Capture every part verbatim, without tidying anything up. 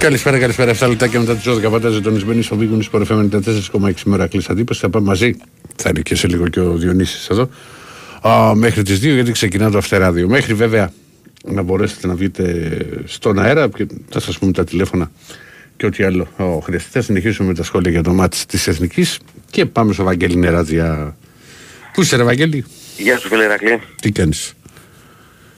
Καλησπέρα, καλησπέρα. εφτά λεπτά και μετά τις δώδεκα πάντα ζετονισμένοι στο Βίγκουνι Σπορεφέμενη τέσσερα κόμμα έξι με Ηρακλής Αντύπας. Θα πάμε μαζί. Θα είναι και σε λίγο και ο Διονύσης εδώ. Α, μέχρι τις δύο γιατί ξεκινά το After Ράδιο. Μέχρι βέβαια να μπορέσετε να βγείτε στον αέρα και θα σας πούμε τα τηλέφωνα και ό,τι άλλο χρειαστεί. Θα συνεχίσουμε με τα σχόλια για το μάτς της Εθνικής και πάμε στο Βαγγέλη Νεράτζια. Πού είσαι, ρε Βαγγέλη? Γεια σου, φίλε Ηρακλή. Τι κάνεις?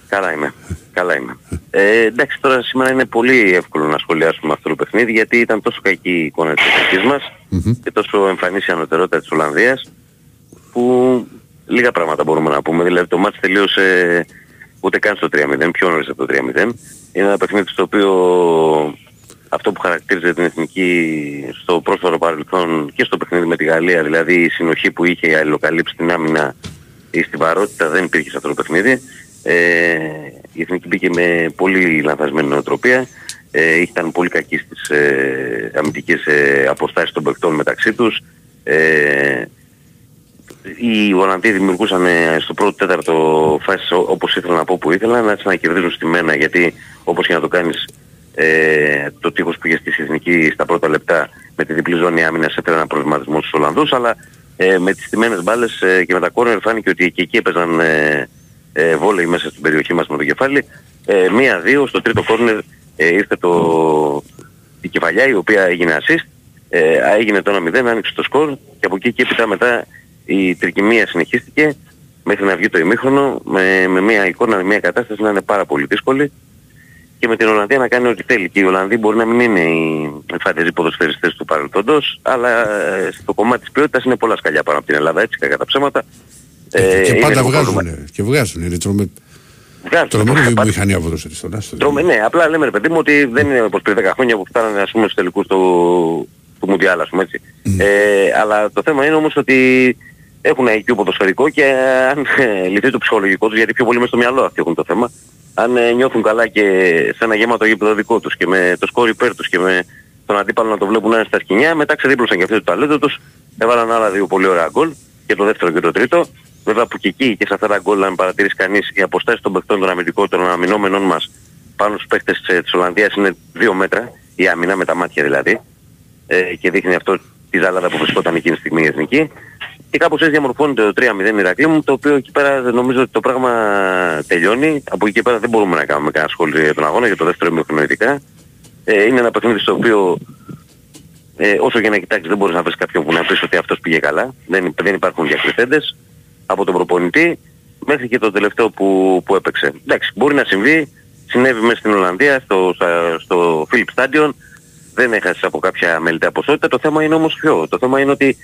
Καλά είμαι. Καλά είμαι. Ε, εντάξει, τώρα σήμερα είναι πολύ εύκολο να σχολιάσουμε αυτό το παιχνίδι γιατί ήταν τόσο κακή η εικόνα της εθνικής μας mm-hmm. και τόσο εμφανής η ανωτερότητα της Ολλανδίας που λίγα πράγματα μπορούμε να πούμε. Δηλαδή το μάτς τελείωσε ούτε καν στο τρία μηδέν, πιο νωρίς από το τρία μηδέν. Είναι ένα παιχνίδι στο οποίο αυτό που χαρακτήριζε την εθνική στο πρόσφατο παρελθόν και στο παιχνίδι με τη Γαλλία, δηλαδή η συνοχή που είχε, η αλληλοκαλύψη στην άμυνα, η στιβαρότητα δεν υπήρχε σε αυτό το παιχνίδι. Ε, η εθνική μπήκε με πολύ λανθασμένη νοοτροπία, ε, ήταν πολύ κακή στις ε, αμυντικές ε, αποστάσεις των παικτών μεταξύ τους. Ε, οι Ολλανδοί δημιουργούσαν ε, στο πρώτο τέταρτο φάσεις όπως ήθελα να πω που ήθελαν, έτσι να κερδίζουν στη μένα γιατί όπως και να το κάνεις ε, το τείχος που είχε στη εθνική στα πρώτα λεπτά με τη διπλή ζώνη άμυνας έφερε ένα προβληματισμό στους Ολλανδούς, αλλά ε, με τις στιμένες μπάλες ε, και με τα κόρνερ φάνηκε ότι και εκεί έπαιζαν ε, Ε, βόλεϊ μέσα στην περιοχή μας με το κεφάλι. ε, Μία-δύο στο τρίτο κόρνερ ε, ήρθε το... η κεφαλιά η οποία έγινε assist, ε, έγινε το ένα μηδέν, άνοιξε το σκορ και από εκεί και έπειτα μετά η τρικυμία συνεχίστηκε μέχρι να βγει το ημίχρονο με, με μια εικόνα, με μια κατάσταση να είναι πάρα πολύ δύσκολη και με την Ολλανδία να κάνει ό,τι θέλει. Και οι Ολλανδοί μπορεί να μην είναι οι φαντεζοί ποδοσφαιριστές του παρελθόντος, αλλά ε, στο κομμάτι της ποιότητας είναι πολλά σκαλιά πάνω από την Ελλάδα, έτσι κακά τα ψέματα. Ε, και πάντα βγάζουν, ε, και βγάζουν, είναι τρομε... τρομερή μηχανία από το σεριστονάστο. Τρομε, ναι, απλά λέμε ρε παιδί μου ότι δεν είναι όπως πριν δέκα χρόνια που φτάνανε ας πούμε στους τελικούς του Μουντιάλ, ας πούμε έτσι. Mm. Ε, αλλά το θέμα είναι όμως ότι έχουν άι κιου ποδοσφαιρικό και αν ε, λυθεί το ψυχολογικό τους, γιατί πιο πολύ μες στο μυαλό αυτοί έχουν το θέμα, αν ε, νιώθουν καλά και σε ένα γεμάτο γήπεδο δικό τους και με το σκόρ υπέρ τους και με τον αντίπαλο να το βλέπουν να είναι στα σκηνιά, μετά ξεδίπλωσαν και αυτοί το ταλέντο τους, έβαλαν άλλα δύο πολύ ωραία γκολ, και το δεύτερο και το τρίτο. Βέβαια που και εκεί και σε αυτά τα γκολ, αν παρατηρήσει κανείς, οι αποστάσεις των παιχτών των αμυντικών, των αμυνόμενων μας πάνω στους παίχτες της Ολλανδίας είναι δύο μέτρα, η άμυνα με τα μάτια δηλαδή, ε, και δείχνει αυτό τη ζάλαδα που βρισκόταν εκείνη τη στιγμή η εθνική. Και κάπως έτσι διαμορφώνεται το τρία μηδέν Ηρακλή μου, το οποίο εκεί πέρα νομίζω ότι το πράγμα τελειώνει. Από εκεί και πέρα δεν μπορούμε να κάνουμε κανένα σχόλιο για τον αγώνα, για το δεύτερο ημίχρονο ειδικά. Ε, είναι ένα παιχνίδι στο οποίο ε, όσο και να κοιτάξεις δεν μπορείς να βρεις κάποιον που να πεις ότι αυτός πήγε καλά. Δεν, δεν υπάρχουν διακριθέντες. Από τον προπονητή μέχρι και το τελευταίο που, που έπαιξε. Εντάξει, μπορεί να συμβεί, συνέβη μέσα στην Ολλανδία, στο, στο Philips Stadion, δεν έχασες από κάποια μελιτέα ποσότητα, το θέμα είναι όμως ποιο. Το θέμα είναι ότι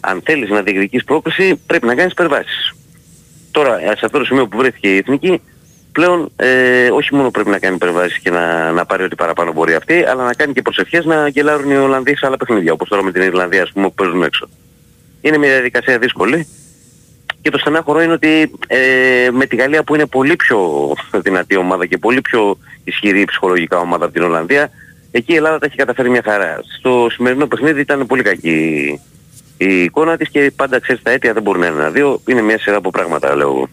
αν θέλεις να διεκδικείς πρόκληση πρέπει να κάνεις περβάσεις. Τώρα, σε αυτό το σημείο που βρέθηκε η Εθνική, πλέον ε, όχι μόνο πρέπει να κάνει περβάσεις και να, να πάρει ό,τι παραπάνω μπορεί αυτή, αλλά να κάνει και προσευχές να γελάρουν οι Ολλανδοί σε άλλα παιχνίδια, όπως τώρα με την Ιρλανδία ας πούμε που παίζουν έξω. Είναι μια διαδικασία δύσκολη. Και το στενάχωρο είναι ότι ε, με τη Γαλλία που είναι πολύ πιο δυνατή ομάδα και πολύ πιο ισχυρή ψυχολογικά ομάδα από την Ολλανδία, εκεί η Ελλάδα τα έχει καταφέρει μια χαρά. Στο σημερινό παιχνίδι ήταν πολύ κακή η εικόνα της και πάντα ξέρεις τα αίτια δεν μπορεί να είναι ένα-δύο. Είναι μια σειρά από πράγματα λέω εγώ.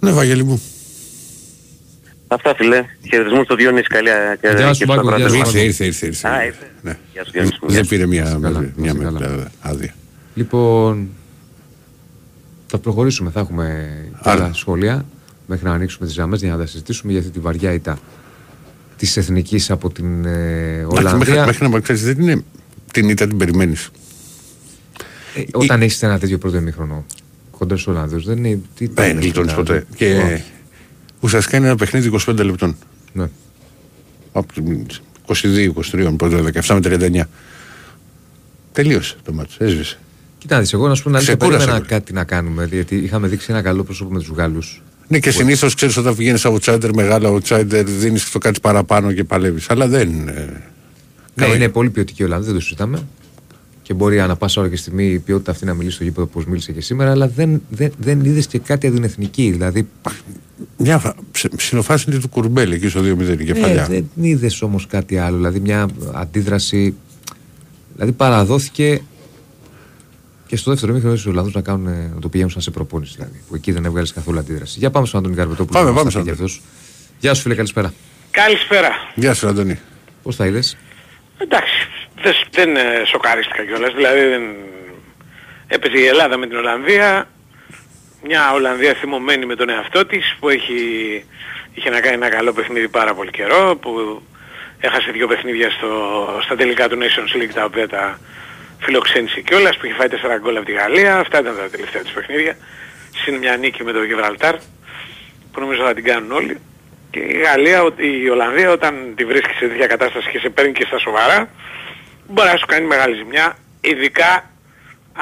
Ναι Βαγγέλη μου. Αυτά φιλέ. Χαιρετισμούς στο Διόνυση. Καλή ακρασία. Ήρθε, ήρθε, ήρθε. Δεν πήρε μια μεγάλη άδεια. Λοιπόν, θα προχωρήσουμε, θα έχουμε και άλλα σχόλια μέχρι να ανοίξουμε τις γραμμές για να τα συζητήσουμε για αυτή τη βαριά ήττα της Εθνικής από την ε, Ολλανδία. Μέχρι, μέχρι να παρακολουθείς δεν είναι την ήττα την περιμένεις. Ε, όταν Η... έχεις ένα τέτοιο πρώτο ημίχρονο κοντά στους Ολλανδούς δεν είναι... Τι δεν είναι γλιτώνεις ποτέ. Και ουσιαστικά είναι ένα παιχνίδι είκοσι πέντε λεπτών. Ναι. Από είκοσι δύο είκοσι τρία, δεκαεπτά με τριάντα εννιά. Τελείωσε το μάτσο, έσβησε. Κοιτάξτε, εγώ να σου πω να μην περίμενα κάτι να κάνουμε, γιατί είχαμε δείξει ένα καλό πρόσωπο με τους Γάλλους. Ναι, και συνήθως ξέρεις όταν πηγαίνεις outsider, μεγάλο outsider, δίνεις το κάτι παραπάνω και παλεύεις. Αλλά δεν. Ναι, είναι πολύ ποιοτική η Ολλανδία, δεν το συζητάμε. Και μπορεί ανά πάσα ώρα και στιγμή η ποιότητα αυτή να μιλήσει στο γήπεδο όπως μίλησε και σήμερα, αλλά δεν, δεν, δεν είδες και κάτι από την εθνική. Δηλαδή. Μια συνοφάση είναι του Κουρμπέλη εκεί στο δύο μηδέν η κεφαλιά. Δεν είδες όμως κάτι άλλο. Δηλαδή μια αντίδραση. Δηλαδή παραδόθηκε. Και στο δεύτερο μήχρονο του Ολλανδού να, κάνουν, να το πηγαίνουν σαν σε προπόνηση. Δηλαδή, που εκεί δεν έβγαλε καθόλου αντίδραση. Για πάμε στον Αντώνη Καρπετόπουλο. Πάμε, πάμε στον Αντώνη. Γεια σου, φίλε, καλησπέρα. Καλησπέρα. Γεια σου, Αντώνη. Πώς θα είδες? Εντάξει, δεν, δεν ε, σοκαρίστηκα κιόλας. Δηλαδή δεν... έπαιζε η Ελλάδα με την Ολλανδία. Μια Ολλανδία θυμωμένη με τον εαυτό της, που έχει... είχε να κάνει ένα καλό παιχνίδι πάρα πολύ καιρό, που έχασε δύο παιχνίδια στο... στα τελικά του Nations League, τα οποία τα φιλοξένησε κιόλας, που είχε φάει τέσσερα γκολ από τη Γαλλία. Αυτά ήταν τα τελευταία της παιχνίδια. Συν μια νίκη με το Γιβραλτάρ, που νομίζω θα την κάνουν όλοι. Και η Γαλλία, η Ολλανδία, όταν τη βρίσκει σε τέτοια κατάσταση και σε παίρνει και στα σοβαρά, μπορεί να σου κάνει μεγάλη ζημιά, ειδικά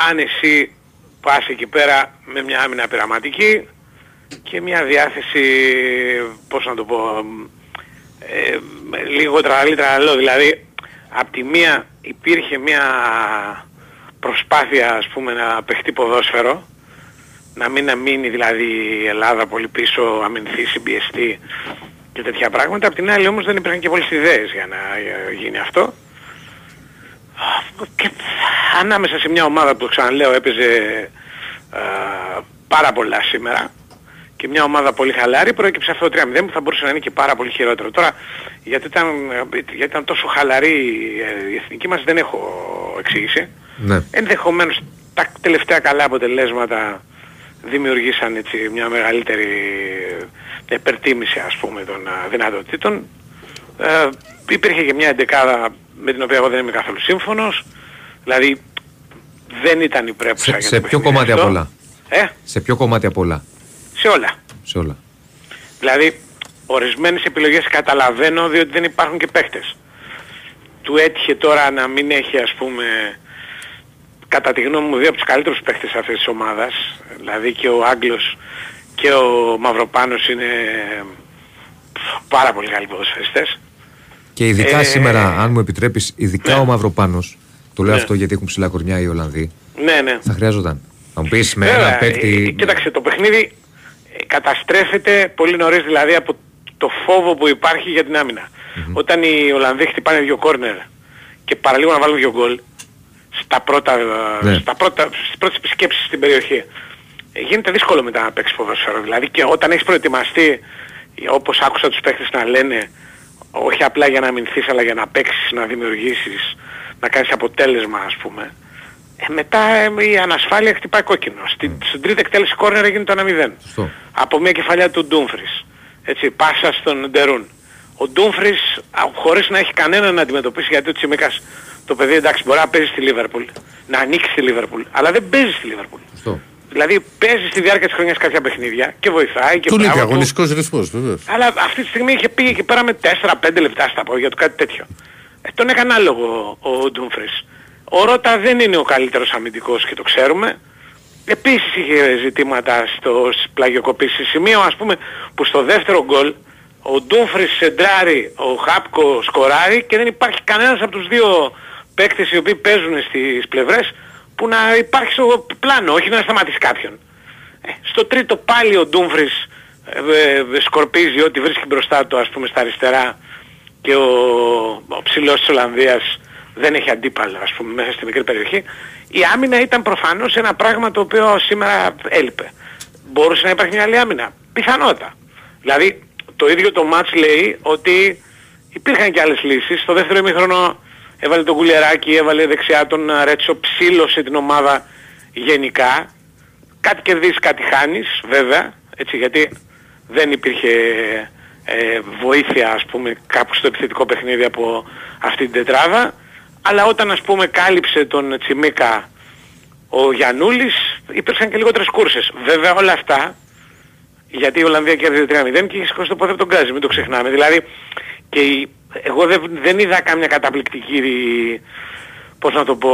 αν εσύ πας εκεί πέρα με μια άμυνα πειραματική και μια διάθεση, πώς να το πω, ε, λίγο τραλή τραλό. Δηλαδή, απ' τη μία υπήρχε μια προσπάθεια, ας πούμε, να παιχτεί ποδόσφαιρο, να μην αμήνει δηλαδή η Ελλάδα πολύ πίσω, αμυνθεί, συμπιεστεί και τέτοια πράγματα. Απ' την άλλη όμως δεν υπήρχαν και πολλές ιδέες για να γίνει αυτό. Και ανάμεσα σε μια ομάδα που, ξαναλέω, έπαιζε ε, πάρα πολλά σήμερα και μια ομάδα πολύ χαλάρη, προέκυψε αυτό το τρία μηδέν που θα μπορούσε να είναι και πάρα πολύ χειρότερο. Τώρα, γιατί ήταν, γιατί ήταν τόσο χαλαρή η εθνική μας, δεν έχω εξήγηση. Ναι. Ενδεχομένως τα τελευταία καλά αποτελέσματα δημιουργήσαν έτσι μια μεγαλύτερη υπερτίμηση, ας πούμε, των δυνατοτήτων. Ε, υπήρχε και μια εντεκάδα με την οποία εγώ δεν είμαι καθόλου σύμφωνος. Δηλαδή δεν ήταν υπρέπουσα σε, για σε ποιο κομμάτι απ' όλα. Ε? Σε ποιο κομμάτι απ' όλα. Σε όλα. Σε όλα. Δηλαδή ορισμένες επιλογές καταλαβαίνω, διότι δεν υπάρχουν και παίχτες. Του έτυχε τώρα να μην έχει, ας πούμε, κατά τη γνώμη μου, δύο από τους καλύτερους παίχτες αυτής της ομάδας. Δηλαδή και ο Άγγλος και ο Μαυροπάνος είναι πάρα πολύ καλοί ποδοσφαιριστές. Και ειδικά ε, σήμερα, αν μου επιτρέπεις, ειδικά ναι. ο Μαυροπάνος, το λέω ναι. αυτό γιατί έχουν ψηλά κορμιά οι Ολλανδοί, ναι, ναι. θα χρειάζονταν. Θα μου πεις με Βέβαια, ένα παίκτη... Κοίταξε, το παιχνίδι καταστρέφεται πολύ νωρίς, δηλαδή από το φόβο που υπάρχει για την άμυνα. Mm-hmm. Όταν οι Ολλανδοί χτυπάνε δύο κόρνερ και παραλίγο να βάλουν δύο γκολ, Στα πρώτα, ναι. στα πρώτα, στις πρώτες επισκέψεις στην περιοχή, γίνεται δύσκολο μετά να παίξεις ποδόσφαιρο. Δηλαδή και όταν έχεις προετοιμαστεί, όπως άκουσα τους παίχτες να λένε, όχι απλά για να αμυνθείς αλλά για να παίξεις, να δημιουργήσεις, να κάνεις αποτέλεσμα, ας πούμε, ε, μετά ε, η ανασφάλεια χτυπάει κόκκινο. Στη, mm. Στην τρίτη εκτέλεση κόρνερ έγινε το ένα μηδέν. So. Από μια κεφαλιά του Ντούμφρις, έτσι, πάσα στον Ντερούν. Ο Ντούμφρις, χωρίς να έχει κανέναν να αντιμετωπίσει, γιατί ο Τσιμίκας, το παιδί, εντάξει, μπορεί να παίζει στη Λίβερπουλ, να ανοίξει στη Λίβερπουλ, αλλά δεν παίζει στη Λίβερπουλ. Αυτό. Δηλαδή παίζει στη διάρκεια της χρονιάς κάποια παιχνίδια και βοηθάει και βοηθάει. Του λείπει αγωνιστικός ρυθμός, βέβαια. Αλλά αυτή τη στιγμή είχε πήγε εκεί πέρα με τέσσερα πέντε λεπτά στα πόδια του, κάτι τέτοιο. Ε, τον έκανε άλογο ο Ντούμφρις. Ο Ρότα δεν είναι ο καλύτερος αμυντικός και το ξέρουμε. Επίσης είχε ζητήματα στις πλαγιοκοπήσεις. Σημείο, ας πούμε, που στο δεύτερο γκολ ο Ντούμφρις σεντράρει, ο Χάπκο σκοράρει και δεν υπάρχει κανένας από τους δύο παίκτες οι οποίοι παίζουν στις πλευρές που να υπάρχει στο πλάνο, όχι να σταματήσει κάποιον. Ε, στο τρίτο πάλι ο Ντούμφρις ε, ε, σκορπίζει ό,τι βρίσκει μπροστά του, ας πούμε, στα αριστερά, και ο, ο ψηλός της Ολλανδίας δεν έχει αντίπαλο, ας πούμε, μέσα στη μικρή περιοχή. Η άμυνα ήταν προφανώς ένα πράγμα το οποίο σήμερα έλειπε. Μπορούσε να υπάρχει μια άλλη άμυνα. Πιθανότατα. Δηλαδή το ίδιο το μάτς λέει ότι υπήρχαν και άλλες λύσεις. Στο δεύτερο ημίχρονο έβαλε τον Κουλιεράκη, έβαλε δεξιά τον Ρέτσο, ψήλωσε την ομάδα γενικά. Κάτι κερδίζεις, κάτι χάνεις, βέβαια, έτσι, γιατί δεν υπήρχε ε, βοήθεια, ας πούμε, κάπου στο επιθετικό παιχνίδι από αυτή την τετράδα. Αλλά όταν, ας πούμε, κάλυψε τον Τσιμίκα ο Γιαννούλης, υπήρξαν και λιγότερες κούρσες. Βέβαια όλα αυτά, γιατί η Ολλανδία κέρδισε τρία μηδέν και είχε σηκώσει το πόδι από τον Γκάζι, μην το ξεχνάμε. Δηλαδή, και η, εγώ δεν, δεν είδα κάμια καταπληκτική, πώς να το πω,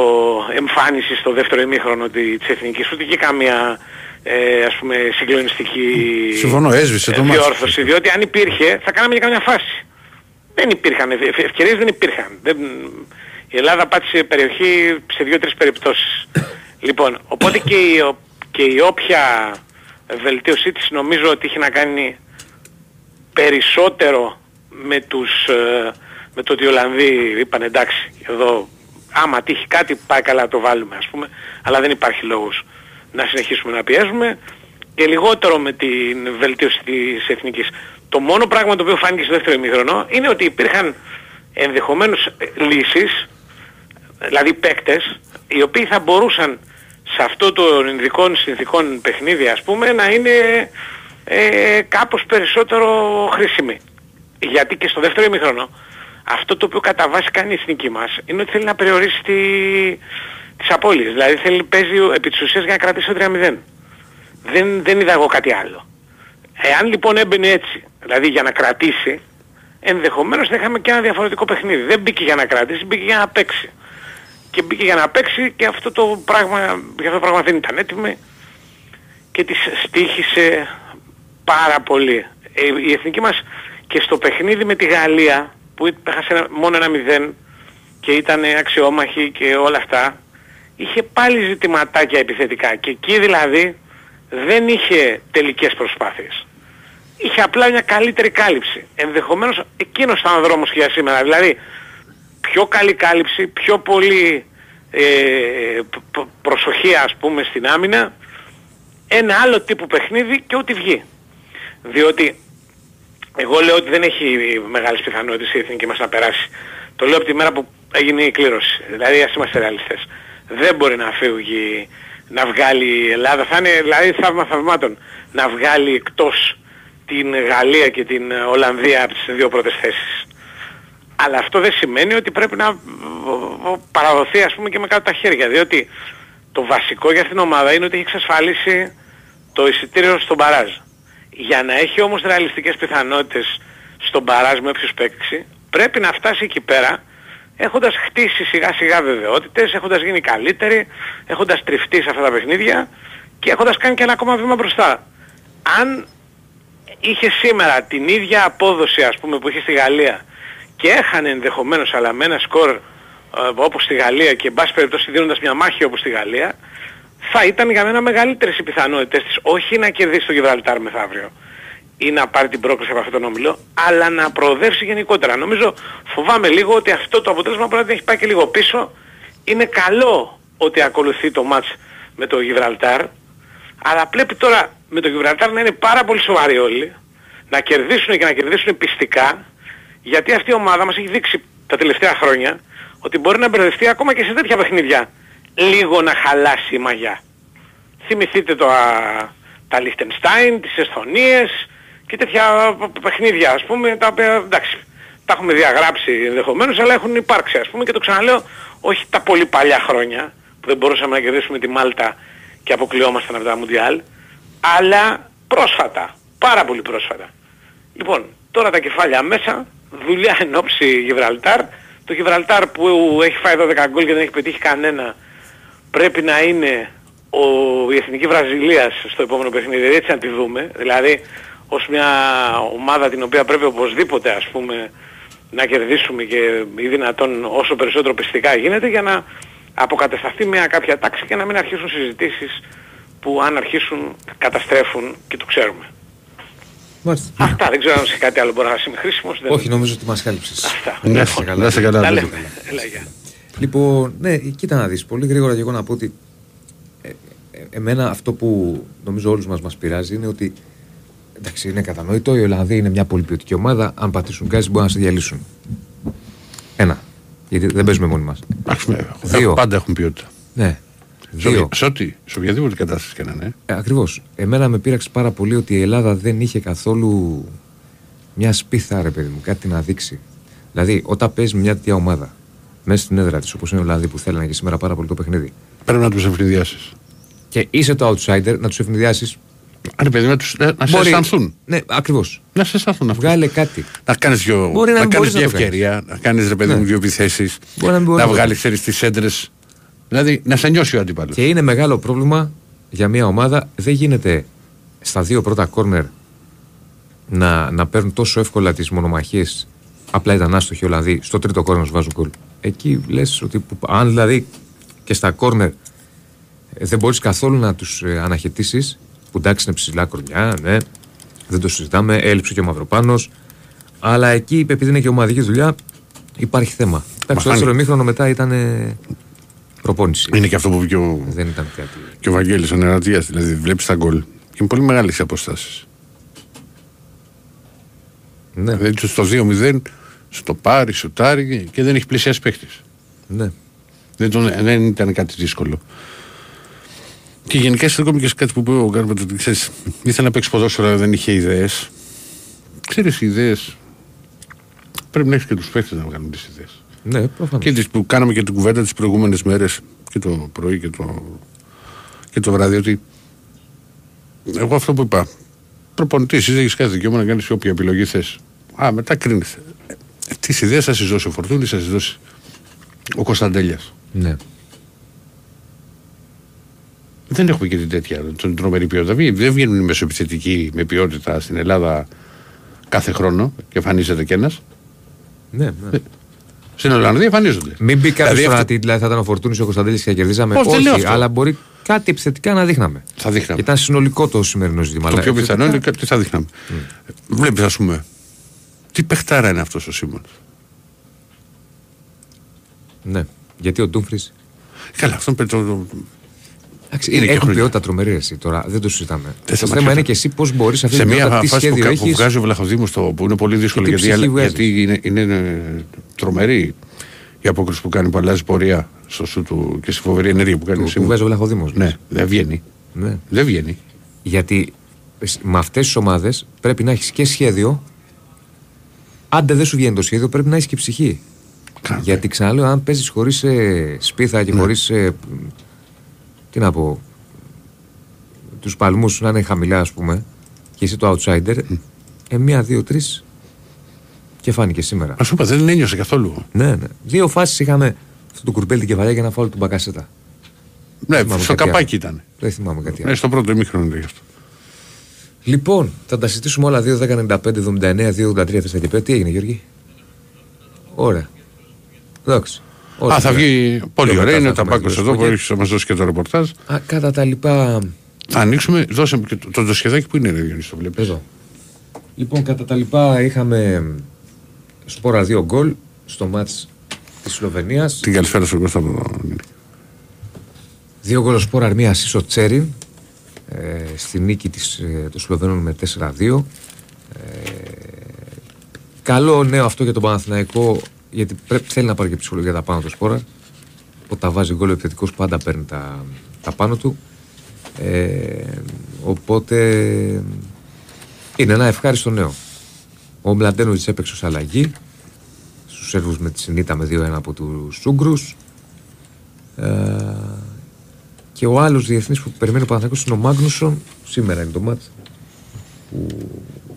εμφάνιση στο δεύτερο ημίχρονο της εθνικής, ούτε και καμία, ε, ας πούμε, συγκλονιστική Συμφωνώ, έσβησε το διόρθωση, διότι αν υπήρχε θα κάναμε και καμιά φάση. Δεν υπήρχαν, ευ, ευκαιρίες δεν υπήρχαν. Δεν, η Ελλάδα πάτησε περιοχή σε δύο-τρεις περιπτώσεις. Λοιπόν, οπότε και η, και η όποια βελτίωσή της νομίζω ότι είχε να κάνει περισσότερο με, τους, με το ότι οι Ολλανδοί είπαν εντάξει, εδώ άμα τύχει κάτι πάει καλά το βάλουμε, ας πούμε, αλλά δεν υπάρχει λόγος να συνεχίσουμε να πιέζουμε. και λιγότερο με την βελτίωση της εθνικής. Το μόνο πράγμα το οποίο φάνηκε στο δεύτερο ημίχρονο είναι ότι υπήρχαν ενδεχομένως λύσεις, δηλαδή παίκτες, οι οποίοι θα μπορούσαν σε αυτό των ειδικών συνθηκών παιχνίδι, ας πούμε, να είναι ε, κάπως περισσότερο χρήσιμοι. Γιατί και στο δεύτερο ημίχρονο αυτό το οποίο κατά βάση κάνει η εθνική μας είναι ότι θέλει να περιορίσει τη... τις απώλειες. Δηλαδή θέλει παίζει επί της ουσίας για να κρατήσει το τρία μηδέν. Δεν, δεν είδα εγώ κάτι άλλο. Εάν λοιπόν έμπαινε έτσι, δηλαδή για να κρατήσει, ενδεχομένως θα είχαμε και ένα διαφορετικό παιχνίδι. Δεν μπήκε για να κρατήσει, μπήκε για να παίξει. Και μπήκε για να παίξει και αυτό το πράγμα, αυτό το πράγμα δεν ήταν έτοιμη και της στοίχησε πάρα πολύ. Η εθνική μας και στο παιχνίδι με τη Γαλλία που έχασε μόνο ένα μηδέν και ήταν αξιόμαχη και όλα αυτά, είχε πάλι ζητηματάκια επιθετικά και εκεί δηλαδή δεν είχε τελικές προσπάθειες. Είχε απλά μια καλύτερη κάλυψη. Ενδεχομένως εκείνος ήταν ο δρόμος για σήμερα. Δηλαδή πιο καλή κάλυψη, πιο πολύ ε, προσοχή ας πούμε στην άμυνα, ένα άλλο τύπου παιχνίδι και ό,τι βγει. Διότι εγώ λέω ότι δεν έχει μεγάλες πιθανότητες η εθνική μας να περάσει. Το λέω από τη μέρα που έγινε η κλήρωση. Δηλαδή ας είμαστε ρεαλιστές. Δεν μπορεί να φύγει, να βγάλει η Ελλάδα. Θα είναι δηλαδή θαύμα θαυμάτων να βγάλει εκτός την Γαλλία και την Ολλανδία από τις δύο πρώτες θέσεις. Αλλά αυτό δεν σημαίνει ότι πρέπει να παραδοθεί ας πούμε και με κάτω τα χέρια. Διότι το βασικό για αυτήν την ομάδα είναι ότι έχει εξασφαλίσει το εισιτήριο στον μπαράζ. Για να έχει όμως ρεαλιστικές πιθανότητες στον μπαράζ με όποιος παίξει, πρέπει να φτάσει εκεί πέρα έχοντας χτίσει σιγά σιγά βεβαιότητες, έχοντας γίνει καλύτερη, έχοντας τριφτεί σε αυτά τα παιχνίδια και έχοντας κάνει και ένα ακόμα βήμα μπροστά. Αν είχε σήμερα την ίδια απόδοση ας πούμε που είχε στη Γαλλία και έχανε ενδεχομένως αλλά με ένα σκορ ε, όπως στη Γαλλία και εν πάση περιπτώσει δίνοντας μια μάχη όπως στη Γαλλία, θα ήταν για μένα μεγαλύτερες οι πιθανότητες της όχι να κερδίσει το Γιβραλτάρ μεθαύριο ή να πάρει την πρόκληση από αυτόν τον όμιλο, αλλά να προοδεύσει γενικότερα. Νομίζω, φοβάμαι λίγο ότι αυτό το αποτέλεσμα μπορεί να την έχει πάει και λίγο πίσω. Είναι καλό ότι ακολουθεί το μάτς με το Γιβραλτάρ, αλλά πρέπει τώρα με το Γιβραλτάρ να είναι πάρα πολύ σοβαροί όλοι, να κερδίσουν και να κερδίσουν πιστικά, γιατί αυτή η ομάδα μας έχει δείξει τα τελευταία χρόνια ότι μπορεί να μπερδευτεί ακόμα και σε τέτοια παιχνίδια. Λίγο να χαλάσει η μαγιά. Θυμηθείτε το, α, τα Λιχτενστάιν, τις Εσθονίες και τέτοια παιχνίδια ας πούμε, τα οποία εντάξει τα έχουμε διαγράψει ενδεχομένως αλλά έχουν υπάρξει ας πούμε και το ξαναλέω όχι τα πολύ παλιά χρόνια που δεν μπορούσαμε να κερδίσουμε τη Μάλτα και αποκλειόμασταν από τα Μουντιάλ, αλλά πρόσφατα, πάρα πολύ πρόσφατα. Λοιπόν, τώρα τα κεφάλια μέσα, δουλειά εν όψει Γιβραλτάρ. Το Γιβραλτάρ που έχει φάει δώδεκα γκολ και δεν έχει πετύχει κανένα, πρέπει να είναι ο, η Εθνική Βραζιλίας στο επόμενο παιχνίδι, έτσι να τη δούμε, δηλαδή ως μια ομάδα την οποία πρέπει οπωσδήποτε ας πούμε να κερδίσουμε και ή δυνατόν όσο περισσότερο πιστικά γίνεται για να αποκατασταθεί μια κάποια τάξη και να μην αρχίσουν συζητήσεις που αν αρχίσουν καταστρέφουν και το ξέρουμε. Μάλιστα. Αυτά, δεν ξέρω αν είσαι κάτι άλλο μπορεί να είσαι χρήσιμος. Δεν... Όχι, νομίζω ότι μας κάλυψες. Αυτά. Να είσαι καλά. Να είσαι καλά. Να λέμε. Έλα, για. Λοιπόν, ναι, κοίτα να δεις, πολύ γρήγορα και εγώ να πω ότι ε, ε, εμένα αυτό που νομίζω όλους μας μας πειράζει είναι ότι εντάξει, είναι κατανοητό, η Ολλανδία είναι μια πολυποιωτική ομάδα, αν πατήσουν γκάζι μπορεί να σε διαλύσουν. Ένα, γιατί δεν παίζουμε μόνοι μας. Δύο. Πάντα έχουν ποιότητα. Ναι. Δύο. Σε ό,τι, σε οποιαδήποτε κατάσταση και να είναι. Ε, ακριβώς. Εμένα με πείραξε πάρα πολύ ότι η Ελλάδα δεν είχε καθόλου μια σπίθα, ρε παιδί μου, κάτι να δείξει. Δηλαδή, όταν παίζει μια τέτοια ομάδα μέσα στην έδρα της, όπως είναι οι Ολλανδοί που θέλανε και σήμερα πάρα πολύ το παιχνίδι, πρέπει να τους ευνηδιάσεις. Και είσαι το outsider, να τους ευνηδιάσεις. Αν παιδί να, τους, να μπορεί, σε αισθανθούν. Ναι, ακριβώς. Να σε αισθανθούν. Βγάλε κάτι. Να κάνεις δύο, να να κάνεις δύο να ευκαιρία, κάνεις. Να κάνεις ρε παιδί μου ναι. δύο επιθέσεις. Να, να βγάλεις ξέρεις τις έντρες. Δηλαδή να σε νιώσει ο αντίπαλος. Και είναι μεγάλο πρόβλημα για μια ομάδα. Δεν γίνεται στα δύο πρώτα κόρνερ να, να παίρνουν τόσο εύκολα τις μονομαχίες. Απλά ήταν άστοχοι Ολλανδοί. Στο τρίτο κόρνερ σου βάζουν γκολ. Εκεί λες ότι που, αν δηλαδή και στα κόρνερ δεν μπορείς καθόλου να τους ε, αναχαιτήσεις. Που εντάξει είναι ψηλά κορμιά, ναι, δεν το συζητάμε, έλειψε και ο Μαυροπάνος. Αλλά εκεί επειδή είναι και ομαδική δουλειά υπάρχει θέμα. Εντάξει, το δεύτερο ημίχρονο μετά ήταν ε, προπόνηση. Είναι και αυτό που είπε και ο, δεν ήταν κάτι. Και ο Βαγγέλης ο Νερατίας, δηλαδή βλέπεις τα γκολ Είναι πολύ μεγάλες οι αποστάσεις. Ναι. Δηλαδή στο δύο μηδέν, στο πάρει, σουτάρει και δεν έχει πλησιάσει παίχτης. Ναι. Δεν, τον, δεν ήταν κάτι δύσκολο. Και γενικά είσαι ακόμη και σε κάτι που είπε ο Γκάρμπερτ, ότι ξέρεις, ήθελα να παίξει ποδόσφαιρο, αλλά δεν είχε ιδέες. Ξέρεις, οι ιδέες. Πρέπει να έχεις και τους παίχτες να βγάλουν τις ιδέες. Ναι, προφανώς. Και τις που κάναμε και την κουβέντα τις προηγούμενες μέρες, και το πρωί και το, και το βράδυ, ότι εγώ αυτό που είπα. Προπονητής, έχεις κάθε δικαίωμα να κάνεις όποια επιλογή θες. Α, μετά κρίνεις. Τις ιδέες θα σας δώσει ο Φορτούνης, θα σας δώσει ο Κωνσταντέλιας. Ναι. Δεν έχουμε και την τέτοια, την τρομερή ποιότητα. Δεν βγαίνουν οι μεσοεπιθετικοί με ποιότητα στην Ελλάδα κάθε χρόνο και εμφανίζεται κι ένας. Ναι, ναι. Στην Ολλανδία εμφανίζονται. Μην πει κάποιος τώρα ότι θα ήταν ο Φορτούνης, ο Κωνσταντέλης και θα κερδίσαμε. Πώς, όχι, αλλά μπορεί κάτι επιθετικά να δείχναμε. Θα δείχναμε. Ήταν συνολικό το σημερινό ζήτημα. Το πιο επιθετικά... πιθανό είναι κάτι θα δείχναμε. Mm. Βλέπεις, ας πούμε, τι παιχτάρα είναι αυτός ο Σίμονς. Ναι. Γιατί ο Ντούμφρις. Καλά, αυτόν πετρό. Είναι, έχουν ποιότητα τρομερή εσύ, τώρα, δεν το συζητάμε. Το θέμα είναι και εσύ πώς μπορείς αυτή τη στιγμή. Σε μια φάση που βγάζει ο Βλαχοδήμος, που είναι πολύ δύσκολο γιατί, γιατί είναι, είναι τρομερή η απόκριση που κάνει, που αλλάζει πορεία στο σου του και στη φοβερή ενέργεια που κάνει. Που, που βγάζει ο Βλαχοδήμος. Ναι, δεν βγαίνει. Ναι. Δεν βγαίνει. Γιατί με αυτές τις ομάδες πρέπει να έχεις και σχέδιο. Άντε δεν σου βγαίνει το σχέδιο, πρέπει να έχεις και ψυχή. Κάμε. Γιατί ξαναλέω, αν παίζεις χωρίς ε, σπίθα και ναι. χωρίς. Ε, Τι να πω, τους παλμούς σου να είναι χαμηλά, ας πούμε, και είσαι το outsider, mm. ε, μία, δύο, τρεις και φάνηκε σήμερα. Ας σου είπα, δεν ένιωσε καθόλου. Ναι, ναι. Δύο φάσεις είχαμε στον το Κουρμπέλη την κεφαλιά για να φάω τον Μπακασέτα. Ναι, στο καπάκι ήταν. Δεν θυμάμαι κάτι άλλο. Ναι, στο πρώτο ημίχρονο ήταν γι' αυτό. Λοιπόν, θα τα συζητήσουμε όλα. δύο, δέκα, ενενήντα πέντε, εβδομήντα εννέα, δύο, ογδόντα τρία, τριάντα πέντε. Τι έγινε, Γιώργη? Ωραία. Εντάξει. Όχι, Α, θα βγει πολύ ωραία, είναι τα μπάκος εδώ που έχεις να μας δώσει και το ρεπορτάζ. Α, κατά τα λοιπά... Ανοίξουμε, δώσε μου και το, το, το σχεδάκι που είναι, Διονύση, το βλέπεις. Εδώ. Λοιπόν, κατά τα λοιπά είχαμε Σπόρα δύο γκολ στο μάτς της Σλοβενίας. Την καλησπέρα στον Γκουστάβο. Δύο γκολ ο Σπόρα, μία ασίστ Τσέριν, ε, στη νίκη της, ε, των Σλοβενών με τέσσερα δύο. Ε, καλό νέο αυτό για τον Παναθηναϊκό. Γιατί πρέπει, θέλει να πάρει και ψυχολογία τα πάνω του Σπόρα. Όταν βάζει γκολ ο επιθετικός πάντα παίρνει τα, τα πάνω του. Ε, οπότε είναι ένα ευχάριστο νέο. Ο Μλαντένοβιτς έπαιξε ως αλλαγή. Στους Σέρβους με τη Συνίτα με δύο ένα από τους Ούγκρους. Ε, και ο άλλος διεθνής που περιμένει ο Παναθηναϊκός είναι ο Μάγνουσον. Σήμερα είναι το μάτς που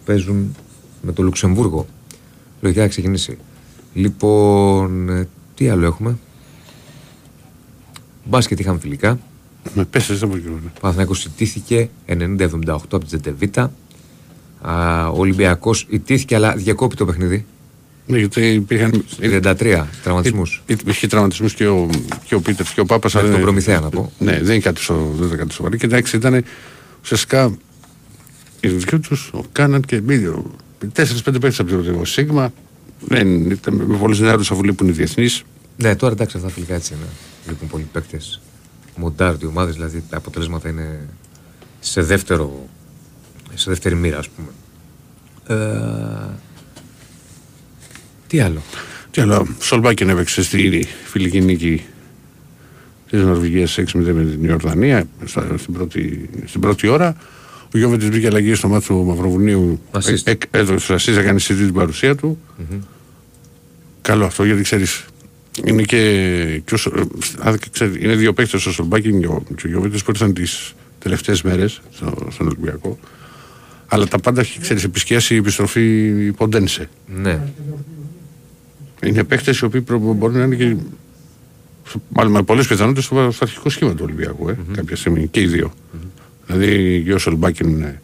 παίζουν με το Λουξεμβούργο. Λογικά θα ξεκινήσει. Λοιπόν, τι άλλο έχουμε? Μπάσκετ είχαμε φιλικά. Με πέσε, δεν μπορεί. Ο Παναθηναϊκός ιτήθηκε ενενήντα εβδομήντα οκτώ από την Τζεντεβίτα. Ο Ολυμπιακός ιτήθηκε, αλλά διακόπη το παιχνίδι. Ναι, γιατί υπήρχαν τριάντα τρία τραυματισμούς. Υπήρχε τραυματισμούς και ο, ο Πίτερ και ο Πάπας. Αλλά τον Προμηθέα να πω. Ναι, δεν ήταν κάτι σοβαρό. Και εντάξει, ήταν ουσιαστικά οι δικοί τους, ο Κάναν και Μπίλιο. Τέσσερις πέντε παίκτες από το Σίγμα. Δεν, ήταν με πολλούς νεάρους αφού λείπουν οι διεθνείς. Ναι, τώρα εντάξει, αυτά φιλικά έτσι είναι. Λείπουν πολλοί παίκτες. Μοντάρτ οι ομάδες, δηλαδή τα αποτελέσματα είναι σε, δεύτερο, σε δεύτερη μοίρα, ας πούμε. Ε, τι άλλο. Τι άλλο. Σολμπάκεν έπαιξε στη φιλική νίκη της Νορβηγίας έξι μηδέν με την Ιορδανία στην πρώτη, στην πρώτη ώρα. Ο Γιώβετης μπήκε αλλαγή στο μάτι του Μαυροβουνίου. Έδωσε ασίστ, έκανε συζήτηση την παρουσία του. Mm-hmm. Καλό αυτό, γιατί ξέρεις, είναι και. και όσο, α, ξέρεις, είναι δύο παίκτες, ο Σολμπάκεν και ο, ο Γιώβετης, που ήρθαν τις τελευταίες μέρες στο, στον Ολυμπιακό. Αλλά τα πάντα έχει, ξέρεις, επισκιάσει η επιστροφή Ποντένσε. Ναι. Είναι παίκτες οι οποίοι προ, μπορεί να είναι και. Μάλλον με πολλές πιθανότητες στο, στο αρχικό σχήμα του Ολυμπιακού, ε, mm-hmm. κάποια στιγμή και οι δύο. Mm-hmm. Δηλαδή και ο Σολμπάκεν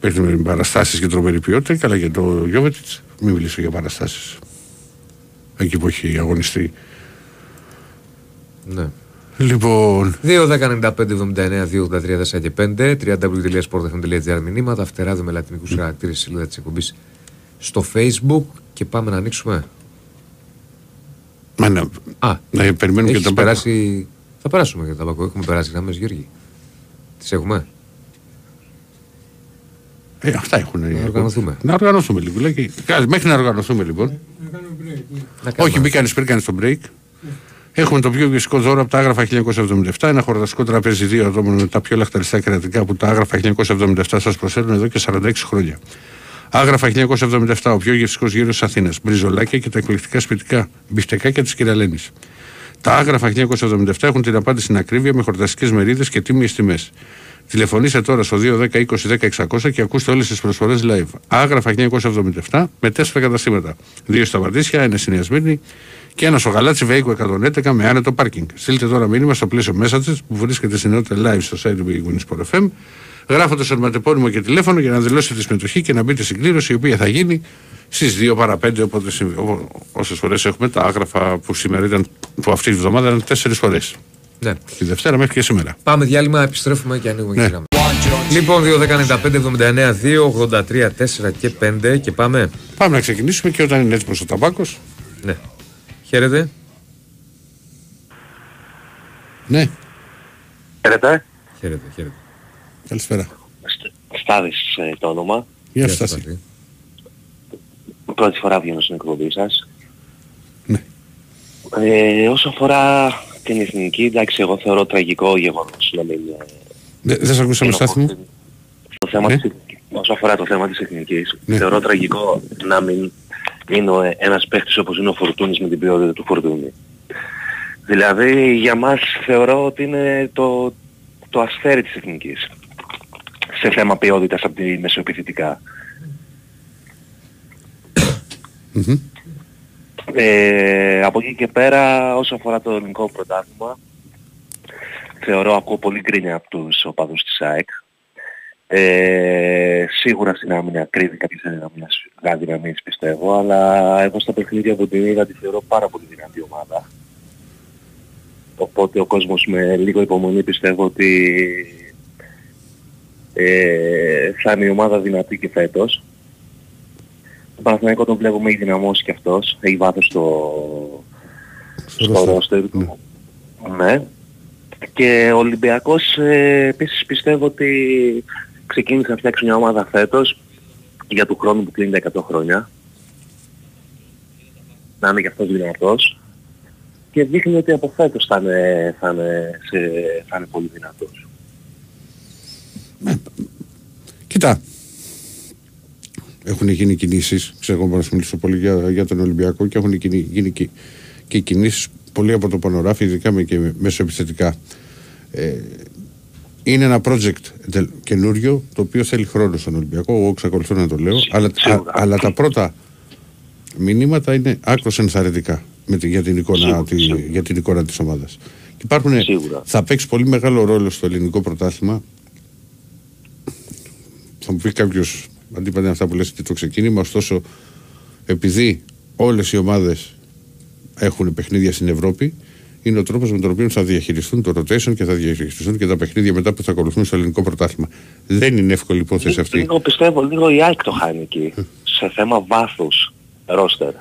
παίρνει παραστάσεις και τρομερή ποιότητα, αλλά και το Γιώβετιτς μην μιλήσω για παραστάσεις. Εκεί που έχει αγωνιστεί. Ναι. Λοιπόν. δύο, δέκα, ενενήντα πέντε, εβδομήντα εννέα, δύο, ογδόντα τρία, τέσσερα και πέντε. double-u double-u double-u τελεία sport f m τελεία gr μηνύματα. After Ράδιο με λατινικούς χαρακτήρες, σελίδα της εκπομπής στο Facebook. Και πάμε να ανοίξουμε. Μα ναι. Α, ναι, περιμένουμε και τα περάσει. Θα περάσουμε για τα Μπακο. Έχουμε περάσει γραμμές, Γιώργη. Τις έχουμε. Ε, αυτά έχουν. Να οργανωθούμε. Να οργανωθούμε λίγο. Λέει, μέχρι να οργανωθούμε λοιπόν. Να κάνουμε break. Ναι. Να όχι, μην κάνει πριν, κάνει το break. Έχουμε το πιο γευστικό δώρο από τα Άγραφα χίλια εννιακόσια εβδομήντα επτά, ένα χορταστικό τραπέζι δύο ατόμων με τα πιο λαχταριστά κρατικά που τα Άγραφα χίλια εννιακόσια εβδομήντα επτά σας προσφέρουν εδώ και σαράντα έξι χρόνια. Άγραφα χίλια εννιακόσια εβδομήντα επτά, ο πιο γευστικός γύρος της Αθήνας, μπριζολάκια και τα εκλεκτικά σπιτικά μπιφτεκάκια της Κυραλένης. Τα Άγραφα χίλια εννιακόσια εβδομήντα επτά έχουν την απάντηση στην ακρίβεια με χορταστικές μερίδες και τίμιες τιμές. Τηλεφωνήστε τώρα στο δύο δέκα είκοσι δέκα εξακόσια και ακούστε όλες τις προσφορές live. Άγραφα χίλια εννιακόσια εβδομήντα επτά με τέσσερα καταστήματα. Δύο στα Βαρδίσια, ένα στην Ιασμήνη και ένα στο Γαλάτσι Βέικο εκατόν έντεκα με άνετο πάρκινγκ. Στείλτε τώρα μήνυμα στο πλαίσιο messages που βρίσκεται στην ενότητα live στο site του Πηγουνή Πορεφέμ. Γράφοντα ονοματεπώνυμο και τηλέφωνο για να δηλώσετε τη συμμετοχή και να μπείτε στην κλήρωση, η οποία θα γίνει στις δύο παρά πέντε, οπότε όσες φορές έχουμε τα άγραφα που σήμερα ήταν, που αυτή τη βδομάδα ήταν τέσσερις φορές. Ναι. Τη Δευτέρα μέχρι και σήμερα. Πάμε διάλειμμα, επιστρέφουμε και ανοίγουμε ναι. Λοιπόν, δύο δέκα ενενήντα πέντε εβδομήντα εννέα δύο ογδόντα τρία τέσσερα και πέντε και πάμε. Πάμε να ξεκινήσουμε και όταν είναι έτοιμος ο Ταμπάκος. Ναι. Χαίρετε. Ναι. Χαίρετε. Χαίρετε, χαίρετε. Καλησπέρα. Στάδης το όνομα. Γεια σας Στάδη. Πρώτη φορά βγαίνω στην εκπομπή σας. Ναι. Ε, όσο αφορά την εθνική, εντάξει, εγώ θεωρώ τραγικό γεγονός να μην... Δεν σας ακούσαμε στάθμο. Όσο αφορά το θέμα της εθνικής, ναι, θεωρώ τραγικό να μην είναι ένας παίχτης όπως είναι ο Φορτούνης με την ποιότητα του Φορτούνη. Δηλαδή για μας θεωρώ ότι είναι το, το αστέρι της εθνικής σε θέμα ποιότητας από τη μεσοεπιθετικά. Mm-hmm. Ε, από εκεί και πέρα όσο αφορά το ελληνικό πρωτάθλημα θεωρώ, ακούω πολύ γκρίνια από τους οπαδούς της ΑΕΚ. Ε, σίγουρα στην άμυνα κρύβει κάποιες αδυναμίες πιστεύω, αλλά εγώ στα παιχνίδια από την είδα τη θεωρώ πάρα πολύ δυνατή ομάδα. Οπότε ο κόσμος με λίγο υπομονή πιστεύω ότι ε, θα είναι η ομάδα δυνατή και φέτος. Το Παναθηναϊκό τον βλέπουμε ήδη δυναμώσει και αυτός, έχει βάθος στο, στο ρόστερ του. Ναι. Ναι. Και ο Ολυμπιακός ε, επίσης πιστεύω ότι ξεκίνησε να φτιάξει μια ομάδα φέτος για του χρόνου που κλείνει τα εκατό χρόνια. Να είναι και αυτός δυνατός. Και δείχνει ότι από φέτος θα είναι, θα είναι, σε, θα είναι πολύ δυνατός. Κοίτα. Έχουν γίνει κινήσεις, ξέρω εγώ να σου μιλήσω πολύ για, για τον Ολυμπιακό και έχουν γίνει και, και κινήσεις πολύ από το πανωράφι, ειδικά με και μεσοεπιθετικά. Ε, είναι ένα project καινούριο, το οποίο θέλει χρόνο στον Ολυμπιακό, εγώ εξακολουθώ να το λέω, αλλά, α, αλλά τα πρώτα μηνύματα είναι άκρως ενθαρρυντικά με τη, για, την εικόνα, τη, για την εικόνα της ομάδας. Υπάρχουν, θα παίξει πολύ μεγάλο ρόλο στο ελληνικό πρωτάθλημα. Θα μου πει κάποιος... Αντίπατα είναι αυτά που λες και το ξεκίνημα, ωστόσο επειδή όλες οι ομάδες έχουν παιχνίδια στην Ευρώπη, είναι ο τρόπος με τον οποίο θα διαχειριστούν το rotation και θα διαχειριστούν και τα παιχνίδια μετά που θα ακολουθούν στο ελληνικό πρωτάθλημα. Δεν είναι εύκολη υπόθεση αυτή. Λίγο πιστεύω, λίγο η ΑΕΚ το χάνει εκεί, σε θέμα βάθους ρόστερ.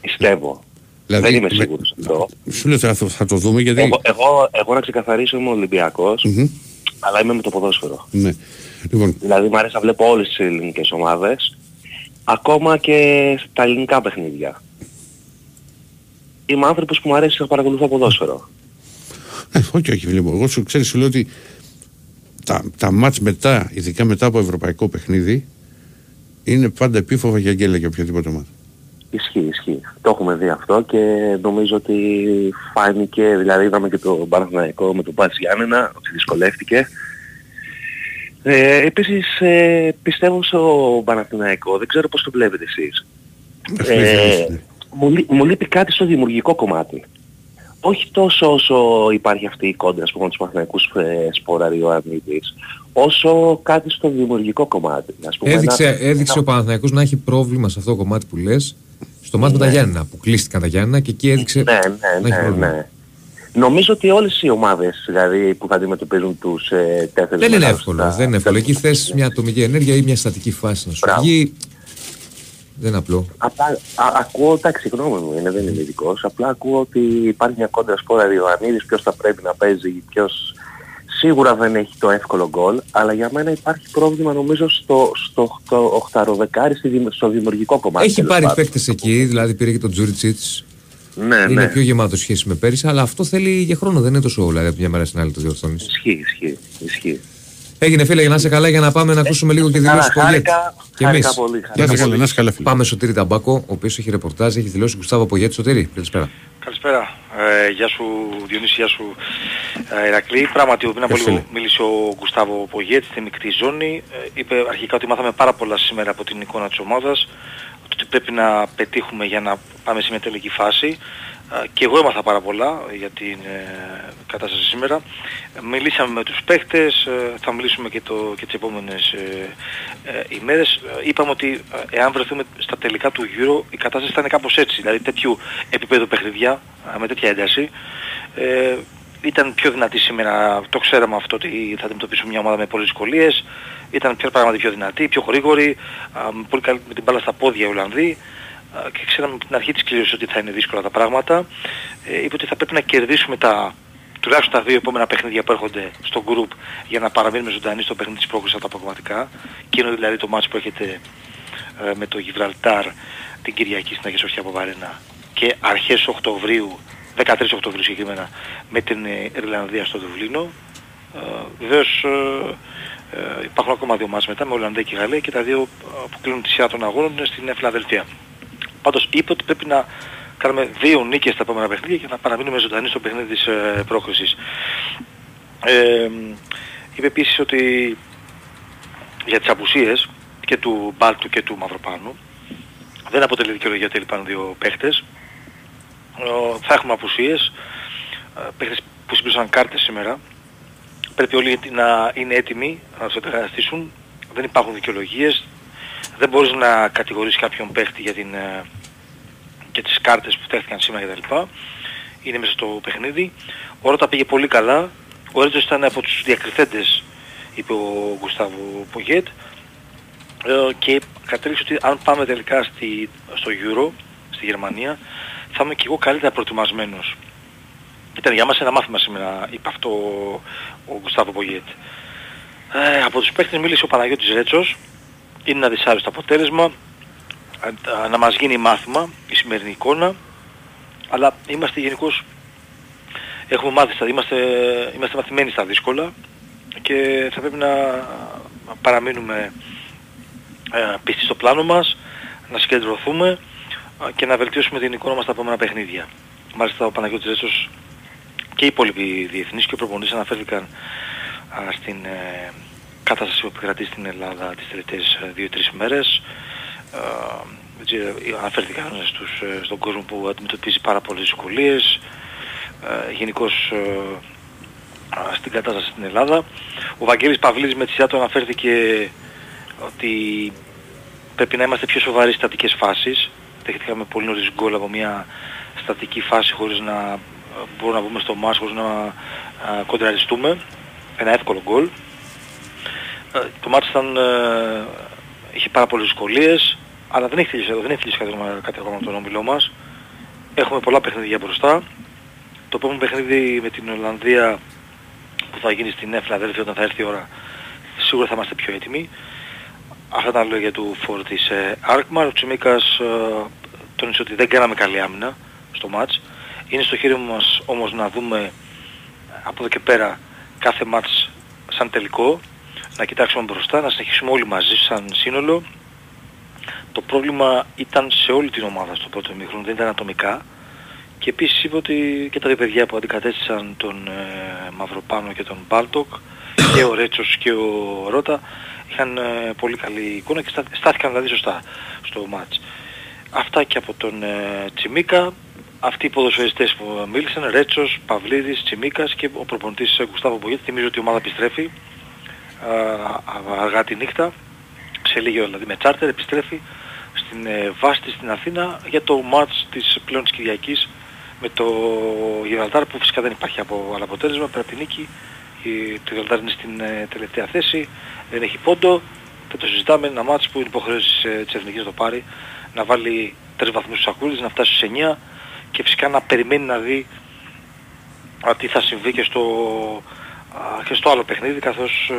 Πιστεύω. Δηλαδή, δεν είμαι σίγουρος με... αυτό. Σου λέω θα, θα το δούμε γιατί... Εγώ, εγώ, εγώ να ξεκαθαρίσω είμαι Ολυμπιακός, mm-hmm, αλλά είμαι με το ποδόσφαιρο. Ναι. Λοιπόν. Δηλαδή μου αρέσει να βλέπω όλες τις ελληνικές ομάδες, ακόμα και τα ελληνικά παιχνίδια. Είμαι άνθρωπος που μου αρέσει να παρακολουθώ ποδόσφαιρο. Ε, όχι, όχι βλέπω. Εγώ σου ξέρεις, σου λέω ότι τα, τα μάτς μετά, ειδικά μετά από ευρωπαϊκό παιχνίδι, είναι πάντα επίφοβα για γκέλα για οποιαδήποτε ομάδα. Ισχύει, ισχύει. Το έχουμε δει αυτό και νομίζω ότι φάνηκε, δηλαδή είδαμε και το Παναθηναϊκό με τον Πας Γιάννενα, ότι δυσκολεύτηκε. Ε, επίσης ε, πιστεύω στο Παναθηναϊκό, δεν ξέρω πώς το βλέπετε εσείς. Ε, μου, μου λείπει κάτι στο δημιουργικό κομμάτι. Όχι τόσο όσο υπάρχει αυτή η κόντρα ας πούμε τους Παναθηναϊκούς ε, Σπόρα Ριωαννίδης, όσο κάτι στο δημιουργικό κομμάτι. Ας πούμε, έδειξε ένα, έδειξε ένα... ο Παναθηναϊκός να έχει πρόβλημα σε αυτό το κομμάτι που λες, στο μάτι ναι, με τα Γιάννενα, που κλείστηκαν τα Γιάννενα και εκεί έδειξε ναι, ναι, να έχει ναι, πρόβλημα. Ναι. Νομίζω ότι όλες οι ομάδες δηλαδή, που θα αντιμετωπίζουν τους ε, τέσσερις... Δεν είναι εύκολο, στα... δεν είναι εύκολο. Εκεί θες μια ατομική ενέργεια ή μια στατική φάση να σου βγει. Δεν είναι απλό. Απλά α, ακούω, εντάξει, γνώμη μου είναι, δεν είμαι ειδικός. Απλά ακούω ότι υπάρχει μια κόντρα Σπόρα Ιωαννίδης, ποιος θα πρέπει να παίζει, ποιος σίγουρα δεν έχει το εύκολο γκολ, αλλά για μένα υπάρχει πρόβλημα νομίζω στο, στο, στο οχταροδεκάρι, στο δημιουργικό κομμάτι. Έχει πάρει παίκτες εκεί, δηλαδή πήρε και τον Τζούριτσιτς. Ναι, είναι ναι. πιο γεμάτο σχέση με πέρυσι, αλλά αυτό θέλει για χρόνο, δεν είναι τόσο όλα. Από μια μέρα στην άλλη το διορθώνει. Ισχύει, ισχύει, ισχύει. Έγινε φίλε, για να είσαι καλά, για να πάμε να ακούσουμε λίγο και δηλώσεις του Πογιέτ. Χάρηκα πολύ. Να είσαι καλά, φίλε. Πάμε Σωτήρη Ταμπάκο, ο οποίος έχει ρεπορτάζ, έχει δηλώσει Γκουστάβο Πογιέτ. Σωτήρη, καλησπέρα. Καλησπέρα. Ε, γεια σου Διονύση, γεια σου ε, Ηρακλή. Πράγματι, πριν από λίγο μίλησε ο Γκουστάβο Πογιέτ στη μεικτή ζώνη. Ε, είπε αρχικά ότι μάθαμε πάρα πολλά σήμερα από την εικόνα της ομάδας, ότι πρέπει να πετύχουμε για να πάμε σε μια τελική φάση. Και εγώ έμαθα πάρα πολλά για την ε, κατάσταση σήμερα. Μιλήσαμε με τους παίχτες, ε, θα μιλήσουμε και, το, και τις επόμενες ε, ε, ημέρες. Είπαμε ότι εάν βρεθούμε στα τελικά του Euro η κατάσταση θα είναι κάπως έτσι. Δηλαδή τέτοιου επίπεδο παιχνιδιά, με τέτοια ένταση. Ε, ήταν πιο δυνατή σήμερα, το ξέραμε αυτό ότι θα αντιμετωπίσουμε μια ομάδα με πολλές δυσκολίες. Ήταν πιο, πραγματικά πιο δυνατή, πιο γρήγορη, πολύ καλή με την μπάλα στα πόδια οι Ολλανδοί. Και ξέραμε από την αρχή της κλήρωσης ότι θα είναι δύσκολα τα πράγματα. Ε, είπε ότι θα πρέπει να κερδίσουμε τα, τουλάχιστον τα δύο επόμενα παιχνίδια που έρχονται στο group για να παραμείνουμε ζωντανοί στο παιχνίδι της πρόκλησης από τα πραγματικά. Εκείνο δηλαδή το μάτς που έχετε ε, με το Γιβραλτάρ την Κυριακή στην Αγία Σοφιά από Βαρένα και αρχές Οκτωβρίου, δεκατρείς Οκτωβρίου συγκεκριμένα, με την Ιρλανδία στο Δουβλίνο. Ε, Βεβαίως ε, ε, υπάρχουν ακόμα δύο μάτς μετά με Ολλανδία και Γαλλία και τα δύο που κλείνουν τη σειρά των αγώνων στην Φιλαδελφία. Πάντως είπε ότι πρέπει να κάνουμε δύο νίκες στα επόμενα παιχνίδια για να παραμείνουμε ζωντανοί στο παιχνίδι της ε, πρόκρισης. Ε, είπε επίσης ότι για τις απουσίες και του Μπάλτου και του Μαυροπάνου δεν αποτελεί δικαιολογία ότι λείπαν δύο παίχτες. Ε, θα έχουμε απουσίες, ε, παίχτες που συμπλήρωσαν κάρτες σήμερα. Πρέπει όλοι να είναι έτοιμοι να τους αντικαταστήσουν. Δεν υπάρχουν δικαιολογίες. Δεν μπορείς να κατηγορείς κάποιον παίχτη για, την, για τις κάρτες που τέχθηκαν σήμερα κτλ. Είναι μέσα στο παιχνίδι. Ο Ρώτα πήγε πολύ καλά. Ο Ρέτζος ήταν από τους διακριθέντες, είπε ο Γκουστάβο Πογιέτ. Ε, και κατέληξε ότι αν πάμε τελικά στη, στο Euro, στη Γερμανία, θα είμαι και εγώ καλύτερα προετοιμασμένος. Ήταν για μας ένα μάθημα σήμερα, είπε αυτό ο Γκουστάβο Πογιέτ. Ε, από τους παίχτες μίλησε ο Παναγιώτης Ρέστος. Είναι ένα δυσάρεστο αποτέλεσμα, να μας γίνει μάθημα η σημερινή εικόνα, αλλά είμαστε γενικώς, έχουμε μάθει, είμαστε, είμαστε μαθημένοι στα δύσκολα και θα πρέπει να παραμείνουμε πιστοί στο πλάνο μας, να συγκεντρωθούμε και να βελτιώσουμε την εικόνα μας στα επόμενα παιχνίδια. Μάλιστα ο Παναγιώτης Ρέστος και οι υπόλοιποι διεθνείς και οι προπονητές αναφέρθηκαν στην κατάσταση που επικρατεί στην Ελλάδα τις τελευταίες δύο με τρεις μέρες. Ε, αναφέρθηκαν στους, στον κόσμο που αντιμετωπίζει πάρα πολλές δυσκολίες, ε, γενικώς ε, στην κατάσταση στην Ελλάδα. Ο Βαγγέλης Παυλίδης με τη σειρά του αναφέρθηκε ότι πρέπει να είμαστε πιο σοβαροί στις στατικές φάσεις. Δέχτηκαμε πολύ νωρίς γκολ από μια στατική φάση χωρίς να μπορούμε να μπούμε στο μάτς, χωρίς να κοντραριστούμε. Ένα εύκολο γκολ. Το μάτς ήταν, ε, είχε πάρα πολλές δυσκολίες, αλλά δεν έχει τελειώσει κάτι ακόμα τον όμιλό μας. Έχουμε πολλά παιχνίδια μπροστά. Το επόμενο παιχνίδι με την Ολλανδία που θα γίνει στην Φιλαδέλφεια όταν θα έρθει η ώρα, σίγουρα θα είμαστε πιο έτοιμοι. Αυτά τα λόγια του Φόρτη Άρκμαρ. Ο Τσιμίκας ε, τόνισε ότι δεν κάναμε καλή άμυνα στο μάτς. Είναι στο χέρι μας όμως να δούμε από εδώ και πέρα κάθε μάτς σαν τελικό, να κοιτάξουμε μπροστά, να συνεχίσουμε όλοι μαζί σαν σύνολο. Το πρόβλημα ήταν σε όλη την ομάδα στο πρώτο ημίχρονο, δεν ήταν ατομικά. Και επίσης είπε ότι και τα δύο παιδιά που αντικατέστησαν τον ε, Μαυροπάνο και τον Μπάλτοκ, και ο Ρέτσος και ο Ρώτα, είχαν ε, πολύ καλή εικόνα και στά, στάθηκαν δηλαδή σωστά στο μάτς. Αυτά και από τον ε, Τσιμίκα. Αυτοί οι ποδοσφαιριστές που μίλησαν, Ρέτσος, Παυλίδης, Τσιμίκας και ο προπονητής Γκουστάβο Πογιέτ. Θυμίζω ότι η ομάδα επιστρέφει αργά τη νύχτα, σε λίγο δηλαδή με τσάρτερ, επιστρέφει στην ε, βάση της στην Αθήνα για το μάτς της πλέον της Κυριακής με το Γιβραλτάρ, που φυσικά δεν υπάρχει από άλλο αποτέλεσμα πέρα από τη νίκη. Η, το Γιβραλτάρ είναι στην ε, τελευταία θέση, δεν έχει πόντο, θα το συζητάμε, ένα μάτς που είναι υποχρέωση ε, της Εθνικής να το πάρει, να βάλει τρεις βαθμούς στους σακούλες, να φτάσει στους εννιά και φυσικά να περιμένει να δει α, τι θα συμβεί και στο και στο άλλο παιχνίδι, καθώς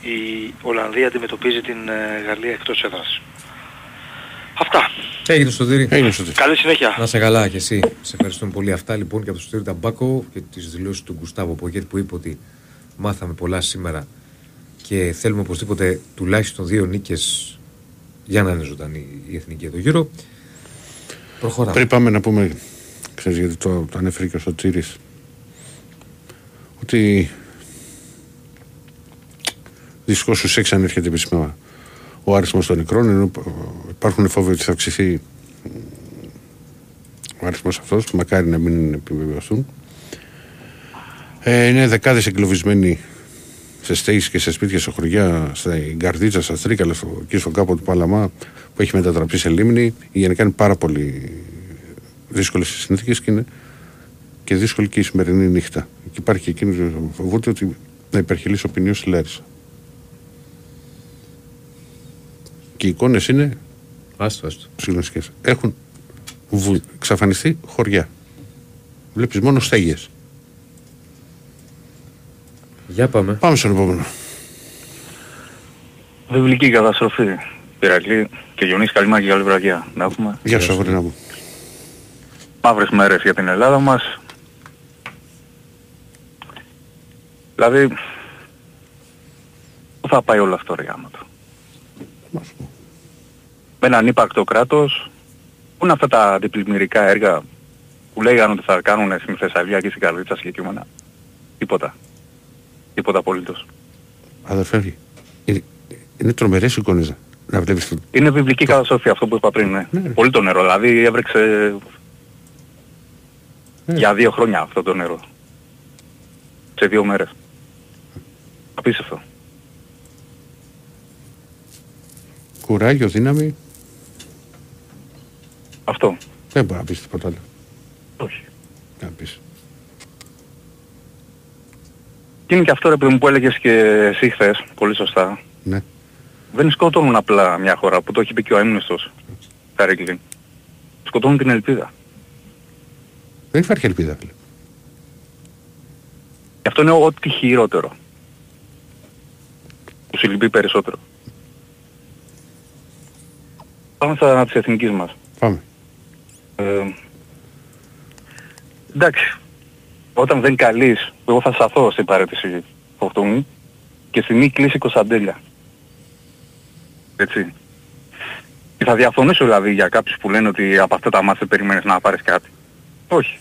η Ολλανδία αντιμετωπίζει την Γαλλία εκτός έδρας. Αυτά. Έγινε στο τύρι. Καλή συνέχεια. Να σε καλά και εσύ. Σε ευχαριστούμε πολύ. Αυτά λοιπόν και από το Στήρι Ταμπάκο και τις δηλώσεις του Γκουστάβο Πογιέτ που είπε ότι μάθαμε πολλά σήμερα και θέλουμε οπωσδήποτε τουλάχιστον δύο νίκες για να είναι ζωντανή η εθνική εδώ γύρω. Προχωράμε. Πριν πάμε να πούμε, ξέρεις γιατί το, το ανέφερε και ο Τσίρης, ότι δυστυχώς στους έξι ανέρχεται επίσημα ο αριθμός των νεκρών, ενώ υπάρχουν φόβοι ότι θα αυξηθεί ο αριθμός αυτός, που μακάρι να μην επιβεβαιωθούν. Ε, είναι δεκάδες εγκλωβισμένοι σε στέγες και σε σπίτια, σε χωριά, στην Καρδίτσα, στα Τρίκαλα, στο, εκεί στον κάπο του Παλαμά που έχει μετατραπεί σε λίμνη. Γενικά είναι πάρα πολύ δύσκολες οι συνθήκες και είναι και δύσκολη και η σημερινή νύχτα. Και υπάρχει εκείνο το φοβόται ότι να υπερχειλήσει ο ποινίος στη Λάρισα. Και οι εικόνες είναι συγκλονιστικές. Έχουν βου... εξαφανιστεί χωριά. Βλέπεις μόνο στέγες. Για πάμε. Πάμε στον επόμενο. Βιβλική καταστροφή. Ηρακλή και Διονύση, καλή μάχη, καλή βραδιά. Να έχουμε. Γεια σας, αγόρι μου. Μαύρες μέρες για την Ελλάδα μας. Δηλαδή, πού θα πάει όλο αυτό το γάμο του. Με έναν ύπαρκτο κράτος, πού είναι αυτά τα αντιπλημμυρικά έργα που λέγανε ότι θα κάνουν στην Θεσσαλία και στην Καρδίτσα συγκεκριμένα. Τίποτα. Τίποτα απολύτως. Αδερφέ, είναι, είναι τρομερές εικόνες να βλέπεις. Είναι βιβλική το... καταστροφή αυτό που είπα πριν. Ναι. Ναι. Πολύ το νερό, δηλαδή έβρεξε ναι. για δύο χρόνια αυτό το νερό. Σε δύο μέρες. Απίστευτο. Κουράγιο, δύναμη. Αυτό. Δεν μπορεί να πεις τίποτα άλλο. Όχι. Να πεις. Και είναι και αυτό ρε παιδί μου που έλεγες και εσύ χθες, πολύ σωστά. Ναι. Δεν σκοτώνουν απλά μια χώρα που το έχει πει και ο αείμνηστος. Καρέκλιν. Σκοτώνουν την ελπίδα. Δεν υπάρχει ελπίδα. Και αυτό είναι ό,τι χειρότερο. Που συλληπεί περισσότερο. Πάμε στα της εθνικής μας. Πάμε. Ε, εντάξει. Όταν δεν καλείς, εγώ θα σταθώ στην παρέτηση Φορτούνη και στη μη κλείσει Κωνσταντέλια. Έτσι. Και θα διαφωνήσω δηλαδή για κάποιους που λένε ότι από αυτά τα μάτια περιμένεις να πάρεις κάτι. Όχι.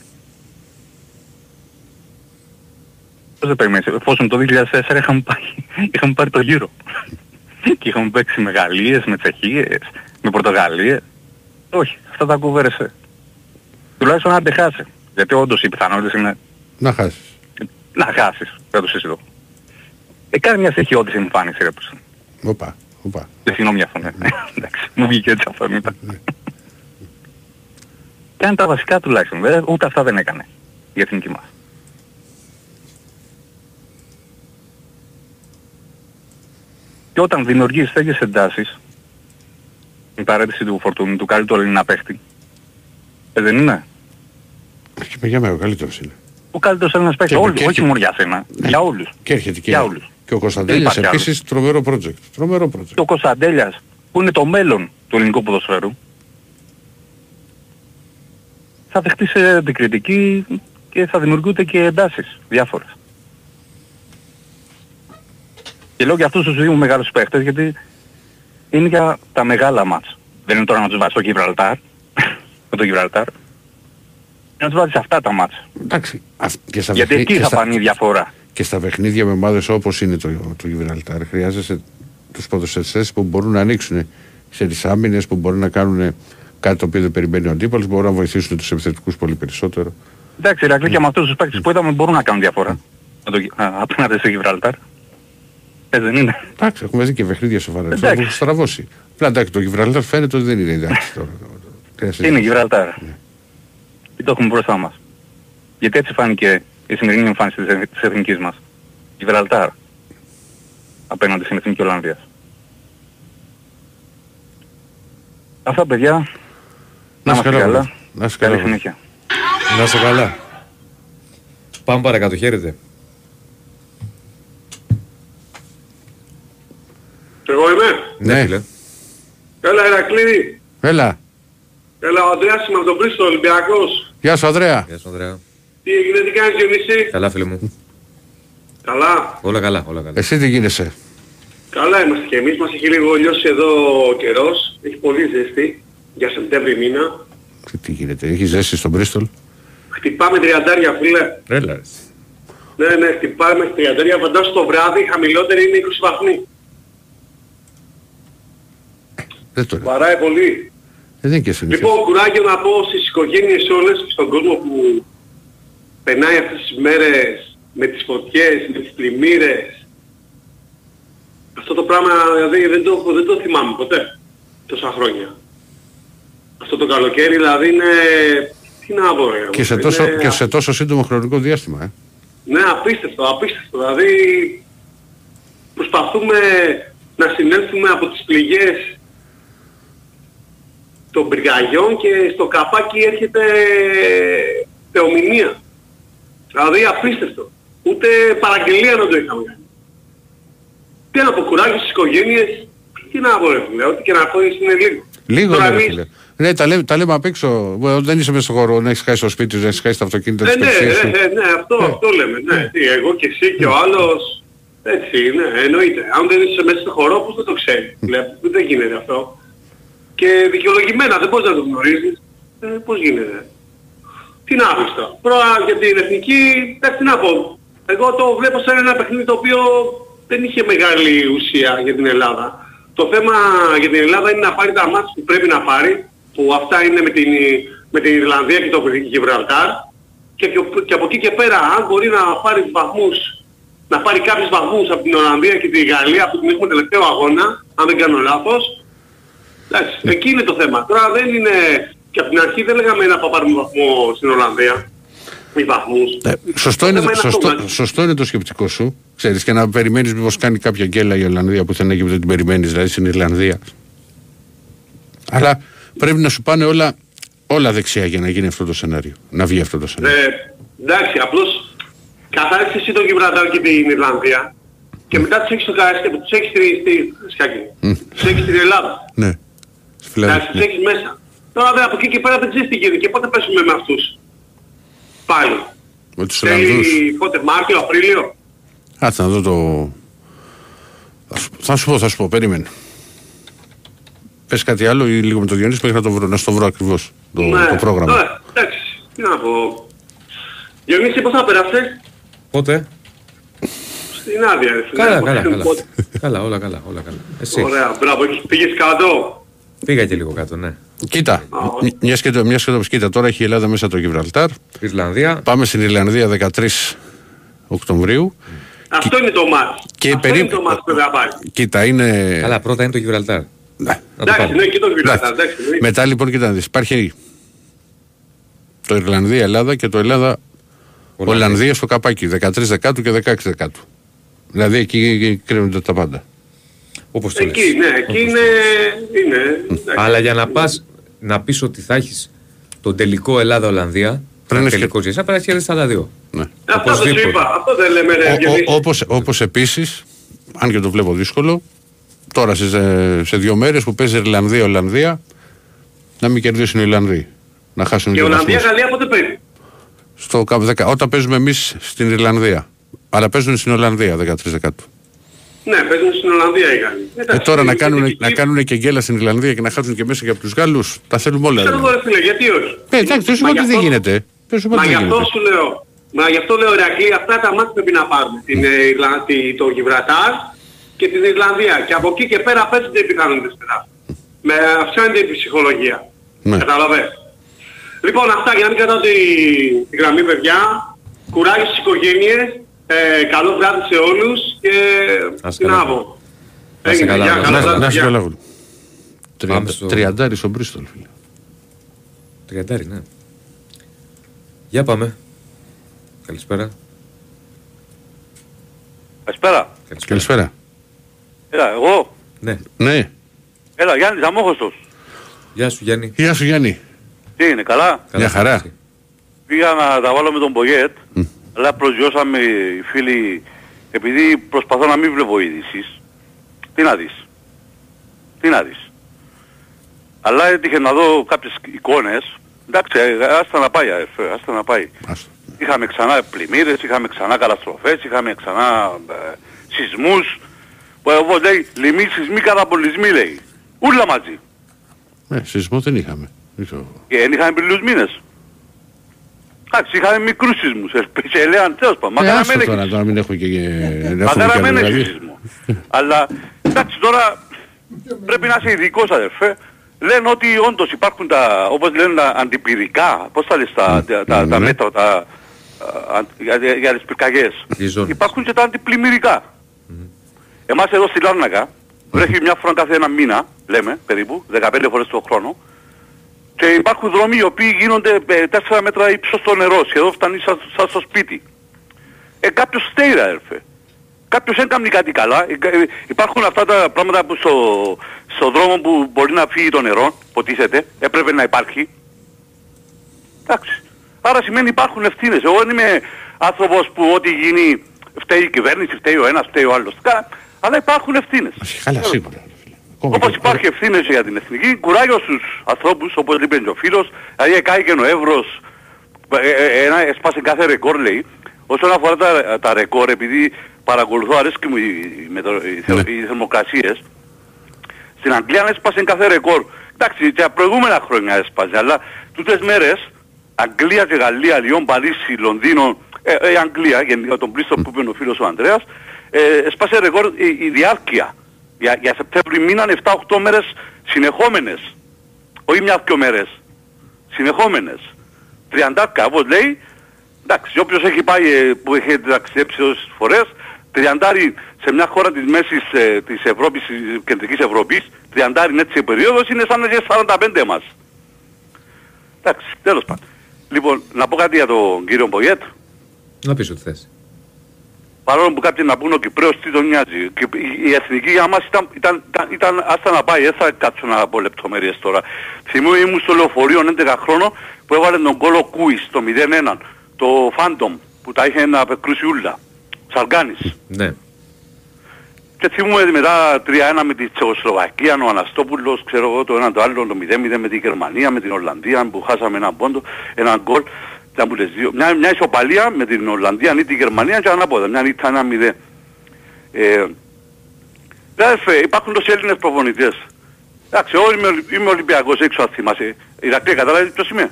Πώς δεν περιμένεις, εφόσον το δύο χιλιάδες τέσσερα είχαμε πάρει, είχαμε πάρει το γύρο. Και είχαμε παίξει με Γαλλίες, με Τσεχίες, με Πορτογαλίες. Όχι, αυτά τα κουβέρεσε. Τουλάχιστον αν αντεχάσει. Γιατί όντως οι πιθανότητες είναι... Να χάσεις. Να χάσεις, δεν το συζητώ. Ε, κάνει μια στοιχειώδη εμφάνιση ρε πως. Οπα, οπα. Δεν συγγνώμη αυτό, ναι. Εντάξει, μου βγήκε έτσι αυτό, μην τα. Κάνει τα βασικά τουλάχιστον, βέβαια, ούτε αυτά δεν έκανε για την εθνική μας. Και όταν δημιουργείς τέτοιες εντάσεις, η παρέτηση του Φορτούνη, του καλύτερου Ελληνικού παίχτη, ε, δεν είναι. Και για μένα ο καλύτερος είναι. Ο καλύτερος Έλληνας παίχτης για όλους, όχι μόνο για σένα, για όλους. Και έρχεται και, για όλους. Και ο Κωνσταντέλιας επίσης τρομερό project. Τρομερό project. Και ο Κωνσταντέλιας που είναι το μέλλον του ελληνικού ποδοσφαίρου θα δεχτεί σε αντικριτική και θα δημιουργούνται και εντάσεις διάφορες. Και λέω για αυτούς τους δύο μεγάλους παίχτες γιατί είναι για τα μεγάλα μάτς. Δεν είναι τώρα να τους βάζει στο Γιβραλτάρ, με το Γιβραλτάρ. Να τους βάζεις αυτά τα μάτς. Εντάξει. Και στα γιατί εκεί θα φανεί η διαφορά. Και στα παιχνίδια με ομάδες όπως είναι το, το Γιβραλτάρ χρειάζεσαι τους ποδοσφαιριστές που μπορούν να ανοίξουν σε τις άμυνες, που μπορούν να κάνουν κάτι το οποίο δεν περιμένει ο αντίπαλος, μπορούν να βοηθήσουν τους επιθετικούς πολύ περισσότερο. Εντάξει, η Ηρακλή και με αυτούς τους παίκτες που είδαμε μπορούν να κάνουν διαφορά. Απέναντι στο Γιβραλτάρ. Ε, δεν είναι. Εντάξει, έχουμε δει και παιχνίδια σοβαρά. Που έχουν στραβώσει. Πλαντάκι το Γιβραλτάρ φαίνεται ότι δεν είναι εντάξει τώρα. Είναι Γιβραλτάρ. Και το έχουμε μπροστά μας. Γιατί έτσι φάνηκε η σημερινή εμφάνιση της εθνικής μας. Γιβραλτάρ. Απέναντι στην εθνική Ολλανδία. Αυτά παιδιά. Να είστε καλά. καλά. Να είστε καλά. Καλή συνέχεια. Να είστε καλά. Πάμε παρακάτω. Χαίρετε. Ναι. Φίλε. Έλα Ηρακλή. Έλα. Έλα ο Ανδρέας είμαι από τον Πρίστο, Ολυμπιακός. Γεια σου Ανδρέα. Γεια σου Ανδρέα. Τι γίνεται, τι κάνεις Διονύση? Καλά φίλε μου. Καλά. Όλα καλά, όλα καλά. Εσύ τι γίνεσαι? Καλά είμαστε και εμείς, μας έχει λίγο λιώσει εδώ ο καιρός, έχει πολύ ζέστη για Σεπτέμβρη μήνα. Τι γίνεται, έχει ζέστη στον Πρίστολ? Χτυπάμε τριαντάρια φίλε. Έλα. Ναι, ναι, χτυπάμε τριαντάρια, φαντάσου το βράδυ, χαμηλότερη είναι είκοσι βαθμοί. Δεν βαράει πολύ. Δεν είναι και συνήθως. Λοιπόν, κουράγιο να πω στις οικογένειες όλες, στον κόσμο που περνάει αυτές τις μέρες με τις φωτιές, με τις πλημμύρες. Αυτό το πράγμα δηλαδή, δεν, το, δεν το θυμάμαι ποτέ τόσα χρόνια. Αυτό το καλοκαίρι δηλαδή είναι... Τι να πω ρε, και, σε είναι... τόσο, και σε τόσο σύντομο χρονικό διάστημα. Ε. Ναι, απίστευτο, απίστευτο. Δηλαδή προσπαθούμε να συνέλθουμε από τις πληγές των πυργαγιών και στο καπάκι έρχεται θεομηνία. Δηλαδή απίστευτο. Ούτε παραγγελία να το είχαμε κάνει. Τι να πω, κουράγιο στις οικογένειες, τι να πω ρε φίλε, ό,τι και να ακούγεις είναι λίγο. Λίγο τώρα, ρε φίλε. Ναι, τα λέμε, τα λέμε απ' έξω. Δεν είσαι μέσα στο χώρο, να έχεις χάσει το σπίτι σου, να έχεις χάσει τα αυτοκίνητα σου. Ναι, ναι, ναι, ναι, αυτό, ναι. αυτό λέμε. Ναι. Τι, εγώ και εσύ και ο άλλος, έτσι, ναι, εννοείται. Αν δεν είσαι μέσα στο χώρο, πώς δεν το ξέρει. Δεν γίνεται αυτό. Και δικαιολογημένα, δεν μπορείς να το γνωρίζεις. Ε, πώς γίνεται. Τι να πεις τώρα. Πρώτα για την εθνική, τι να πω. Εγώ το βλέπω σαν ένα παιχνίδι το οποίο δεν είχε μεγάλη ουσία για την Ελλάδα. Το θέμα για την Ελλάδα είναι να πάρει τα μάτς που πρέπει να πάρει, που αυτά είναι με την, με την Ιρλανδία και το Γιβραλτάρ, και, και από εκεί και πέρα αν μπορεί να πάρει βαθμούς, να πάρει κάποιους βαθμούς από την Ολλανδία και τη Γαλλία που την έχουμε τελευταίο αγώνα, αν δεν κάνω λάθος, εντάξει, εκεί είναι το θέμα. Τώρα δεν είναι, και από την αρχή δεν λέγαμε να πάρουμε βαθμό στην Ολλανδία. Ναι. Σωστό, είναι, σωστό, σωστό είναι το σκεπτικό σου. Ξέρεις, και να περιμένεις μήπως κάνει κάποια γκέλα η Ολλανδία που θέλει να γίνει, δεν την περιμένεις, δηλαδή στην Ιρλανδία. Αλλά πρέπει να σου πάνε όλα, όλα δεξιά για να γίνει αυτό το σενάριο. Να βγει αυτό το σενάριο. Ε, εντάξει, απλώς καθάρισες εσύ τον Γιβραλτάρ και την Ιρλανδία και μετά τους έχεις το Καρδίτσα και τους έχεις στη, στην Ελλάδα. Ναι. Εντάξει, τους έχεις μέσα. Τώρα από εκεί και πέρα δεν ξέρεις τι γίνει και πότε πέσουμε με αυτούς. Πάλι. Με τους Ολλανδούς. Πότε, Μάρτιο, Απρίλιο. Κάτσε να δω το... Θα σου, θα σου πω, θα σου πω, περίμενε. Πες κάτι άλλο ή λίγο με το Διονύση μέχρι να το βρω, να στο βρω ακριβώς το, ναι, το πρόγραμμα. Ναι, εντάξει, τι να πω. Διονύση, πώς θα περάσεις? Πότε? Στην άδεια, ρε. Καλά, καλά, καλά. Καλά, όλα καλά, όλα καλά. Εσύ. Ωραία, μπράβο, πήγες κάτω. Πήγα και λίγο κάτω, ναι. Κοίτα, oh. μιας και το πεις, κοίτα, τώρα έχει η Ελλάδα μέσα το Γιβραλτάρ. Ιρλανδία. Πάμε στην Ιρλανδία δεκατρείς Οκτωβρίου. Αυτό Κι... είναι το μάτς. Και αυτό περί... είναι το μάτς που θα πάει. Κοίτα, είναι... Καλά, πρώτα είναι το Γιβραλτάρ. Ναι. Εντάξει, ναι, και το Γιβραλτάρ. Ναι. Ναι. Μετά λοιπόν, κοίτα να δεις, υπάρχει το Ιρλανδία-Ελλάδα και το Ελλάδα-Ολλανδία στο καπάκι. δεκατρείς Δεκάτου και δεκαέξι Δεκάτου. Δηλαδή εκεί κρίνονται τα πάντα. Όπως το εκεί, λες. Ναι, εκεί είναι... είναι... Αλλά για να πας να πεις ότι θα έχεις τον τελικό Ελλάδα-Ολλανδία, πρέπει να έχεις και στα άλλα δύο. Ναι. Αυτό το σου είπα, αυτό δεν λέμε ρε. Ο, ο, όπως, όπως επίσης, αν και το βλέπω δύσκολο, τώρα σε, σε δύο μέρες που παίζει Ιρλανδία-Ολλανδία, να μην κερδίσουν οι Ιρλανδοί. Να χάσουν και οι Ιρλανδοί. Και Ολλανδία-Γαλλία πότε παίζει? Στο δέκα, όταν παίζουμε εμείς στην Ιρλανδία. Αλλά παίζουν στην Ολλανδία δεκατρείς Δεκάτου. Ναι, παίζουν στην Ολλανδία οι Γάλλοι. Ε, ε, τώρα να κάνουν, και... να κάνουν και γκέλα στην Ιρλανδία και να χάσουν και μέσα και από τους Γάλλους, τα θέλουμε όλα. Ξέρω τώρα φίλε, γιατί όχι. Ε, εντάξει, πες ότι δεν γίνεται. Μα γι' αυτό σου λέω, μα γι' αυτό λέω Ηρακλή, αυτά τα μάτια πρέπει να πάρουμε. Την, mm. το Γιβραλτάρ και την Ιρλανδία. Και από εκεί και πέρα παίζονται οι πιθανότητες μετά. Με αυξάνεται η ψυχολογία. Ναι. Καταλαβαίνεις. Λοιπόν, αυτά για να μην κρατάω την γραμμή παιδιά. Κουράγιο στις οικογένειες. Ε, καλό βράδυ σε όλους και συνάβω. Έγινε, για καλά βράδυ. Να είσαι καλά βράδυ. Τριαντάρι στον Μπρίστολ, φίλε. Τριαντάρι, ναι. Για πάμε. Καλησπέρα. Καλησπέρα. Καλησπέρα. Έλα, εγώ. Ναι. Ναι. Έλα, Γιάννης Αμόχωστος. Γεια σου, Γιάννη. Γεια σου, Γιάννη. Τι είναι, καλά? Μια χαρά. Πήγα να τα βάλω με τον Πογιέτ. Αλλά προσγειώσαμε οι φίλοι, επειδή προσπαθώ να μην βλέπω ειδήσεις. Τι να δεις. Τι να δεις. Αλλά έτυχε να δω κάποιες εικόνες. Εντάξει, άστα να πάει, άστα να πάει. Άστα. Είχαμε ξανά πλημμύρες, είχαμε ξανά καταστροφές, είχαμε ξανά ε, σεισμούς. Εγώ λέει, λοιμοί, σεισμοί, καταπολισμοί λέει. Ούλα μαζί. Ε, σεισμό δεν είχαμε. Ε, δεν είχαμε πριν λίγους μήνες. Εντάξει, είχαμε μικρούς σεισμούς. Ελπίσε, έλεγαν, τέλος πάντων. Ε, άστο τώρα, τώρα μην έχω και... Πατέρα μην έχει σεισμό. Αλλά, εντάξει τώρα, πρέπει να είσαι ειδικός αδερφέ. Λένε ότι όντως υπάρχουν τα, όπως λένε, τα αντιπυρικά, πώς θα λες τα, τα, τα, τα μέτρα τα, α, για, για τις πυρκαγιές. Υπάρχουν και τα αντιπλημμυρικά. Εμάς εδώ στη Λάρνακα βρέχει μια φορά κάθε ένα μήνα, λέμε περίπου, δεκαπέντε φορές το χρόνο, και υπάρχουν δρόμοι οι οποίοι γίνονται τέσσερα μέτρα ύψος στο νερό, σχεδόν φτάνει σαν, σαν στο σπίτι. Ε, κάποιος στέιρα έρφε. Κάποιος έκαμνει κάτι καλά. Υπάρχουν αυτά τα πράγματα που στο, στο δρόμο που μπορεί να φύγει το νερό, ποτίσεται, έπρεπε να υπάρχει. Εντάξει. Άρα σημαίνει υπάρχουν ευθύνες. Εγώ δεν είμαι άνθρωπος που ό,τι γίνει φταίει η κυβέρνηση, φταίει ο ένας, φταίει ο άλλος. Αλλά υπάρχουν ευθύνες. Καλά, σίγουρα. Όπως υπάρχει ευθύνες για την εθνική, κουράγιο στους ανθρώπους, όπως είπε και ο φίλος, δηλαδή εκάγγεν ο Εύρος, έσπασε κάθε ρεκόρ λέει. Όσον αφορά τα, τα ρεκόρ, επειδή παρακολουθώ αρέσκει μου οι, οι, οι θερμοκρασίες, στην Αγγλία έσπασε κάθε ρεκόρ. Εντάξει, τα προηγούμενα χρόνια έσπασε, αλλά τούτες μέρες, Αγγλία και Γαλλία, Λιόν, Παρίσι, Λονδίνο, ε, ε, η Αγγλία, για τον πλήστο που είπε ο φίλος ο Ανδρέας, έσπασε ε, ρεκόρ η, η διάρκεια. Για, για Σεπτέμβρη μήναν επτά οκτώ μέρες συνεχόμενες. Όχι μια-δυο μέρες. Συνεχόμενες. τριάντα όπως λέει. Εντάξει, όποιος έχει πάει, που έχει ταξιδέψει όσες φορές, τριαντάρι σε μια χώρα της μέσης ε, της Ευρώπης, της κεντρικής Ευρώπης, τριαντάρι είναι έτσι η περίοδος, είναι σαν να είναι σαράντα πέντε μας. Εντάξει, τέλος πάντων. Λοιπόν, να πω κάτι για τον κύριο Πογιέτ. Να πεις ότι θες. Παρόλο που κάποιοι να πούν ο Κυπρέος τι τον νοιάζει. Και η εθνική για μας ήταν, ήταν, ήταν, ήταν άστα να πάει, δεν θα κάτσω να πω λεπτομέρειες τώρα. Θυμούμαι ήμουν στο λεωφορείο έντεκα χρόνο που έβαλε τον κόλο Κούις το μηδέν ένα. Το Φάντομ που τα είχε ένα κρουσιούλα, Σαργάνης. Ναι. Και θυμούμαι μετά τρία ένα με τη Τσεχοσλοβακία, ο Αναστόπουλος, ξέρω εγώ το ένα το άλλο, το μηδέν μηδέν με τη Γερμανία, με την Ολλανδία που χάσαμε έναν πόντο, έναν γκολ, ήταν που λες δύο. Μια, μια ισοπαλία με την Ολλανδία, νίτη Γερμανία και ανάποδα, μια νύχτα ένα μηδέν. Ε, δηλαδή υπάρχουν τόσοι Έλληνες προπονητές. Εντάξει, εγώ είμαι, είμαι Ολυμπιακός, έξω αν θυμάσαι. Ηρακλή, καταλάβει ποιος είμαι.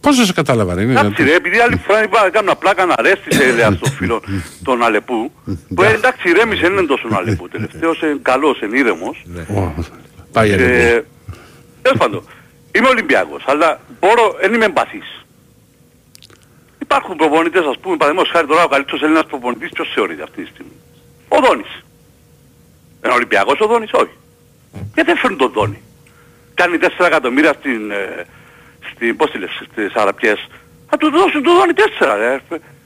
Πώς δεν σε κατάλαβα ρε. Εντάξει ρε, επειδή άλλη φορά είπα κάμνα πλάκα να αρέστησε ελέα στο φίλο τον Αλεπού. Που εντάξει ρέμισε, είναι τόσο τον Αλεπού τελευταίος, είναι καλός, είναι ήρεμος. Πάει Αλεπού. Τέλος πάντων, είμαι Ολυμπιακός, αλλά μπορώ, δεν είμαι εμπαθής. Υπάρχουν προπονητές ας πούμε, παραδείγματος χάρη τώρα ο καλύτερος Έλληνας προπονητής ποιος θεωρείται αυτή τη στιγμή. Ο Δόνης. Ένα Ολυμπιακός ο Δόνης, όχι. Γιατί δεν φέρνει τον Δόνη. Κάνει τέσσερα εκατομμύρια στην... Στην, πώς τη λες, στις Αραπιές. Θα του δώσουν, του δώνει τέσσερα, ρε.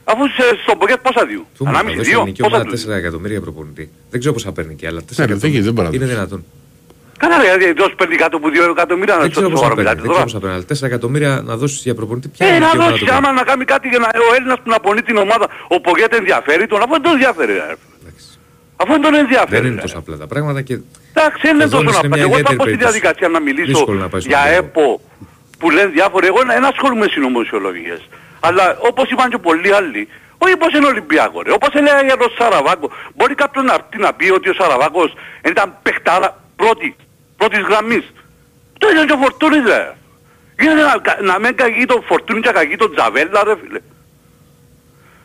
Αφού στον Πογιέτ πόσα δύο. Ανάμιση δύο, πόσα δύο. τέσσερα εκατομμύρια προπονητή. Δεν ξέρω πώς θα παίρνει και άλλα. τέσσερα εκατομμύρια είναι δυνατόν. Καλά ρε, γιατί δώσεις παίρνει κάτω από δύο εκατομμύρια να δώσεις τώρα. Δεν ξέρω πώς θα παίρνει. τέσσερα εκατομμύρια να δώσεις για προπονητή. Ε, να δώσεις άμα να κάνει κάτι για ο Έλληνας που να πονεί την ομάδα. Ο Πογιέτ ενδιαφέρει τον, αφού δεν τον ενδιαφέρει. Αφού δεν τον ενδιαφέρει. Δεν είναι τόσο απλά τα πράγματα και... Εντάξει, είναι τόσο απλά. Εγώ θα πω στη διαδικασία να μιλήσω για ΕΠΟ. Που λένε διάφοροι, εγώ δεν ασχολούμαι με συνωμοσιολογίες. Αλλά όπως είπαν και πολλοί άλλοι, όχι πως είναι Ολυμπιακό ρε, όπως έλεγα για τον Σαραβάκο. Μπορεί κάποιος να, να πει ότι ο Σαραβάκος ήταν παιχτάρα πρώτη, πρώτης γραμμής. Το ίδιο και ο Φορτούνης ρε. Γίνεται να, να μην καγεί τον Φορτούνη και καγεί τον Τζαβέλα ρε φίλε.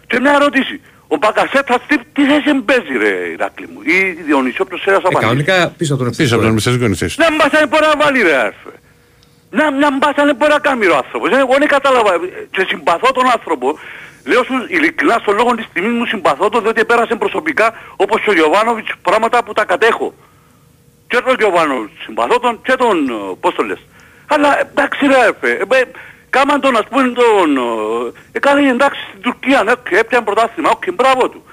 Και μια ερώτηση. Ο Μπακασέτας τι θέση παίζει ρε Ηράκλη μου, ή Διονύσιο ποιος ένας απαντήσει. Ε, κανονικά πίσω από τον Ευθύς. Ναι, μπας δεν μπορεί να βάλει ρε. Να, να μπάσανε μπορεί να κάνει ο άνθρωπος. Εγώ δεν κατάλαβα. Και συμπαθώ τον άνθρωπο. Λέω σου ειλικρινά στο λόγο της τιμής μου συμπαθώ τον διότι πέρασε προσωπικά όπως ο Γιωβάνοβιτς πράγματα που τα κατέχω. Και τον Γιωβάνοβιτς συμπαθώ τον και τον... πώς το λες. Αλλά εντάξει ρε έφε. Κάμαν τον ας πούμε τον... Έκανε εντάξει στην Τουρκία. Ναι, έπιαν πρωτάθλημα. Όχι, μπράβο του.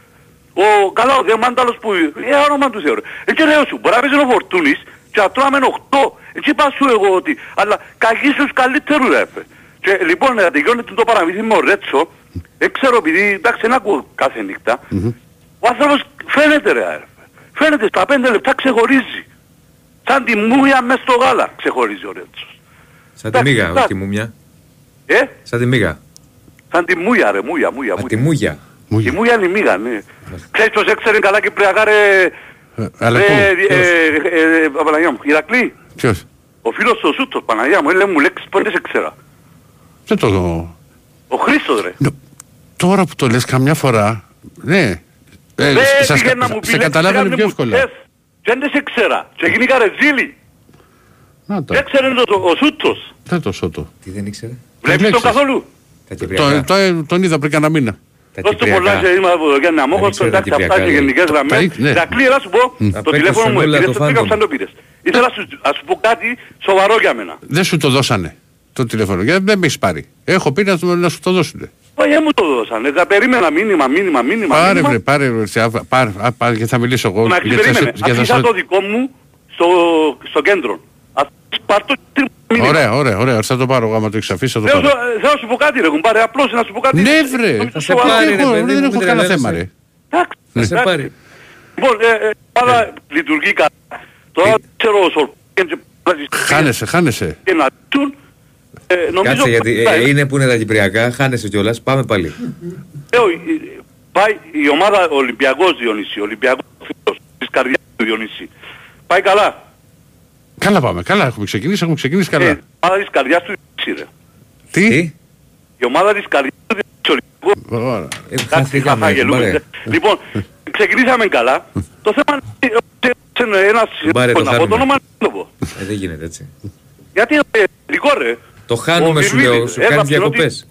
Ο καλά ο Διαμάνταλος που... Ε, όνομα του θεωρώ. Έτσι λέω σου, μπορεί να πεις ο Φορτούνης και να τρώμεν οκτώ. Έτσι είπα σου εγώ ότι... Αλλά καγείς τους καλύτερους ρε. Και λοιπόν να τελειώνει το παραμύθι με ο Ρέτσο. Δεν ξέρω επειδή... Εντάξει δεν ακούω κάθε νύχτα. Ο άνθρωπος φαίνεται ρε. Φαίνεται στα πέντε λεπτά ξεχωρίζει. Σαν τη μούρια μες στο γάλα ξεχωρίζει ο Ρέτσος. Σαν τη μίγα, όχι τη μουμιά. Ε? Σαν τη μίγα. Σαν τη μούρια ρε, μούρια, μούρια. Α, τη μούρια. Η μούρια είναι η μίγα, ναι. Ξέρεις πως έξερε καλά και Κυπριακά ρε... Ρε, Παναγιά μου, Ηρακλή. Ποιος? Ο φίλος ο Σούτος, Παναγιά μου, έλεγε μου λέξεις πότε σε ξέρα. Δεν το δω. Ο Χρήστος ρε. Τώρα που το λες καμιά φορά, ναι. Σε καταλάβαινε πιο εύκολα. Δεν σε ξέρα. Σε γίνηκα ρε ζήλι. Δεν ξέρε ο Σούτος. Δεν το Σούτο. Τι δεν ήξερε. Βλέπεις τον καθόλου. Τον είδα πριν κανένα μήνα. Δώστε πολλά σε είμαι από το Γιάννενα Μόχος, το εντάξει αυτά και γενικές γραμμές. Τα κλείρα σου πω, το τηλέφωνο μου επίδες, το πήγα σαν το πήρες. Ήθελα να σου πω κάτι σοβαρό για μένα. Δεν σου το δώσανε το τηλέφωνο, γιατί δεν με έχεις πάρει. Έχω πει να σου το δώσουνε. Όχι, δεν μου το δώσανε, θα περίμενα μήνυμα, μήνυμα, μήνυμα. Πάρε βρε, πάρε βρε, και θα μιλήσω εγώ. Να ξεπερίμενε, αφήσα το δικό μου στο κέντρο. Ωραία, ωραία, ωραία, θα το πάρω άμα το έχεις αφήσει, θα το πάρω. Θέλω να σου πω κάτι ρε κουμπάρε, απλώς να σου πω κάτι. Ναι βρε, θα σε πάρει ρε παιδί, δεν έχω κανένα θέμα ρε. Θα σε πάρει. Λοιπόν, άρα λειτουργεί καλά. Τώρα ξέρω ο Σολμπάκεν. Χάνεσαι, χάνεσαι. Κάτσε γιατί είναι που είναι τα Κυπριακά, χάνεσαι κιόλας, πάμε πάλι. Πάει η ομάδα Ολυμπιακός Διονύση, Ολυμπιακός φίλος της καρδιάς του Διονύση. Πάει καλά. Καλά πάμε, καλά έχουμε ξεκινήσει, έχουμε ξεκινήσει καλά. Ε, η ομάδα της καρδιάς του Ιωσήρε. Τι? Η ομάδα της καρδιάς του Ιωσήρε. Χάθηκα μάγελ. Λοιπόν, ξεκινήσαμε καλά. Το θέμα είναι ένας... Μπάρε το χάνουμε. Δεν γίνεται έτσι. Γιατί είναι δικό ρε. Το χάνουμε σου λέω, σου κάνεις διακοπές.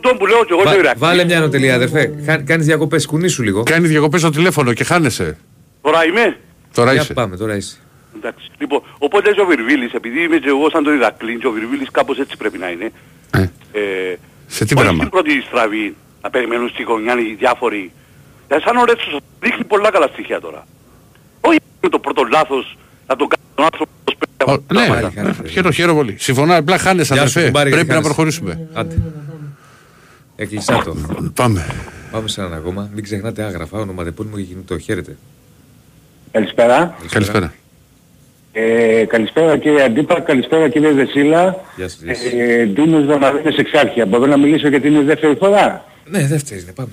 Τον που λέω και εγώ δεν βράχει. Βάλε μια νοτελεία αδερφέ. Κάνεις διακοπές, κουνήσου λίγο. Κάνεις διακοπές στο τηλέφωνο και χάνεσαι. Τώρα είμαι. Τώρα είσαι. Εντάξει. Λοιπόν, οπότε ο Βυρβίλης, επειδή είμαι και εγώ σαν τον Ηρακλή, ο Βυρβίλης κάπως έτσι πρέπει να είναι. Ε, ε, σε τι πράγμα. Όχι στην πρώτη στραβή να περιμένουν στη γωνιά οι διάφοροι. Για σαν ο Ρέτσος δείχνει πολλά καλά στοιχεία τώρα. Όχι με το πρώτο λάθος να τον κάνει τον άνθρωπο. Ναι, χαίρο, χαίρο πολύ. Συμφωνώ, απλά χάνεσαι αδερφέ. Πρέπει να προχωρήσουμε. Άντε. Έκλεισά το. Πάμε. Πάμε σε έναν ακόμα. Μην ξεχνάτε άγραφα, ονοματεπώνυμο και κινητό. Χαίρετε. Καλησπέρα. Καλησπέρα. Ε, καλησπέρα κύριε Αντίπα, καλησπέρα κύριε Δεσίλα. Γεια σας. Ε, Ντούνος Δαμαδένες Εξάρχεια. Μπορώ να μιλήσω γιατί είναι δεύτερη φορά. Ναι, δεύτερη είναι, πάμε.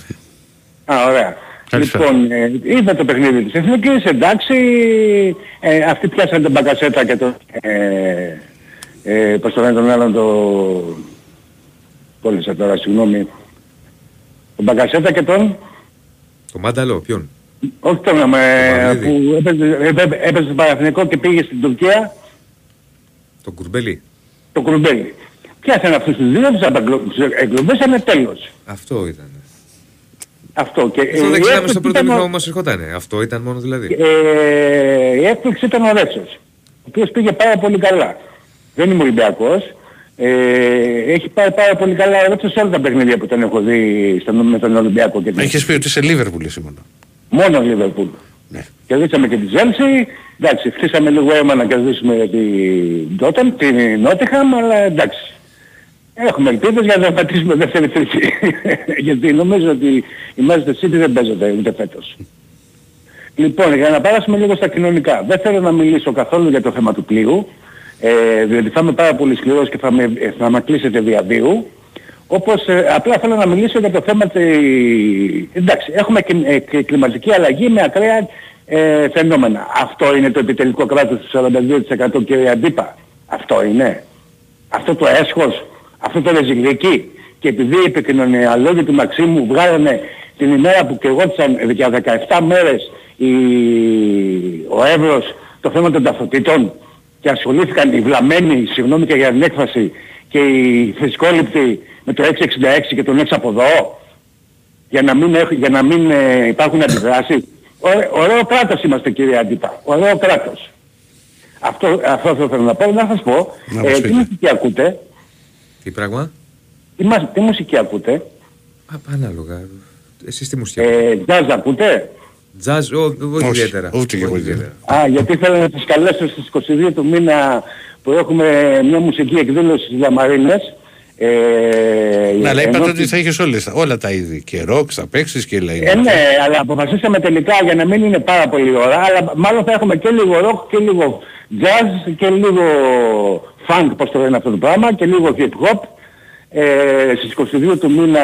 Α, ωραία. Καλησπέρα. Λοιπόν, ε, είδα το παιχνίδι της Εθνικής, εντάξει, ε, αυτοί πιάσαν τον Μπακασέτα και τον... Ε, ε, πώς το λένε τον άλλον το... Κόλλησα τώρα, συγγνώμη. Τον Μπακασέτα και τον... Το Μάνταλο, ποιον. Όχι τώρα, με, που έπαιζε, έπαιζε στον Παναθηναϊκό και πήγε στην Τουρκία. Το Κουρμπέλη. Το Κουρμπέλη. Πιάσανε αυτούς τους δύο, τους εγκλωβίσανε, τέλος. Αυτό ήταν. Αυτό και... Αυτό δεν ξέραμε στο πρώτο μήνα όμως ερχότανε. Αυτό ήταν μόνο δηλαδή. Ε, η έκπληξη ήταν ο Ρέτσος, ο οποίος πήγε πάρα πολύ καλά. Δεν είμαι Ολυμπιακός. Ε, έχει πάει πάρα πολύ καλά ο Ρέτσος σε όλα τα παιχνίδια που τον έχω δει στο, με τον Ολυμπιακό. Και έχεις πει ότι είσαι Λίβερπουλ σήμερα. Μόνο Λίβερπουλ. Ναι. Κερδίσαμε και τη Τζέλσι, εντάξει, χτίσαμε λίγο αίμα να κερδίσουμε την Τόταμ, την Νότιχαμ, αλλά εντάξει. Έχουμε ελπίδες για να πατήσουμε δεύτερη τρίτη. Γιατί νομίζω ότι η Μάζερ Σίτι δεν παίζονται ούτε φέτος. Λοιπόν, για να πέρασουμε λίγο στα κοινωνικά. Δεν θέλω να μιλήσω καθόλου για το θέμα του πλοίου, ε, διότι θα είμαι πάρα πολύ σκληρός και θα με, θα με κλείσετε διαβίου. Όπως ε, απλά θέλω να μιλήσω για το θέμα τη... Εντάξει, έχουμε και, ε, και κλιματική αλλαγή με ακραία ε, φαινόμενα. Αυτό είναι το επιτελικό κράτος του σαράντα δύο τοις εκατό κύριε Αντίπα. Αυτό είναι. Αυτό το έσχος, αυτό το ρεζιλίκι. Και επειδή οι επικοινωνιολόγοι του Μαξίμου βγάλανε την ημέρα που κερδόντουσαν για δεκαεπτά μέρες η... ο Εύρος το θέμα των ταυτοτήτων και ασχολήθηκαν οι βλαμμένοι, συγγνώμη και για την έκφραση, και οι θρησκόληπτοι με το έξι εξήντα έξι και τον έξι από εδώ, για να μην, έχ, για να μην ε, υπάρχουν αντιδράσεις. Ωραίο, ωραίο κράτος είμαστε κύριε Αντίπα. Ωραίο κράτος. Αυτό, αυτό θέλω να πω. Να σας πω, να ε, τι μουσική ακούτε. Τι πράγμα. Τι, μας, τι μουσική ακούτε. Απανάλογα. Εσείς τι μουσική ακούτε. Ε, τζάζ ακούτε. Τζάζ, όχι ιδιαίτερα. Όχι ιδιαίτερα. Α, γιατί θέλω να σας καλέσω στις είκοσι δύο του μήνα που έχουμε μια μουσική εκδήλωση στις Λαμαρίνες. Ε, να, αλλά είπατε ότι θα είχες όλες, όλα τα είδη και ροκ, θα παίξεις και λαϊκά. Ε, ναι, αλλά αποφασίσαμε τελικά για να μην είναι πάρα πολύ ώρα, αλλά μάλλον θα έχουμε και λίγο ροκ και λίγο jazz και λίγο funk, πώς το λένε αυτό το πράγμα, και λίγο hip hop. Ε, στις είκοσι δύο του μήνα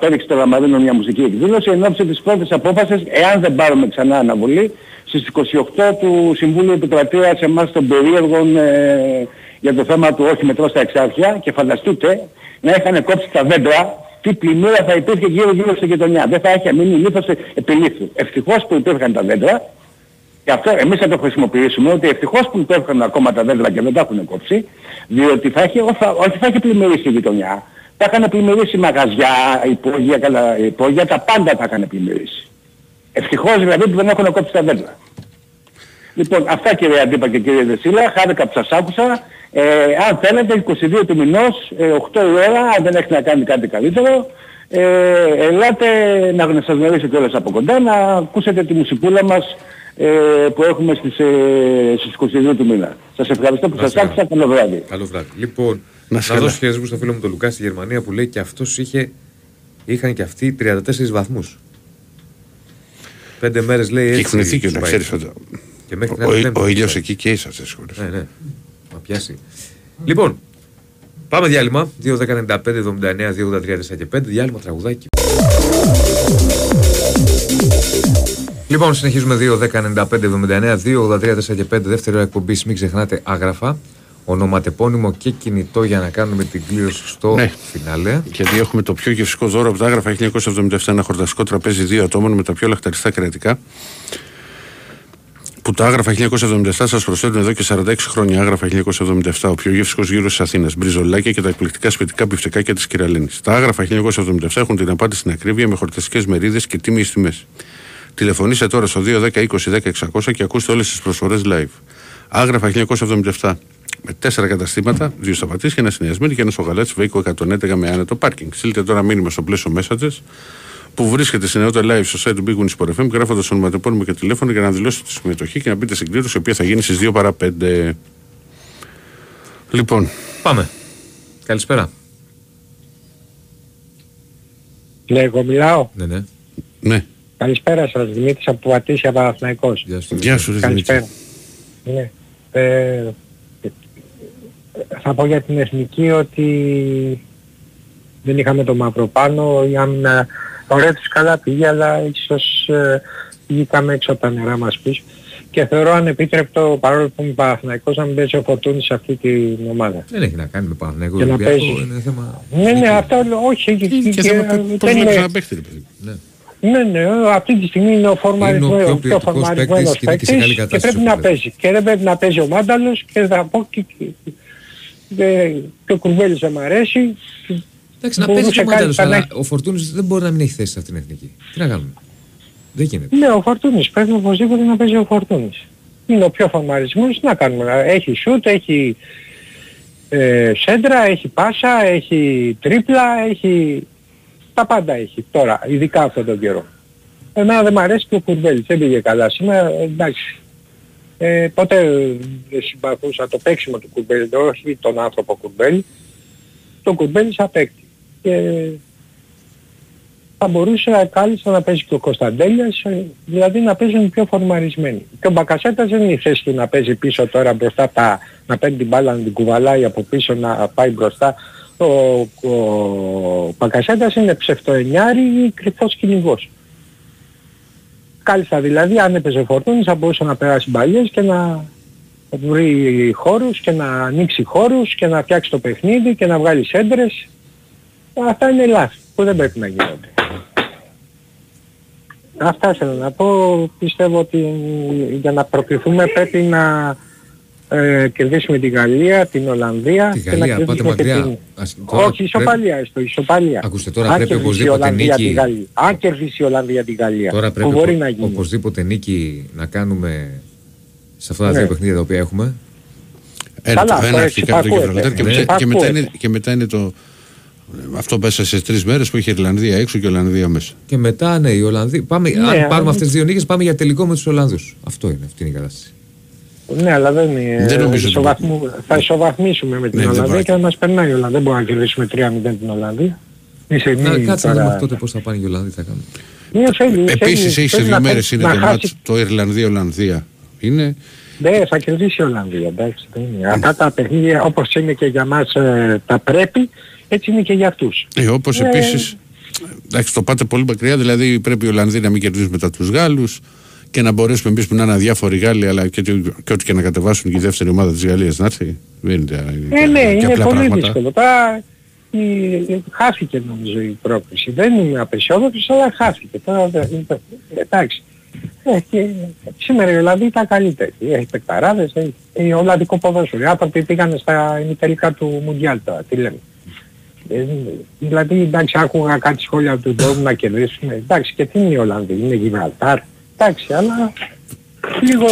πέριξε το Λαμαρίνο μια μουσική εκδήλωση εν ώψη της πρώτης απόφασης, εάν δεν πάρουμε ξανά αναβολή, στις είκοσι οκτώ του Συμβούλου Επικρατείας εμάς των περίεργων ε, για το θέμα του όχι μετρό στα Εξάρχεια, και φανταστείτε να είχαν κόψει τα δέντρα, τι πλημμύρα θα υπήρχε γύρω-γύρω στη γειτονιά. Δεν θα είχε μείνει λίθος επιλήθου. Ευτυχώς που υπήρχαν τα δέντρα, και αυτό εμείς θα το χρησιμοποιήσουμε, ότι ευτυχώς που υπήρχαν ακόμα τα δέντρα και δεν τα έχουν κόψει, διότι θα είχε, όχι θα είχε πλημμυρίσει η γειτονιά. Τα είχαν πλημμυρίσει μαγαζιά, υπόγεια, καλά, υπόγεια, τα πάντα τα είχαν πλημμυρίσει. Ευτυχώς δηλαδή που δεν έχουν κόψει τα δέντρα. Λοιπόν, αυτά κύριε Αντίπα και κύριε Δεσίλα, χάρηκα που σας άκουσα. Ε, αν θέλετε, είκοσι δύο του μηνός, ε, οκτώ η ώρα, αν δεν έχετε να κάνει κάτι καλύτερο, ε, ελάτε να σας γνωρίσετε όλες από κοντά, να ακούσετε τη μουσικούλα μας ε, που έχουμε στις, ε, στις είκοσι δύο του μήνα. Σας ευχαριστώ που σας άκουσα. Καλό βράδυ. Καλό βράδυ. Λοιπόν, να, να δώσω χαιρετισμούς στο φίλο μου τον Λουκά στη Γερμανία, που λέει και αυτός είχε, είχαν και αυτοί τριάντα τέσσερις βαθμούς. Πέντε μέρες λέει έτσι. Και χνηθεί και να ξέρεις ότι ο ήλιος εκεί και είσαστε σχολές. Ναι, ναι. Μα πιάσει. Λοιπόν, πάμε διάλειμμα. δύο δέκα ενενήντα πέντε εβδομήντα εννέα δύο ογδόντα τρία τέσσερα και πέντε. Διάλειμμα, τραγουδάκι. Λοιπόν, συνεχίζουμε. δύο δέκα ενενήντα πέντε εβδομήντα εννέα δύο ογδόντα τρία τέσσερα και πέντε. Δεύτερη ώρα εκπομπή. Μην ξεχνάτε Άγραφα. Ονοματεπώνυμο και κινητό για να κάνουμε την κλήρωση στο ναι, φινάλε. Γιατί έχουμε το πιο γευστικό δώρο από τα Άγραφα χίλια εννιακόσια εβδομήντα επτά. Ένα χορταστικό τραπέζι δύο ατόμων με τα πιο λαχταριστά κρατικά. Που τα Άγραφα χίλια εννιακόσια εβδομήντα επτά σας προσφέρουν εδώ και σαράντα έξι χρόνια. Άγραφα χίλια εννιακόσια εβδομήντα επτά, ο πιο γεύστικος γύρος της Αθήνας. Μπριζολάκια και τα εκπληκτικά σπιτικά μπιφτεκάκια της Κυραλένης. Τα Άγραφα χίλια εννιακόσια εβδομήντα επτά έχουν την απάτη στην ακρίβεια με χορταστικές μερίδες και τίμιες τιμές. Τηλεφωνήστε τώρα στο δύο δέκα είκοσι δέκα εξακόσια και ακούστε όλες τις προσφορές live. Άγραφα χίλια εννιακόσια εβδομήντα επτά με τέσσερα καταστήματα, δύο σταπατήσεις και ένα συνδυασμένο και ένα σογαλάτσι Βέικο εκατόν έντεκα με άνετο πάρκινγκ. Στείλτε τώρα μήνυμα στο πλαίσιο Messages που βρίσκεται στην νεότητα live στο site του Big Wings Sport εφ εμ, γράφοντας ονοματεπώνυμο και τηλέφωνο για να δηλώσετε τη συμμετοχή και να μπείτε στην κλήρωση, η οποία θα γίνει στις δύο παρά πέντε. Λοιπόν, πάμε. Καλησπέρα. Ναι, εγώ μιλάω. Ναι, ναι. ναι. Καλησπέρα σας, Δημήτρης από Βατήσια, Παναθηναϊκός. Γεια σου, Δημήτρη. Ναι. Ε, θα πω για την εθνική ότι δεν είχαμε το Μαυροπάνο, για να... Ωραία, τους καλά πήγε, αλλά ίσως ε, βγήκαμε έξω από τα νερά μας πίσω. Και θεωρώ ανεπίτρεπτο, παρόλο που είμαι Παναθηναϊκός, να μην παίζει ο Φορτούνης σε αυτή την ομάδα. Δεν έχει να κάνει με Παναθηναϊκό Ολυμπιακό, είναι θέμα... Ναι, ναι, αυτό όχι, έχει... Και, και, και δεν είναι... Ναι. Ναι, ναι, αυτή τη στιγμή είναι ο φορμαρισμένος παίκτης και, και, και πρέπει να παίζει. Και δεν πρέπει να παίζει ο Μάνταλος, και θα πω και... Και ο Κουρμπέλης δεν μ' αρέσει. Εντάξει, να παίζει και μάτια τους, αλλά έχει... ο Φορτούνης δεν μπορεί να μην έχει θέση σε αυτήν την εθνική. Τι να κάνουμε. Δεν γίνεται. Ναι, ο Φορτούνης. Πρέπει οπωσδήποτε να παίζει ο Φορτούνης. Είναι ο πιο φορμαρισμένος, να κάνουμε. Έχει σούτ, έχει ε, σέντρα, έχει πάσα, έχει τρίπλα, έχει... Τα πάντα έχει τώρα, ειδικά αυτόν τον καιρό. Εμένα δεν μ' αρέσει και ο Κουρμπέλης. Δεν πήγε καλά σήμερα, εντάξει. Ε, ποτέ δεν συμπαθούσα το παίξιμο του Κουρμπέλη, όχι τον άνθρωπο Κουρμπέλη. Τον Κουρμπέλη σαν παίκτη. Και θα μπορούσε κάλλιστα να παίζει και ο Κωνσταντέλιας, δηλαδή να παίζουν πιο φορμαρισμένοι. Και ο Μπακασέτας δεν είναι η θέση του να παίζει πίσω τώρα μπροστά, τα, να παίρνει την μπάλα, να την κουβαλάει από πίσω, να πάει μπροστά. Ο, ο, ο Μπακασέτας είναι ψευτοενιάρη ή κρυφός κυνηγός. Κάλλιστα δηλαδή, αν έπαιζε ο Φορτούνης θα μπορούσε να περάσει μπαλιές και να βρει χώρους και να ανοίξει χώρους και να φτιάξει το παιχνίδι και να βγάλει σέντρες. Αυτά είναι λάθη που δεν πρέπει να γίνονται. Αυτά θέλω να πω. Πιστεύω ότι για να προκριθούμε πρέπει να ε, κερδίσουμε την Γαλλία, την Ολλανδία. Τη Γαλλία, και να πάτε μακριά. Την... Ας... Όχι, ισοπαλία, στο ισοπαλία. Ακούστε, τώρα αν πρέπει οπωσδήποτε νίκη. Αν κερδίσει η Ολλανδία την Γαλλία, τώρα πρέπει που μπορεί ο... να γίνει. Οπωσδήποτε νίκη να κάνουμε σε αυτά τα ναι. δύο παιχνίδια τα οποία έχουμε. Καλά, ένα αρχικά από το Γιβραλτάρ και μετά είναι το... Αυτό πέσα σε τρεις μέρες που είχε η Ιρλανδία έξω και η Ολλανδία μέσα. Και μετά, ναι, η Ολλανδία. Πάμε, ναι, αν πάρουμε ναι. αυτές τις δύο νίκες, πάμε για τελικό με τους Ολλανδούς. Αυτό είναι, αυτή είναι η κατάσταση. Ναι, αλλά δεν είναι. Δεν νομίζω ισοβαθμού... το... Θα ισοβαθμίσουμε με την ναι, Ολλανδία και θα μας περνάει η Ολλανδία. Δεν μπορούμε να κερδίσουμε τρία μηδέν την Ολλανδία. Κάτσε να δούμε τότε πώς θα πάνε οι Ολλανδοί, θα κάνουν. Επίσης, έχει σε δύο μέρες είναι το Ιρλανδία-Ολλανδία. Είναι. Ναι, θα κερδίσει η Ολλανδία, εντάξει. Αυτά τα παιχνίδια, όπως είναι και για μας τα πρέπει, έτσι είναι και για αυτούς. Ε, όπως ε... επίσης, εντάξει, το πάτε πολύ μακριά, δηλαδή πρέπει η Ολλανδία να μην κερδίσει μετά τους Γάλλους και να μπορέσουμε εμείς που να είναι αδιάφοροι Γάλλοι, αλλά και, και ό,τι και να κατεβάσουν και η δεύτερη ομάδα της Γαλλίας να έρθει. Ε, ναι, και, ναι, και είναι πολύ δύσκολο. Χάθηκε νομίζω η πρόκληση. Δεν είμαι απεσιόδοξος, αλλά χάθηκε. Τώρα, εντάξει. Ε, και σήμερα η Ολλανδία ήταν καλύτερη. Έχει παικταράδες, έχει ε, Ολλανδικό ποδόσφαιρο. Οι άνθρωποι πήγαν στα ημιτελικά του Μουντιάλ, τι λέμε. Ε, δηλαδή, εντάξει, άκουγα κάτι σχόλια του Ντόμου να κερδίσουν. Ε, εντάξει, και τι είναι η Ολλανδία, είναι Γιβραλτάρ. Εντάξει, αλλά λίγο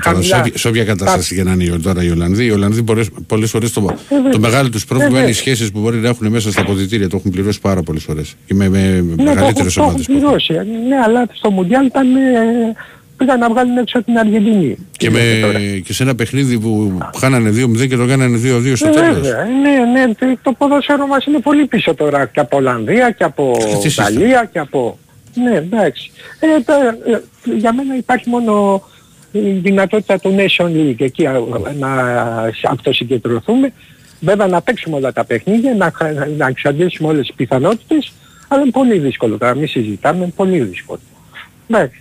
χαμηλά. Σε όποια κατάσταση για να είναι τώρα η Ολλανδία, οι Ολλανδοί πολλές φορές το, το μεγάλο τους πρόβλημα είναι οι σχέσεις που μπορεί να έχουν μέσα στα αποδυτήρια. Το έχουν πληρώσει πάρα πολλές φορές. Είμαι με μεγαλύτερες ομάδες. Το έχουν πληρώσει, ναι, αλλά στο Μουντιάλ ήταν... πήγαν να βγάλουν έξω την Αργεντινή. Και, με, και σε ένα παιχνίδι που χάνανε δύο μηδέν και το κάνανε δύο δύο στο τέλος. Ναι, ναι, το ποδόσφαιρο μας είναι πολύ πίσω τώρα και από Ολλανδία και από Γαλλία και από... Ναι, εντάξει. Ε, τώρα, για μένα υπάρχει μόνο η δυνατότητα του Nation League εκεί να αυτοσυγκεντρωθούμε. Βέβαια να παίξουμε όλα τα παιχνίδια, να, να εξαντλήσουμε όλες τις πιθανότητες, αλλά είναι πολύ δύσκολο τώρα, μην συζητάμε, είναι πολύ δύσκολο. Εντάξει.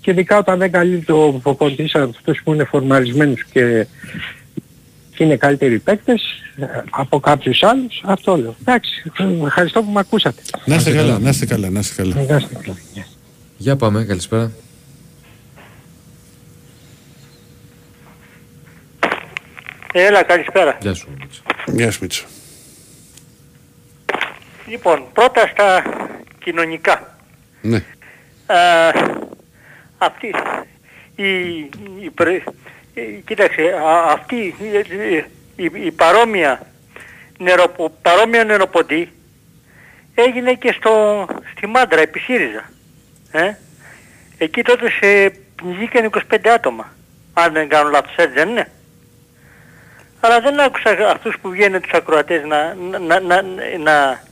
Και ειδικά όταν δεν καλεί το προπονητής αυτούς που είναι φορμαρισμένους και, και είναι καλύτεροι παίκτες από κάποιους άλλους, αυτό λέω. Εντάξει, ευχαριστώ που με ακούσατε. Να είστε καλά, να είστε καλά, να είστε καλά. Να είστε καλά. Για πάμε, καλησπέρα. Έλα, καλησπέρα. Γεια σου, Μίτσο. Γεια σου, Μίτσο. Λοιπόν, πρώτα στα κοινωνικά. Ναι. Ε, Αυτή, η, η, η, κοίταξε, α, αυτή η, η, η παρόμοια, νεροπο, παρόμοια νεροποντή έγινε και στο, στη Μάντρα, επί ΣΥΡΙΖΑ. Ε? Εκεί τότε σε πνιγήκαν είκοσι πέντε άτομα, αν δεν κάνω λάθος, έτσι δεν είναι. Αλλά δεν άκουσα αυτούς που βγαίνουν τους ακροατές να... να, να, να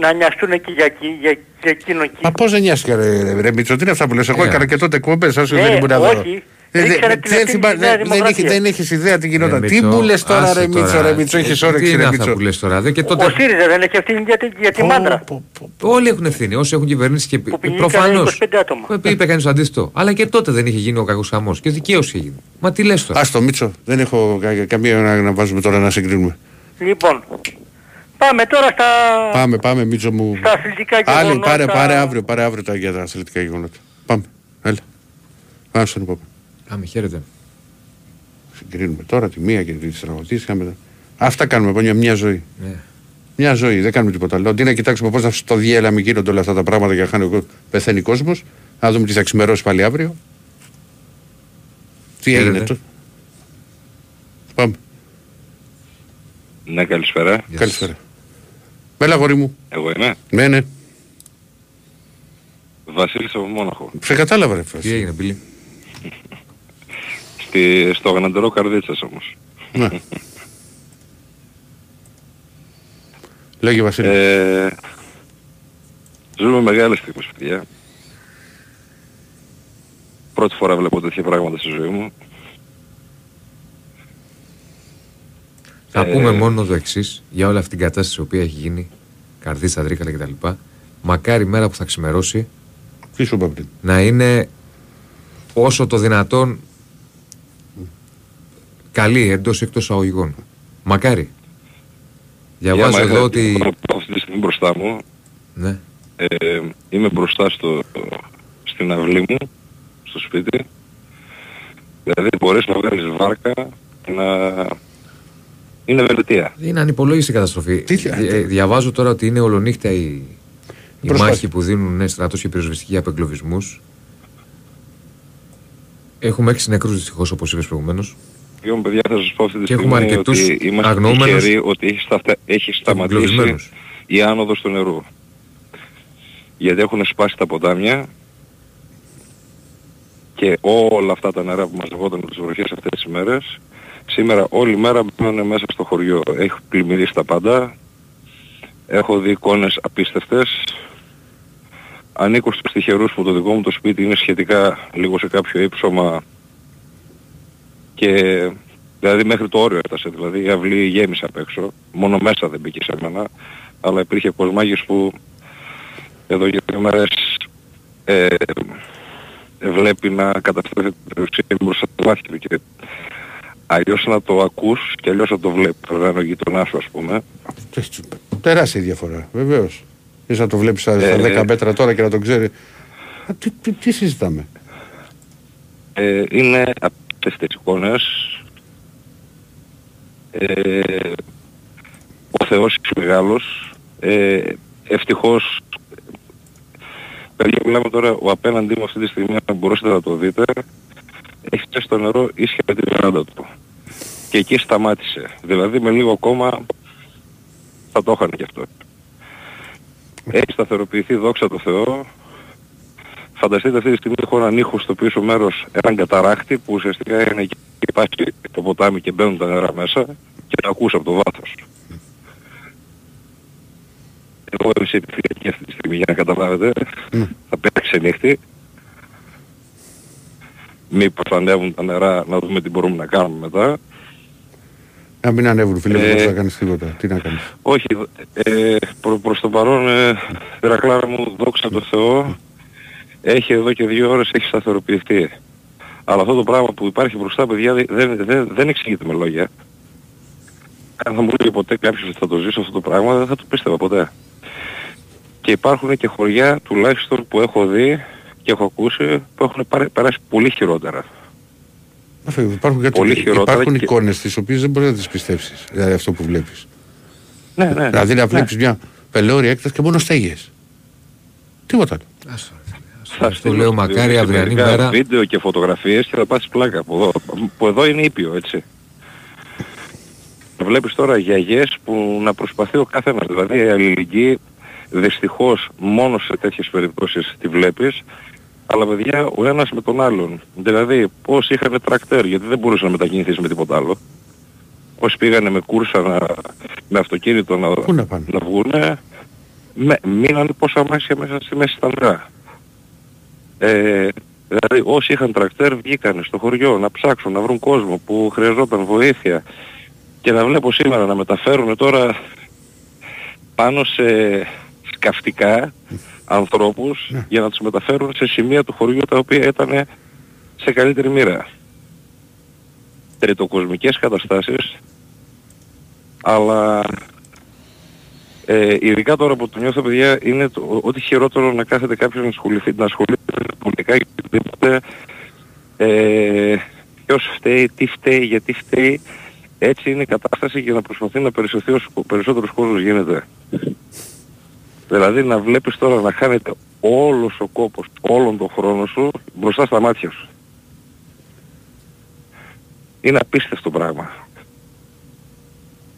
να νοιαστούν εκεί για, για, για εκείνο εκεί. Μα πώς δεν νοιάστηκα ρε, ρε Μητσο, τι είναι αυτά που λες, εγώ yeah. έκανα και τότε κόμπες, άσου yeah, δεν ήμουν εδώ. Όχι, ε, δεν, δεν, δεν, θυμά, δεν, δεν έχεις ιδέα τι γινόταν. Τι μου λες τώρα ρε Μητσο, ρε Μητσο, έχεις όρεξη ρε Μητσο. Ο ΣΥΡΙΖΑ δεν έχει ευθύνη για τη Μάντρα. Όλοι έχουν ευθύνη, όσοι έχουν κυβερνήσει και προφανώς. Είπε κανείς αντίστοιχο. Αλλά και τότε δεν είχε γίνει ο κακός χαμός και δικαίως είχε γίνει. Μα τι λες τώρα. Άστο Μητσο, δεν έχω καμία να βάζουμε τώρα να συγκρίνουμε. Λοιπόν. Πάμε τώρα στα... Πάμε, πάμε Μίτσο μου. Στα αθλητικά γεγονότα. Άλλη, πάρε, πάρε αύριο, πάρε αύριο τα για τα αθλητικά γεγονότα. Πάμε, έλα. Πάμε στον υπόπεδο. Πάμε, χαίρετε. Συγκρίνουμε τώρα τη μία και τη τραγωδία μετά. Αυτά κάνουμε από μια, μια ζωή. Yeah. Μια ζωή, δεν κάνουμε τίποτα άλλο. Αντί να κοιτάξουμε πώς θα στο διέλαμε γίνονται όλα αυτά τα πράγματα για να χάνει ο πεθαίνει κόσμος. Να δούμε τι θα ξημερώσει πάλι αύριο. Τι έγινε τώρα. Πάμε. Ναι, καλησπέρα. Yes. Καλησπέρα. Μέλα, αγόρι μου. Εγώ είμαι. Ναι, ναι. Βασίλης από Μόναχο. Σε κατάλαβα ρε φάση. Τι έγινε, Πιλή. Στη, στο γαναντερό Καρδίτσας όμως. Ναι. Λέγε Βασίλη. Ε, ζούμε μεγάλες στιγμές, παιδιά. Πρώτη φορά βλέπω τέτοια πράγματα στη ζωή μου. Θα πούμε μόνο το εξής για όλη αυτή την κατάσταση η οποία έχει γίνει, Καρδίτσα, Τρίκαλα κτλ. Μακάρι η μέρα που θα ξημερώσει να είναι όσο το δυνατόν καλή εντός εκτός αγωγικών. Μακάρι. Διαβάζω εδώ ότι... Αυτή τη στιγμή μπροστά μου. Ναι. Ε, είμαι μπροστά στο, στην αυλή μου, στο σπίτι. Δηλαδή μπορείς να βγάλεις βάρκα να... Είναι βελτία. Είναι ανυπολόγιστη η καταστροφή. Δι- διαβάζω τώρα ότι είναι ολονύχτια η, η μάχη που δίνουν ναι, στρατός και πυροσβεστικοί από εγκλωβισμούς. Έχουμε έξι νεκρούς δυστυχώς όπως είπες προηγουμένως. Λοιπόν παιδιά θα σας πω αυτή τη στιγμή ότι είμαστε τυχεροί ότι έχει, σταυτα... έχει σταματήσει η άνοδος του νερού. Γιατί έχουν σπάσει τα ποτάμια και όλα αυτά τα νερά που μαζευόταν από τις βροχές αυτές τις ημέρες. Σήμερα όλη μέρα μπαίνανε μέσα στο χωριό. Έχω πλημμυρίσει τα πάντα. Έχω δει εικόνες απίστευτες. Ανήκω στους τυχερούς που το δικό μου το σπίτι είναι σχετικά λίγο σε κάποιο ύψωμα και δηλαδή μέχρι το όριο έφτασε, δηλαδή η αυλή γέμισε απ' έξω, μόνο μέσα δεν μπήκε σε μένα, αλλά υπήρχε κοσμάγιος που εδώ για δύο μέρες ε, ε, βλέπει να καταστρέφει την περιουσία μπροστά του μάτια και αλλιώς να το ακούς και αλλιώς να το βλέπει, να είναι ο γειτονάς σου ας πούμε. Τεράστια διαφορά, βεβαίως. Είς να το βλέπεις στα δέκα μέτρα τώρα και να τον ξέρει. Α, τι, τι, τι συζητάμε. Ε, είναι αυτές τις εικόνες. Ε, ο Θεός μεγάλος. Ε, ευτυχώς, παιδιά μιλάμε τώρα, ο απέναντί μου αυτή τη στιγμή, αν μπορούσατε να το δείτε, έχει φτάσει στο νερό ίσια με την βεράντα του. Και εκεί σταμάτησε. Δηλαδή με λίγο ακόμα θα το είχαν και αυτό. Έχει σταθεροποιηθεί, δόξα τω Θεώ. Φανταστείτε αυτή τη στιγμή έχω έναν ήχο στο πίσω μέρος, έναν καταράκτη που ουσιαστικά είναι εκεί και υπάρχει το ποτάμι και μπαίνουν τα νερά μέσα και τα ακούς από το βάθος. Εγώ είμαι σε επιφυλακή αυτή τη στιγμή για να καταλάβετε. Mm. Θα πέταξε νύχτη. Μήπως θα ανέβουν τα νερά να δούμε τι μπορούμε να κάνουμε μετά. Να μην ανέβουν φίλε μου, ε, θα κάνεις τίποτα. Τι να κάνεις. Όχι, ε, προ, προς το παρόν, ε, Ηρακλάρα μου, δόξα τω Θεώ, έχει εδώ και δύο ώρες, έχει σταθεροποιηθεί. Αλλά αυτό το πράγμα που υπάρχει μπροστά, παιδιά, δεν, δεν, δεν εξηγείται με λόγια. Αν θα μου λέει ποτέ κάποιος ότι θα το ζήσω αυτό το πράγμα, δεν θα το πίστευα ποτέ. Και υπάρχουν και χωριά, τουλάχιστον που έχω δει και έχω ακούσει, που έχουν περάσει πολύ χειρότερα. Υπάρχουν, κάτι, υπάρχουν και... εικόνες τις οποίες δεν μπορείς να τις πιστέψεις. Δηλαδή αυτό που βλέπεις. Ναι, ναι, ναι, δηλαδή να βλέπεις, ναι, μια πελώρια έκταση και μόνο στέγες. Τίποτα. Άστο. Θα σου λέω μακάρι αυριανή μέρα. Βίντεο και φωτογραφίες και θα πας πλάκα από εδώ. Που εδώ είναι ήπιο, έτσι. Βλέπεις τώρα γιαγιές που να προσπαθεί ο καθένας. Δηλαδή η αλληλεγγύη δυστυχώς μόνο σε τέτοιες περιπτώσεις τη βλέπεις. Αλλά παιδιά ο ένας με τον άλλον. Δηλαδή όσοι είχαν τρακτέρ, γιατί δεν μπορούσαν να μετακινηθείς με τίποτα άλλο. Όσοι πήγανε με κούρσα, να, με αυτοκίνητο να, να, να βγουνε. Μείνανε πόσα μάσια μέσα στη μέση στα νερά. Ε, δηλαδή όσοι είχαν τρακτέρ βγήκανε στο χωριό να ψάξουν, να βρουν κόσμο που χρειαζόταν βοήθεια. Και να βλέπω σήμερα να μεταφέρουν τώρα πάνω σε σκαφτικά ανθρώπους, ναι, για να τους μεταφέρουν σε σημεία του χωριού τα οποία ήταν σε καλύτερη μοίρα. Τριτοκοσμικές καταστάσεις, αλλά ε, ειδικά τώρα που το νιώθω, παιδιά, είναι το, ότι χειρότερο να κάθεται κάποιος να ασχοληθεί, να ασχολείται πολιτικά και οτιδήποτε, ε, ποιος φταίει, τι φταίει, γιατί φταίει. Έτσι είναι η κατάσταση για να προσπαθεί να περισσωθεί ο περισσότερος κόσμος γίνεται. Δηλαδή να βλέπεις τώρα να χάνεται όλος ο κόπος, όλον τον χρόνο σου μπροστά στα μάτια σου. Είναι απίστευτο πράγμα.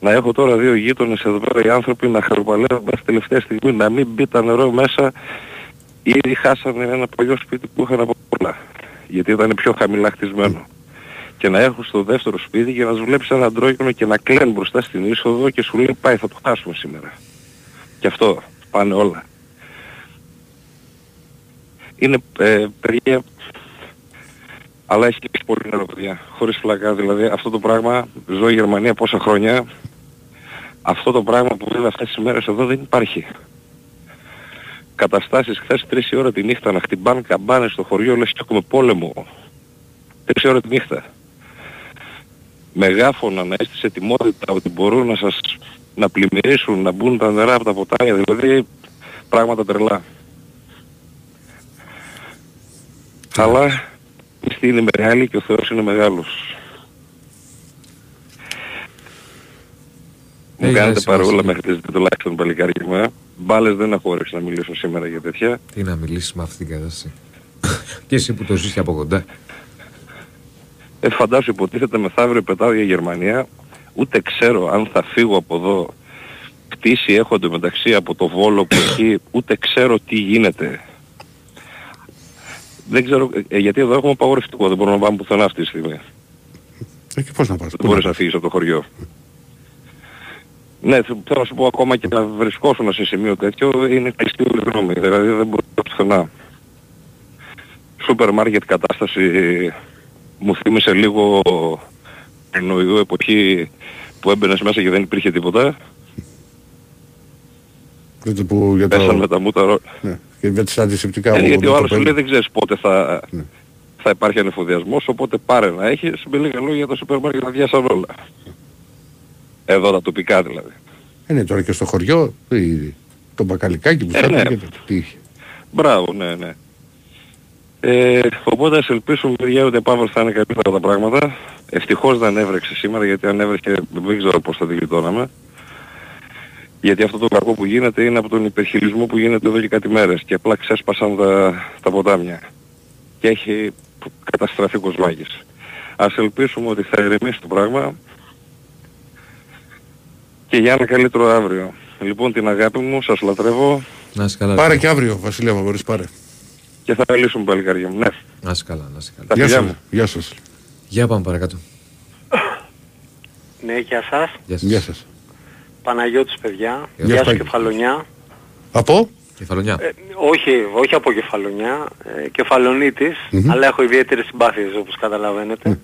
Να έχω τώρα δύο γείτονες εδώ πέρα οι άνθρωποι να χαροπαλεύουν μέχρι τελευταία στιγμή, να μην μπει τα νερό μέσα. Ήδη χάσανε ένα παλιό σπίτι που είχαν από πολλά, γιατί ήταν πιο χαμηλά χτισμένο. Και να έχουν στο δεύτερο σπίτι και να τους βλέπεις έναν αντρόγινο και να κλαίνουν μπροστά στην είσοδο και σου λέει πάει θα το χάσουμε σήμερα. Και αυτό πάνε όλα. Είναι ε, παιδιά, αλλά έχει και πολύ νερό, παιδιά. Χωρίς φλακά, δηλαδή αυτό το πράγμα, ζω η Γερμανία πόσα χρόνια, αυτό το πράγμα που δίνει αυτές τις μέρες εδώ δεν υπάρχει. Καταστάσεις χθες τρεις η ώρα τη νύχτα να χτυπάνε καμπάνες στο χωριό, λες και έχουμε πόλεμο. Τρεις ώρα τη νύχτα. Μεγάφωνα να είστε σε ετοιμότητα ότι μπορούν να σας να πλημμυρίσουν, να μπουν τα νερά από τα ποτάμια, δηλαδή πράγματα τρελά. Αλλά η πίστη είναι μεγάλη και ο Θεός είναι μεγάλος. Μου κάνετε παρόλα μέχρι τις δύο τουλάχιστον παλικάρια μου. Μπάλες δεν αχώρεψε να μιλήσω σήμερα για τέτοια. Τι να μιλήσεις με αυτήν την κατάσταση. Και εσύ που το ζεις από κοντά. Ε, φαντάσου υποτίθεται μεθαύριο πετάω για Γερμανία. Ούτε ξέρω αν θα φύγω από εδώ. Κτήσει έχονται μεταξύ από το Βόλο που εκεί. Ούτε ξέρω τι γίνεται. Δεν ξέρω, ε, γιατί εδώ έχουμε απαγορευτικό. Δεν μπορούμε να πάμε πουθενά αυτή τη στιγμή. Ε, και πώς να πας, δεν μπορείς να φύγεις από το χωριό. Ναι, θέλω να σου πω ακόμα και να βρισκόσουν σε σημείο τέτοιο. Είναι κλειστή όλη γνώμη. Δηλαδή δεν μπορείς να πουθενά. Σούπερ μάρκετ κατάσταση μου θύμισε λίγο... ελληνοειδού εποχή που έμπαινες μέσα και δεν υπήρχε τίποτα. Γιατί που για το... τα μούταρο... ναι. Και για τις αντισηπτικά... Ε, γιατί ο άλλος σου λέει δεν ξέρεις πότε θα, ναι. θα υπάρχει ανεφοδιασμός, οπότε πάρε να έχεις, με λίγα λόγια τα σούπερ μάρκετ να διάσαν όλα. Εδώ τα τοπικά δηλαδή. Ε, ναι, τώρα και στο χωριό, το μπακαλικάκι που ε, θα ναι. πήγε, τι είχε. Μπράβο, ναι, ναι. Ε, οπότε ας ελπίσουμε παιδιά ότι επαύριο θα είναι καλύτερα τα πράγματα. Ευτυχώς δεν έβρεξε σήμερα, γιατί αν έβρεξε δεν ξέρω πώς θα την γλιτώναμε. Γιατί αυτό το κακό που γίνεται είναι από τον υπερχειρισμό που γίνεται εδώ και κάτι μέρες και απλά ξέσπασαν τα, τα ποτάμια και έχει καταστραφεί κοσμάκης. Ας ελπίσουμε ότι θα ηρεμήσει το πράγμα και για ένα καλύτερο αύριο. Λοιπόν, την αγάπη μου, σας λατρεύω. Να είσαι καλά. Πάρε και αύριο, Βασιλιά Μαγωρίς, πάρε. Και θα λύσουμε πάλι καρδιά μου, ναι. Να είσαι καλά, να είσαι καλά. Γεια σας. Γεια σας. Γεια πάμε παρακάτω. Ναι, γεια σας. Γεια σας. Γεια σας. Παναγιώτης, παιδιά. Γεια, γεια σου, Κεφαλονιά. Από? Κεφαλονιά. Ε, όχι, όχι από Κεφαλονιά. Ε, Κεφαλονίτης, mm-hmm. αλλά έχω ιδιαίτερες συμπάθειες, όπως καταλαβαίνετε. Mm.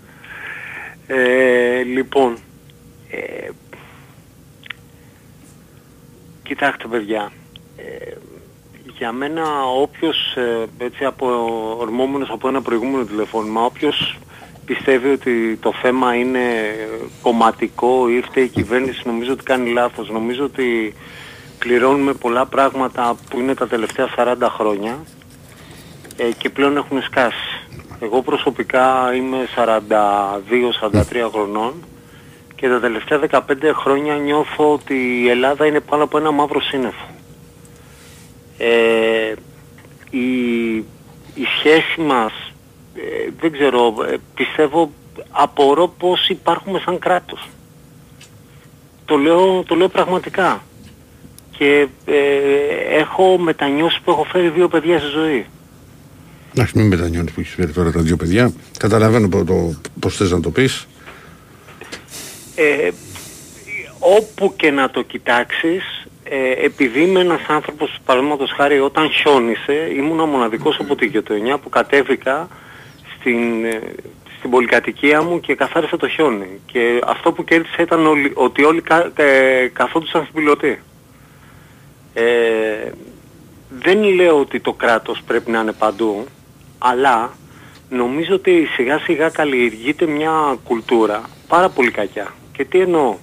Ε, λοιπόν, ε, κοιτάξτε, παιδιά. Ε, για μένα όποιος, ε, έτσι από ορμόμενος από ένα προηγούμενο τηλεφώνημα, όποιος πιστεύει ότι το θέμα είναι κομματικό ή φταίει η κυβέρνηση, νομίζω ότι κάνει λάθος. Νομίζω ότι πληρώνουμε πολλά πράγματα που είναι τα τελευταία σαράντα χρόνια ε, και πλέον έχουν σκάσει. Εγώ προσωπικά είμαι σαράντα δύο σαράντα τρία χρονών και τα τελευταία δεκαπέντε χρόνια νιώθω ότι η Ελλάδα είναι πάνω από ένα μαύρο σύννεφο. Ε, η, η σχέση μας, ε, δεν ξέρω, ε, πιστεύω, απορώ πως υπάρχουμε σαν κράτος. Το λέω, το λέω πραγματικά. Και ε, έχω μετανιώσει που έχω φέρει δύο παιδιά στη ζωή. Να μην μετανιώνεις που έχεις φέρει τώρα τα δύο παιδιά. Καταλαβαίνω πως θες να το πεις. Ε, όπου και να το κοιτάξεις, Ε, επειδή είμαι ένας άνθρωπος, παραδείγματος χάρη, όταν χιόνισε ήμουν ο μοναδικός από την γειτονιά που κατέβηκα στην, ε, στην πολυκατοικία μου και καθάρισα το χιόνι. Και αυτό που κέρδισα ήταν όλοι, ότι όλοι κα, ε, καθόντουσαν στην πιλωτή. Ε, δεν λέω ότι το κράτος πρέπει να είναι παντού, αλλά νομίζω ότι σιγά σιγά καλλιεργείται μια κουλτούρα πάρα πολύ κακιά. Και τι εννοώ.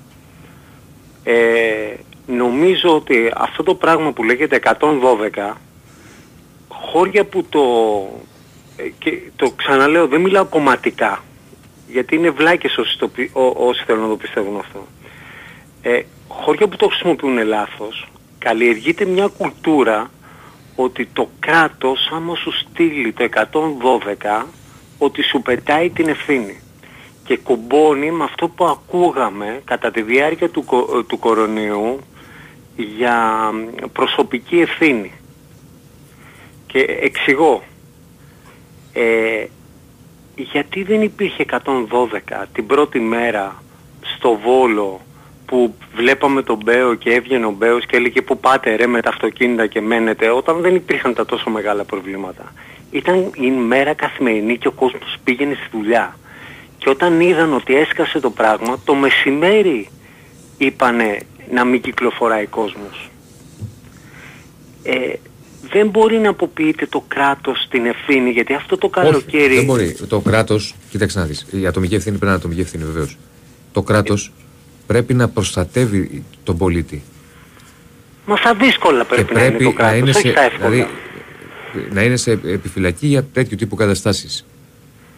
Ε, Νομίζω ότι αυτό το πράγμα που λέγεται εκατόν δώδεκα, χώρια που το, και το ξαναλέω, δεν μιλάω κομματικά, γιατί είναι βλάκες όσοι, το, ό, όσοι θέλουν να το πιστεύουν αυτό. Ε, χώρια που το χρησιμοποιούν λάθος, καλλιεργείται μια κουλτούρα ότι το κράτος άμα σου στείλει το εκατόν δώδεκα, ότι σου πετάει την ευθύνη. Και κουμπώνει με αυτό που ακούγαμε κατά τη διάρκεια του, του κορονοϊού για προσωπική ευθύνη. Και εξηγώ, ε, γιατί δεν υπήρχε εκατόν δώδεκα την πρώτη μέρα στο Βόλο που βλέπαμε τον Μπέο και έβγαινε ο Μπέος και έλεγε που πάτε ρε με τα αυτοκίνητα και μένετε, όταν δεν υπήρχαν τα τόσο μεγάλα προβλήματα. Ήταν η μέρα καθημερινή και ο κόσμος πήγαινε στη δουλειά. Και όταν είδαν ότι έσκασε το πράγμα, το μεσημέρι είπανε να μην κυκλοφοράει κόσμος. Ε, δεν μπορεί να αποποιείται το κράτος την ευθύνη, γιατί αυτό το καλοκαίρι... Όχι, δεν μπορεί. Το κράτος, κοίταξε να δεις, η ατομική ευθύνη πρέπει να είναι ατομική ευθύνη βεβαίως. Το κράτος ε... πρέπει να προστατεύει τον πολίτη. Μα στα δύσκολα πρέπει, πρέπει να είναι το κράτος, να είναι σε... όχι στα εύκολα. Δηλαδή, να είναι σε επιφυλακή για τέτοιου τύπου καταστάσεις.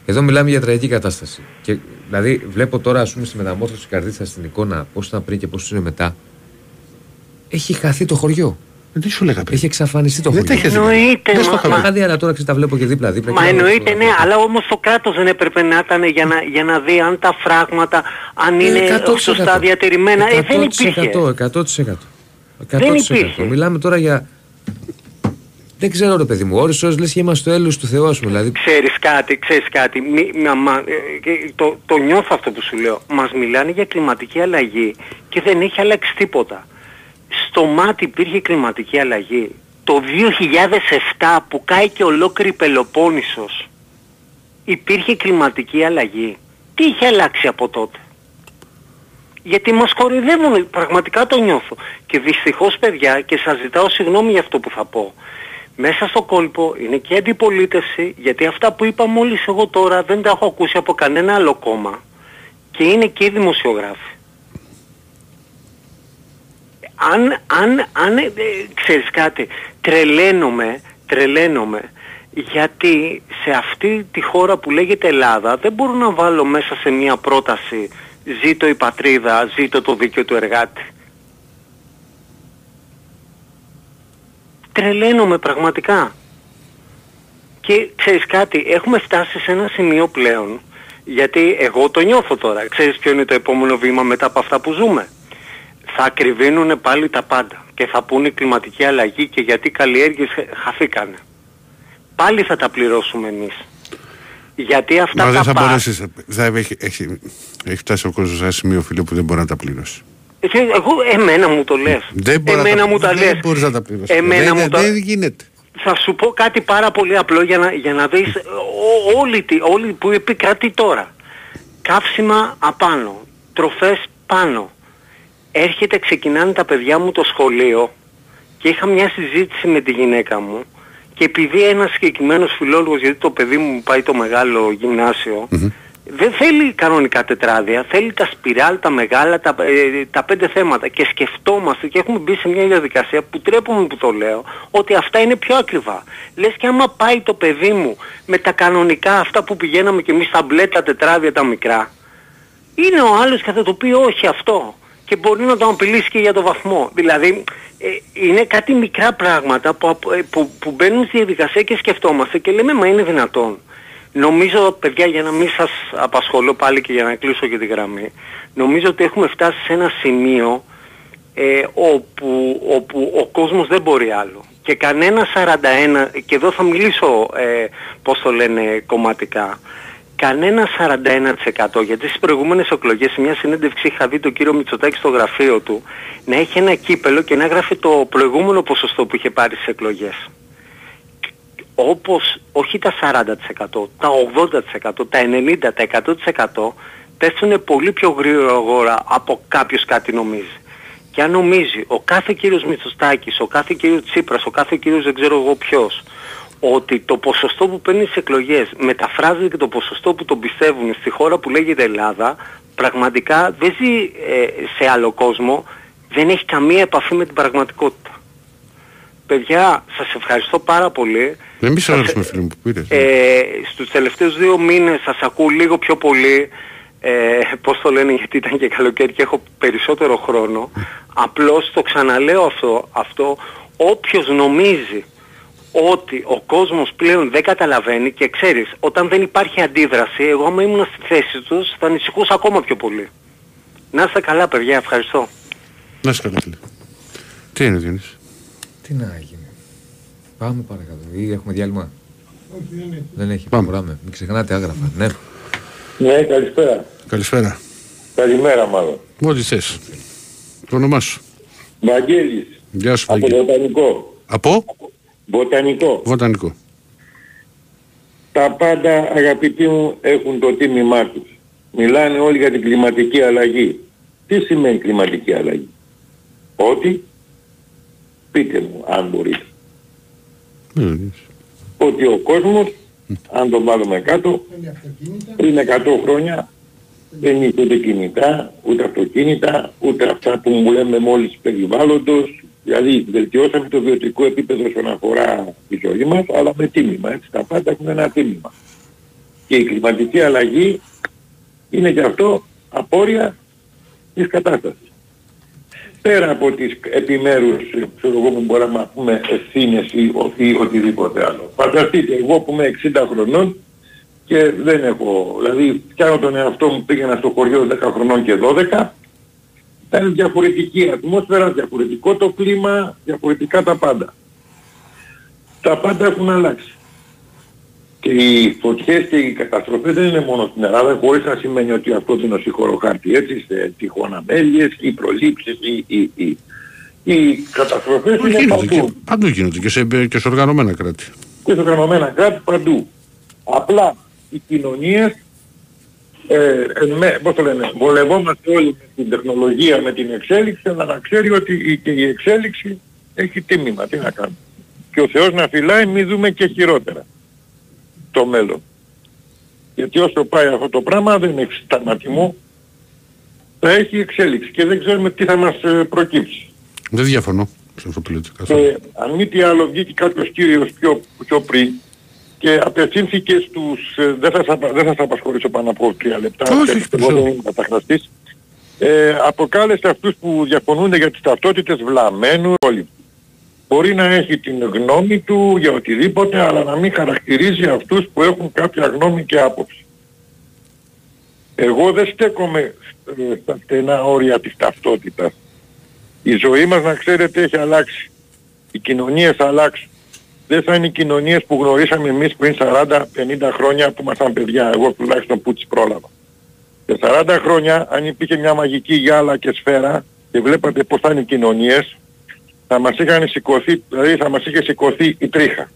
Εδώ μιλάμε για τραγική κατάσταση. Και, δηλαδή, βλέπω τώρα, ας πούμε, στη μεταμόρφωση της Καρδίτσα στην εικόνα, πώς ήταν πριν και πώς είναι μετά. Έχει χαθεί το χωριό. Δεν σου λέγα πριν. Έχει εξαφανιστεί το χωριό. Εννοείται. Δεν στο είχα δει, αλλά τώρα τα βλέπω και δίπλα-δίπλα. Μα εννοείται, ναι, αλλά όμως το κράτος δεν έπρεπε να ήταν για να, για να δει αν τα φράγματα, αν είναι σωστά διατηρημένα. Ε, δεν υπήρχε. εκατό τοις εκατό. Δεν υπήρχε. Μιλάμε τώρα για. Δεν ξέρω ρε παιδί μου, όρις όρις λες και είμαστε στο έλεος του Θεού, ας πούμε, δηλαδή. Ξέρεις κάτι, ξέρεις κάτι, μη, μα, μα, το, το νιώθω αυτό που σου λέω. Μας μιλάνε για κλιματική αλλαγή και δεν έχει αλλάξει τίποτα. Στο μάτι υπήρχε κλιματική αλλαγή. Το δύο χιλιάδες επτά που κάηκε ολόκληρη Πελοπόννησος υπήρχε κλιματική αλλαγή. Τι είχε αλλάξει από τότε. Γιατί μας κοροϊδεύουν, πραγματικά το νιώθω. Και δυστυχώς, παιδιά, και σας ζητάω συγγνώμη για αυτό που θα πω. Μέσα στο κόλπο είναι και αντιπολίτευση, γιατί αυτά που είπα μόλις εγώ τώρα δεν τα έχω ακούσει από κανένα άλλο κόμμα. Και είναι και οι δημοσιογράφοι. Αν, αν, αν, ε, ξέρεις κάτι, τρελαίνομαι, τρελαίνομαι, γιατί σε αυτή τη χώρα που λέγεται Ελλάδα δεν μπορώ να βάλω μέσα σε μια πρόταση «Ζήτω η πατρίδα, ζήτω το δίκαιο του εργάτη». Τρελαίνομαι πραγματικά. Και ξέρεις κάτι, έχουμε φτάσει σε ένα σημείο πλέον, γιατί εγώ το νιώθω τώρα. Ξέρεις ποιο είναι το επόμενο βήμα μετά από αυτά που ζούμε? Θα κρυβίνουν πάλι τα πάντα και θα πούνε κλιματική αλλαγή και γιατί οι καλλιέργειες χαθήκανε. Πάλι θα τα πληρώσουμε εμείς. Γιατί αυτά Μα τα δεν θα πά... μπορέσεις, θα έχει, έχει, έχει φτάσει ο κόσμος σε ένα σημείο, φίλε, που δεν μπορεί να τα πληρώσει. Εγώ, εμένα μου το λες. Δεν εμένα τα, μου τα λες. Δεν μπορείς να τα πληρώσεις. Εμένα δεν, μου δεν τα... γίνεται. Θα σου πω κάτι πάρα πολύ απλό για να, για να δεις ό, όλη, τη, όλη που επικρατεί τώρα. Καύσιμα απάνω, τροφές πάνω. Έρχεται, ξεκινάνε τα παιδιά μου το σχολείο και είχα μια συζήτηση με τη γυναίκα μου και επειδή ένας συγκεκριμένος φιλόλογος, γιατί το παιδί μου πάει το μεγάλο γυμνάσιο, mm-hmm. δεν θέλει κανονικά τετράδια, θέλει τα σπιράλ, τα μεγάλα, τα, ε, τα πέντε θέματα και σκεφτόμαστε και έχουμε μπει σε μια διαδικασία που τρέπομαι που το λέω ότι αυτά είναι πιο ακριβά. Λες και άμα πάει το παιδί μου με τα κανονικά αυτά που πηγαίναμε και εμείς τα μπλε, τα τετράδια, τα μικρά, είναι ο άλλος και θα το πει όχι αυτό. Και μπορεί να το απειλήσει και για το βαθμό. Δηλαδή ε, είναι κάτι μικρά πράγματα που, που, που μπαίνουν στη διαδικασία και σκεφτόμαστε και λέμε μα είναι δυνατόν. Νομίζω, παιδιά, για να μην σας απασχολώ πάλι και για να κλείσω και τη γραμμή, νομίζω ότι έχουμε φτάσει σε ένα σημείο ε, όπου, όπου ο κόσμος δεν μπορεί άλλο. Και κανένα σαράντα ένα, και εδώ θα μιλήσω ε, πώς το λένε κομματικά, κανένα σαράντα ένα τοις εκατό, γιατί στις προηγούμενες εκλογές σε μια συνέντευξη είχα δει τον κύριο Μητσοτάκη στο γραφείο του να έχει ένα κύπελο και να γράφει το προηγούμενο ποσοστό που είχε πάρει στις εκλογές. Όπως όχι τα σαράντα τοις εκατό, τα ογδόντα τοις εκατό, τα ενενήντα τοις εκατό, τα εκατό τοις εκατό πέφτουνε πολύ πιο γρήγορα από κάποιος κάτι νομίζει. Και αν νομίζει ο κάθε κύριος Μητσοτάκης, ο κάθε κύριος Τσίπρας, ο κάθε κύριος δεν ξέρω εγώ ποιος, ότι το ποσοστό που παίρνει στις εκλογές μεταφράζεται και το ποσοστό που τον πιστεύουν στη χώρα που λέγεται Ελλάδα, πραγματικά δεν ζει ε, σε άλλο κόσμο, δεν έχει καμία επαφή με την πραγματικότητα. Παιδιά, σας ευχαριστώ πάρα πολύ. Δεν σας... αρέσουμε, φίλοι μου, που πήρες. Ε, στους τελευταίους δύο μήνες σας ακούω λίγο πιο πολύ, ε, πώς το λένε, γιατί ήταν και καλοκαίρι και έχω περισσότερο χρόνο. Απλώς το ξαναλέω αυτό, αυτό όποιος νομίζει ότι ο κόσμος πλέον δεν καταλαβαίνει και ξέρεις, όταν δεν υπάρχει αντίδραση, εγώ άμα ήμουν στη θέση τους θα ανησυχούσα ακόμα πιο πολύ. Να είστε καλά, παιδιά, ευχαριστώ. Να είστε καλά, φίλε. Τι είναι, Διονύση? Τι να γίνει. Πάμε παρακάτω. Ή έχουμε διάλειμμα? Όχι, δεν έχει. Δεν έχει. Πάμε. Προχωράμε. Μην ξεχνάτε, Άγραφα. Ναι. Ναι, καλησπέρα. Καλησπέρα. Καλημέρα, μάλλον. Ό,τι θες. Το όνομά σου? Βαγγέλης. Γεια σου, Βαγγέλη. Από Βοτανικό. Από? Βοτανικό. Βοτανικό. Τα πάντα, αγαπητοί μου, έχουν το τίμημά τους. Μιλάνε όλοι για την κλιματική αλλαγή. Τι σημαίνει κλιματική αλλαγή? Ότι, πείτε μου αν μπορείτε, mm. ότι ο κόσμος, mm. αν τον βάλουμε κάτω, πριν εκατό χρόνια δεν είχε ούτε κινητά, ούτε αυτοκίνητα, ούτε αυτά που μου λέμε μόλις περιβάλλοντος. Δηλαδή βελτιώσαμε το βιωτικό επίπεδο όσον αφορά τη ζωή μας, αλλά με τίμημα, έτσι, τα πάντα έχουν ένα τίμημα. Και η κλιματική αλλαγή είναι και αυτό απόρρια της κατάστασης. Πέρα από τις επιμέρους, ξέρω εγώ, που μπορούμε να πούμε ευθύνες ή, ή οτιδήποτε άλλο. Φανταστείτε, εγώ που είμαι εξήντα χρονών και δεν έχω, δηλαδή πιάνω τον εαυτό μου, πήγαινα στο χωριό δέκα χρονών και δώδεκα, ήταν διαφορετική ατμόσφαιρα, διαφορετικό το κλίμα, διαφορετικά τα πάντα. Τα πάντα έχουν αλλάξει. Και οι φωτιές και οι καταστροφές δεν είναι μόνο στην Ελλάδα, χωρίς να σημαίνει ότι αυτό είναι ο συγχωροχάρτη, έτσι, σε τυχόν αμέλειες, οι προλήψεις, οι, οι, οι, οι καταστροφές είναι γίνονται, παντού. Και, παντού γίνονται και σε, και σε οργανωμένα κράτη. Και σε οργανωμένα κράτη παντού. Απλά οι κοινωνίες ε, με, πώς το λένε, βολευόμαστε όλοι με την τεχνολογία, με την εξέλιξη, αλλά να ξέρει ότι η, και η εξέλιξη έχει τίμημα. Τι να κάνουμε. Και ο Θεός να φυλάει, μη δούμε και χειρότερα το μέλλον. Γιατί όσο πάει αυτό το πράγμα δεν έχει σταματημό, θα έχει εξέλιξη και δεν ξέρουμε τι θα μας προκύψει. Δεν διαφωνώ. Και αν μη τι άλλο βγήκε κάποιος κύριος πιο, πιο πριν και απευθύνθηκε στους... Ε, δεν θα, δεν θα σας απασχολήσω πάνω από τρία λεπτά, εγώ δεν είμαι καταχραστής. Ε, αποκάλεσε αυτούς που διαφωνούν για τις ταυτότητες βλαμμένου όλοι. Μπορεί να έχει την γνώμη του για οτιδήποτε, αλλά να μην χαρακτηρίζει αυτούς που έχουν κάποια γνώμη και άποψη. Εγώ δεν στέκομαι στα στενά όρια της ταυτότητας. Η ζωή μας, να ξέρετε, έχει αλλάξει. Οι κοινωνίες αλλάξουν. Δεν θα είναι οι κοινωνίες που γνωρίσαμε εμείς πριν σαράντα πενήντα χρόνια που ήμασταν παιδιά. Εγώ τουλάχιστον που τις πρόλαβα. Σε σαράντα χρόνια, αν υπήρχε μια μαγική γυάλα και σφαίρα και βλέπατε πώς θα είναι οι κοινωνίες, θα μας είχαν σηκωθεί, δηλαδή θα μας είχε σηκωθεί η τρίχα.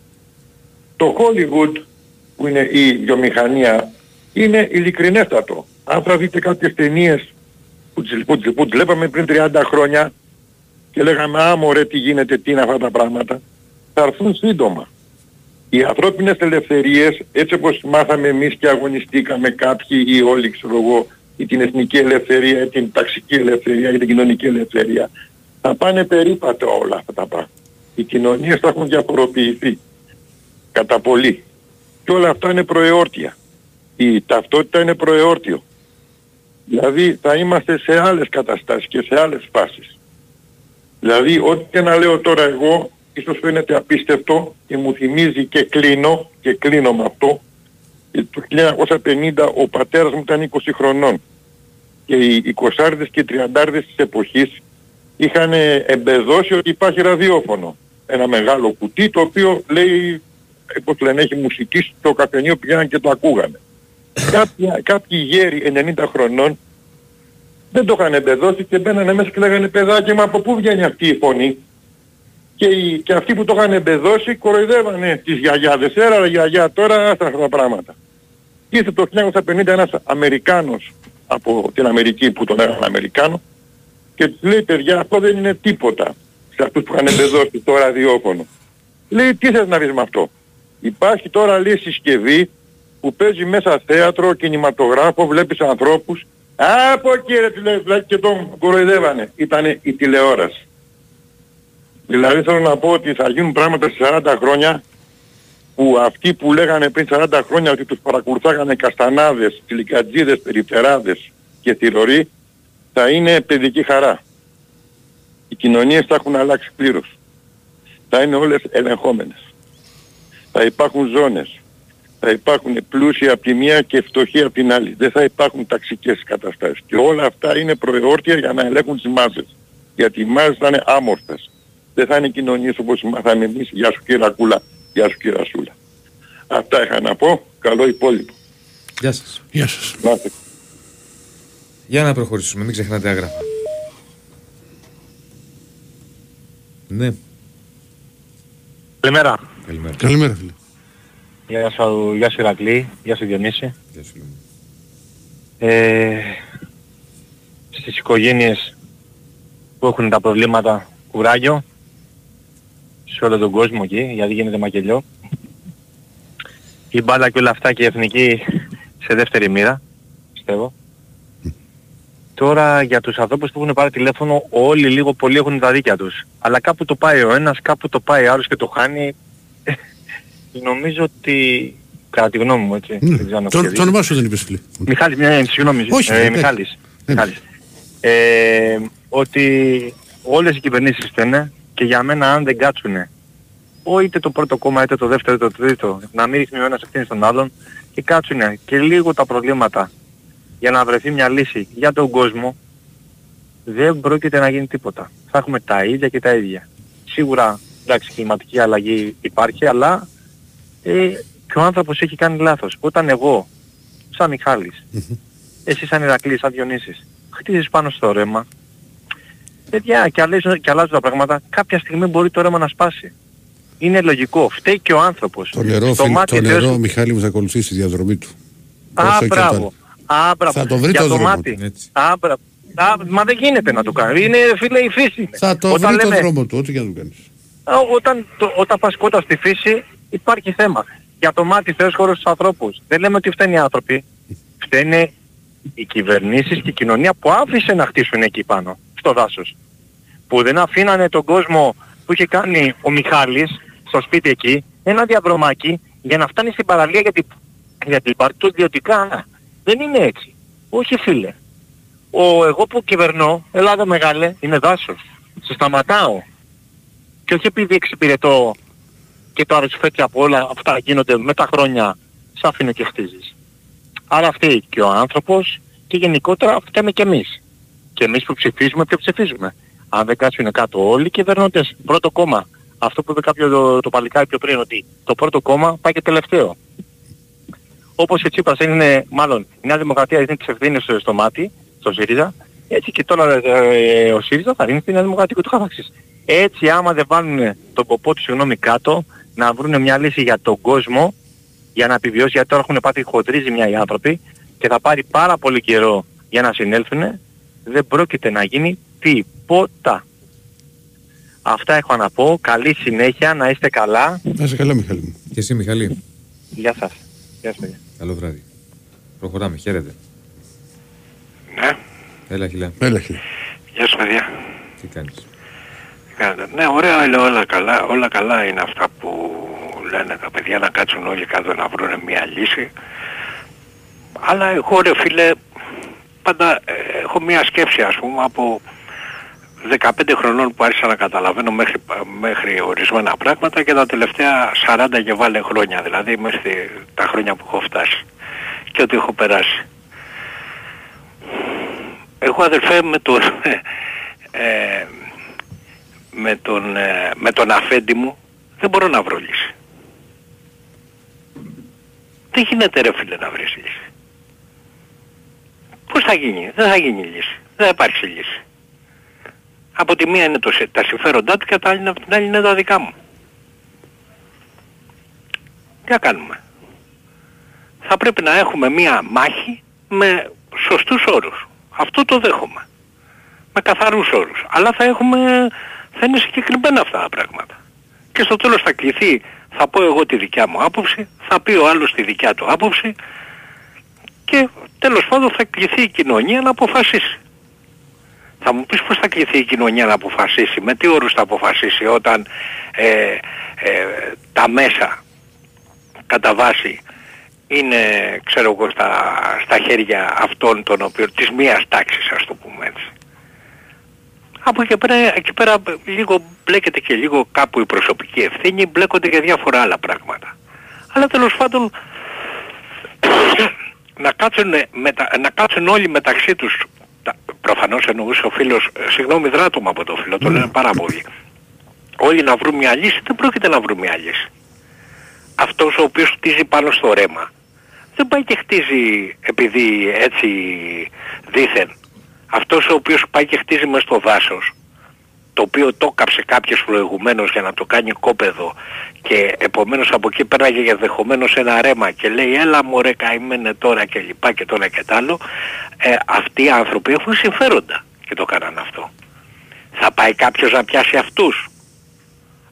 Το Hollywood, που είναι η βιομηχανία, είναι ειλικρινέστατο. Αν θα δείτε κάποιες ταινίες που τις, που τις, που τις βλέπαμε πριν τριάντα χρόνια και λέγαμε «Α, μωρέ, τι γίνεται, τι είναι αυτά τα πράγματα», θα έρθουν σύντομα. Οι ανθρώπινες ελευθερίες, έτσι όπως μάθαμε εμείς και αγωνιστήκαμε κάποιοι ή όλοι, ξέρω εγώ, ή την εθνική ελευθερία, ή την ταξική ελευθερία, ή την κοινωνική ελευθερία, θα πάνε περίπατα όλα αυτά τα πράγματα. Οι κοινωνίες θα έχουν διαφοροποιηθεί κατά πολύ. Και όλα αυτά είναι προεόρτια. Η ταυτότητα είναι προεόρτιο. Δηλαδή θα είμαστε σε άλλες καταστάσεις και σε άλλες φάσεις. Δηλαδή ό,τι και να λέω τώρα εγώ, ίσως φαίνεται απίστευτο και μου θυμίζει και κλείνω, και κλείνω με αυτό. Το χίλια εννιακόσια πενήντα ο πατέρας μου ήταν είκοσι χρονών και οι εικοσάριδες και οι τριαντάριδες της εποχής είχαν εμπεδώσει ότι υπάρχει ραδιόφωνο. Ένα μεγάλο κουτί το οποίο λέει, πώς λένε, έχει μουσική στο καφενείο, πηγαίναν και το ακούγανε. Κάποια, κάποιοι γέροι ενενήντα χρονών δεν το είχαν εμπεδώσει και μπαίνανε μέσα και λέγανε «Παιδάκι, μα από πού βγαίνει αυτή η φωνή?» Και, οι, και αυτοί που το είχαν εμπεδώσει κοροϊδεύανε τις γιαγιάδες. «Έρα γιαγιά τώρα, αυτά τα πράγματα». Ήρθε το χίλια εννιακόσια πενήντα ένας Αμερικάνος από την Αμερική που τον έλεγαν Αμερικάνο και τους λέει «Παιδιά, αυτό δεν είναι τίποτα σε αυτούς που είχαν εμπεδώσει το ραδιόφωνο». Λέει «Τι θες να βρεις με αυτό?» Υπάρχει τώρα λέει συσκευή που παίζει μέσα θέατρο, κινηματογράφο, βλέπεις ανθρώπους. «Από κύριε», του λέει, και τον κοροϊδεύανε. Ήτανε η τηλεόραση. Δηλαδή θέλω να πω ότι θα γίνουν πράγματα σε σαράντα χρόνια που αυτοί που λέγανε πριν σαράντα χρόνια ότι τους παρακολουθάγανε καστανάδες, τυλικατζίδες, περιφεράδες και θηροροί, θα είναι παιδική χαρά. Οι κοινωνίες θα έχουν αλλάξει πλήρως. Θα είναι όλες ελεγχόμενες. Θα υπάρχουν ζώνες. Θα υπάρχουν πλούσιοι από τη μία και φτωχοί από την άλλη. Δεν θα υπάρχουν ταξικές καταστάσεις. Και όλα αυτά είναι προεόρτια για να ελέγχουν τις μάζες. Γιατί οι μάζες θα είναι άμορφες. Δεν θα είναι κοινωνίες όπως μάθαμε εμείς. Γεια σου κύρα Κούλα, γεια σου κύρα Σούλα. Αυτά είχα να πω. Καλό υπόλοιπο. Γεια σας. Γεια σας. Μάθε. Για να προχωρήσουμε. Μην ξεχνάτε Άγραφα. Ναι. Καλημέρα. Καλημέρα. Καλημέρα φίλε. Γεια σου, γεια σου Ηρακλή, γεια σου Διονύση. Γεια σου. Ε, στις οικογένειες που έχουν τα προβλήματα, κουράγιο σε όλο τον κόσμο εκεί, γιατί γίνεται μακελιό. Η μπάλα και όλα αυτά και η εθνική σε δεύτερη μοίρα, πιστεύω. Τώρα για τους ανθρώπους που έχουν πάρει τηλέφωνο, όλοι λίγο πολύ έχουν τα δίκια τους. Αλλά κάπου το πάει ο ένας, κάπου το πάει άλλος και το χάνει. Νομίζω ότι, κατά τη γνώμη μου, έτσι, mm. δεν ξέρω. Το, το όνομά σου δεν είπες, φίλε. Μιχάλης, μια συγγνώμη. Όχι, ε, ε, Μιχάλης. Ε, Μιχάλης. Ε, ότι όλες οι κυβερνήσεις φταίνε και για μένα αν δεν κάτσουνε, ό, είτε το πρώτο κόμμα, είτε το δεύτερο, είτε το τρίτο, να μην ρίχνει ο ένας ευθύνη στον άλλον και κάτσουνε και λίγο τα προβλήματα για να βρεθεί μια λύση για τον κόσμο, δεν πρόκειται να γίνει τίποτα. Θα έχουμε τα ίδια και τα ίδια. Σίγουρα, εντάξει, κλιματική αλλαγή υπάρχει, αλλά... Ε, και ο άνθρωπος έχει κάνει λάθος. Όταν εγώ, σαν Μιχάλης, mm-hmm. εσύ σαν Ηρακλής, σαν Διονύσης, χτίζεις πάνω στο ρέμα, παιδιά, και, αλλάζουν, και αλλάζουν τα πράγματα, κάποια στιγμή μπορεί το ρέμα να σπάσει. Είναι λογικό. Φταίει και ο άνθρωπος. Το νερό, το φεν, το νερό Μιχάλη μου, θα ακολουθήσει τη διαδρομή του. Α, μπράβο. Άμπρα, θα το βρει το δρόμο. Άμπρα, μα δεν γίνεται να το κάνει. Είναι φίλε η φύση. Θα το όταν βρει λέμε, το δρόμο του, ό,τι και να το κάνεις. Όταν, το, όταν πας κότα στη φύση υπάρχει θέμα. Για το μάτι θες χώρο στους ανθρώπους. Δεν λέμε ότι φταίνουν οι άνθρωποι. Φταίνε οι κυβερνήσεις και η κοινωνία που άφησε να χτίσουν εκεί πάνω, στο δάσος. Που δεν αφήνανε τον κόσμο που είχε κάνει ο Μιχάλης στο σπίτι εκεί, ένα διαδρομάκι για να φτάνει στην παραλία γιατί, γιατί υπάρχει το ιδιωτικά. Δεν είναι έτσι. Όχι φίλε. Ο, εγώ που κυβερνώ, Ελλάδα μεγάλε, είναι δάσος. Σε σταματάω. Και όχι επειδή εξυπηρετώ και το αρισφέτια από όλα αυτά γίνονται με τα χρόνια, σ' άφηνε και χτίζεις. Άρα αυτή και ο άνθρωπος και γενικότερα φταίμε και εμείς. Και εμείς που ψηφίζουμε, ποιο ψηφίζουμε. Αν δεν κάτσουν κάτω όλοι οι κυβερνώντες, πρώτο κόμμα. Αυτό που είπε κάποιο το, το παλικάρι πιο πριν, ότι το πρώτο κόμμα πάει και τελευταίο. Όπως και ο Τσίπρας είναι, μάλλον η Νέα Δημοκρατία είναι της ευθύνης στο μάτι, στο ΣΥΡΙΖΑ, έτσι και τώρα ε, ο ΣΥΡΙΖΑ θα ρίχνει την Νέα Δημοκρατία και του χάθαξης. Έτσι άμα δεν βάλουν τον ποπό του συγγνώμη κάτω, να βρουν μια λύση για τον κόσμο, για να επιβιώσει, γιατί τώρα έχουν πάθει χοντρή ζημιά οι άνθρωποι και θα πάρει πάρα πολύ καιρό για να συνέλθουν, δεν πρόκειται να γίνει τίποτα. Αυτά έχω να πω. Καλή συνέχεια, να είστε καλά. Να είστε καλά, Μιχαλή μου. Και εσύ, Μιχαλή. Γεια σας. Γεια σας. Καλό βράδυ. Προχωράμε, χαίρετε. Ναι. Έλα, χιλά. Έλα, χιλά. Γεια σου, παιδιά. Τι κάνεις? Ναι, ωραία, αλλά όλα καλά, όλα καλά είναι αυτά που λένε τα παιδιά, να κάτσουν όλοι κάτω να βρουν μια λύση. Αλλά εγώ ρε φίλε, πάντα έχω μια σκέψη ας πούμε από δεκαπέντε χρονών που άρχισα να καταλαβαίνω μέχρι, μέχρι ορισμένα πράγματα και τα τελευταία σαράντα και βάλε χρόνια, δηλαδή μέχρι τα χρόνια που έχω φτάσει και ότι έχω περάσει. Εγώ αδελφέ με τον... Ε, με τον, με τον αφέντη μου δεν μπορώ να βρω λύση. Δεν γίνεται ρε φίλε να βρεις λύση. Πώς θα γίνει? Δεν θα γίνει λύση. Δεν θα υπάρξει λύση. Από τη μία είναι το, τα συμφέροντά του και τα άλλη, από την άλλη είναι τα δικά μου. Τι θα κάνουμε? Θα πρέπει να έχουμε μία μάχη με σωστούς όρους. Αυτό το δέχομαι. Με καθαρούς όρους. Αλλά θα έχουμε... θα είναι συγκεκριμένα αυτά τα πράγματα. Και στο τέλος θα κληθεί, θα πω εγώ τη δικιά μου άποψη, θα πει ο άλλος τη δικιά του άποψη και τέλος πάντων θα κληθεί η κοινωνία να αποφασίσει. Θα μου πεις πώς θα κληθεί η κοινωνία να αποφασίσει, με τι όρους θα αποφασίσει όταν ε, ε, τα μέσα κατά βάση είναι ξέρω εγώ στα, στα χέρια αυτών των οποίων, της μίας τάξης ας το πούμε έτσι. Από εκεί πέρα, εκεί πέρα λίγο μπλέκεται και λίγο κάπου η προσωπική ευθύνη, μπλέκονται και διάφορα άλλα πράγματα. Αλλά τέλος πάντων να, κάτσουν μετα, να κάτσουν όλοι μεταξύ τους, τα, προφανώς εννοούσε ο φίλος, συγγνώμη δράτωμα από το φίλο, το λένε πάρα πολύ. Όλοι να βρουν μια λύση, δεν πρόκειται να βρουν μια λύση. Αυτός ο οποίος χτίζει πάνω στο ρέμα, δεν πάει και χτίζει επειδή έτσι δήθεν. Αυτός ο οποίος πάει και χτίζει μες στο δάσος, το οποίο το κάψε κάποιος προηγουμένως για να το κάνει κόπεδο και επομένως από εκεί πέραγε για δεχομένως ένα ρέμα και λέει έλα μωρέ καημένε τώρα και λοιπά και τώρα και τ' άλλο, ε, αυτοί οι άνθρωποι έχουν συμφέροντα και το κάνανε αυτό. Θα πάει κάποιος να πιάσει αυτούς.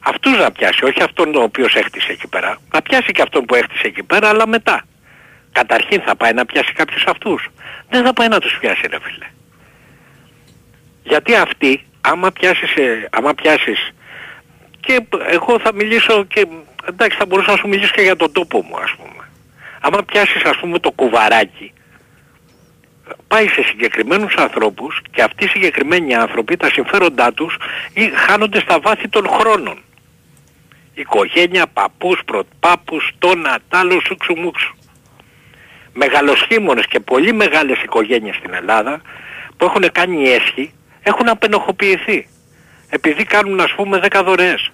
Αυτούς να πιάσει, όχι αυτόν ο οποίος έχτισε εκεί πέρα. Να πιάσει και αυτόν που έχτισε εκεί πέρα, αλλά μετά. Καταρχήν θα πάει να πιάσει κάποιος αυτούς. Δεν θα πάει να τους πιάσει ρε φίλε. Γιατί αυτοί, άμα πιάσεις, ε, άμα πιάσεις, και εγώ θα μιλήσω και, εντάξει θα μπορούσα να σου μιλήσω και για τον τόπο μου ας πούμε. Άμα πιάσεις ας πούμε το κουβαράκι, πάει σε συγκεκριμένους ανθρώπους και αυτοί οι συγκεκριμένοι άνθρωποι, τα συμφέροντά τους, χάνονται στα βάθη των χρόνων. Οικογένεια, παππούς, προπάππους, τόνα, τάλο, σούξου μουξου. Μεγαλοσχήμονες και πολύ μεγάλες οικογένειες στην Ελλάδα, που έχουν κάνει έσχη, έχουν απενοχοποιηθεί επειδή κάνουν ας πούμε δέκα δωρεές.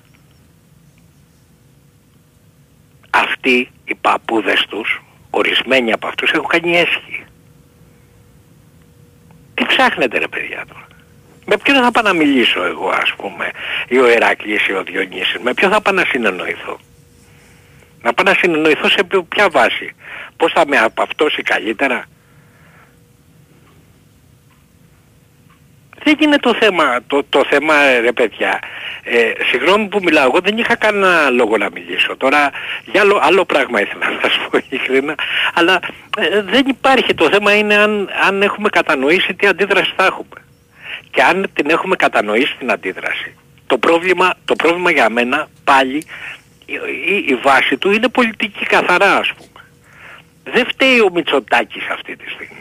Αυτοί οι παππούδες τους, ορισμένοι από αυτούς, έχουν κάνει έσχη. Τι ψάχνετε ρε παιδιά τώρα? Με ποιον θα πάω να μιλήσω εγώ ας πούμε, ή ο Ηρακλής ή ο Διονύσης? Με ποιον θα πάω να συνεννοηθώ? Να πάω να συνεννοηθώ σε ποια βάση? Πώς θα με απαυτώσει καλύτερα? Δεν είναι το θέμα, το, το θέμα ρε παιδιά, ε, συγγνώμη που μιλάω, εγώ δεν είχα κανένα λόγο να μιλήσω. Τώρα για άλλο, άλλο πράγμα ήθελα να σας πω ειλικρινά, αλλά ε, δεν υπάρχει. Το θέμα είναι αν, αν έχουμε κατανοήσει τι αντίδραση θα έχουμε. Και αν την έχουμε κατανοήσει την αντίδραση. Το πρόβλημα, το πρόβλημα για μένα πάλι, η, η, η βάση του είναι πολιτική καθαρά ας πούμε. Δεν φταίει ο Μητσοτάκης αυτή τη στιγμή.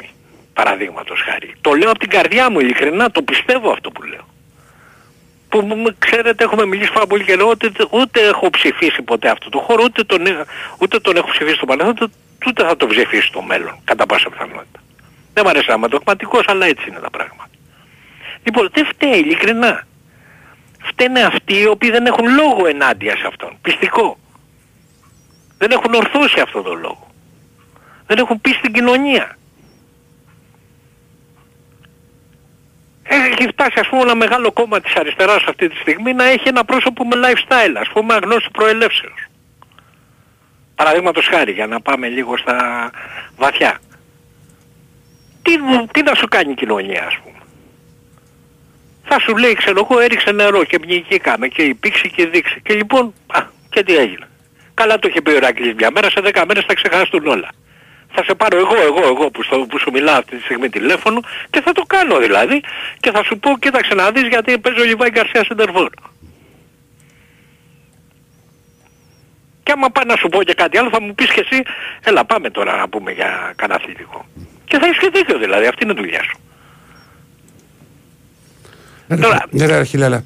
Παραδείγματος χάρη. Το λέω από την καρδιά μου ειλικρινά, το πιστεύω αυτό που λέω. Που ξέρετε έχουμε μιλήσει πάρα πολύ καιρό, ούτε, ούτε έχω ψηφίσει ποτέ αυτό το χώρο, ούτε τον, ούτε τον έχω ψηφίσει στο παρελθόν, ούτε, ούτε θα το ψηφίσει στο μέλλον, κατά πάσα πιθανότητα. Δεν μ' αρέσει να είμαι δογματικός, αλλά έτσι είναι τα πράγματα. Λοιπόν, δεν φταίει ειλικρινά. Φταίνε αυτοί οι οποίοι δεν έχουν λόγο ενάντια σε αυτόν. Πιστικό. Δεν έχουν ορθώσει αυτόν τον λόγο. Δεν έχουν πει στην κοινωνία. Έχει φτάσει ας πούμε ένα μεγάλο κόμμα της αριστεράς αυτή τη στιγμή να έχει ένα πρόσωπο με lifestyle, ας πούμε αγνώστου προελεύσεως. Παραδείγματος χάρη, για να πάμε λίγο στα βαθιά. Τι, τι να σου κάνει η κοινωνία ας πούμε. Θα σου λέει ξέρω εγώ έριξε νερό και μπνικήκαμε και υπήξε και δείξε. Και λοιπόν, α, και τι έγινε. Καλά το είχε πει ο Ηρακλής μια μέρα, σε δέκα μέρες θα ξεχάσουν όλα. Θα σε πάρω εγώ, εγώ, εγώ που, στο, που σου μιλάω αυτή τη στιγμή τηλέφωνο και θα το κάνω δηλαδή και θα σου πω κοίταξε να δεις γιατί παίζω Λιβάη Γκαρσία Σεντερφόρ. Και άμα πάει να σου πω και κάτι άλλο θα μου πεις και εσύ έλα πάμε τώρα να πούμε για κανένα αθλητικό. Και θα έχεις και δίκιο δηλαδή, αυτή είναι η δουλειά σου. Ρε Αρχιλέλα.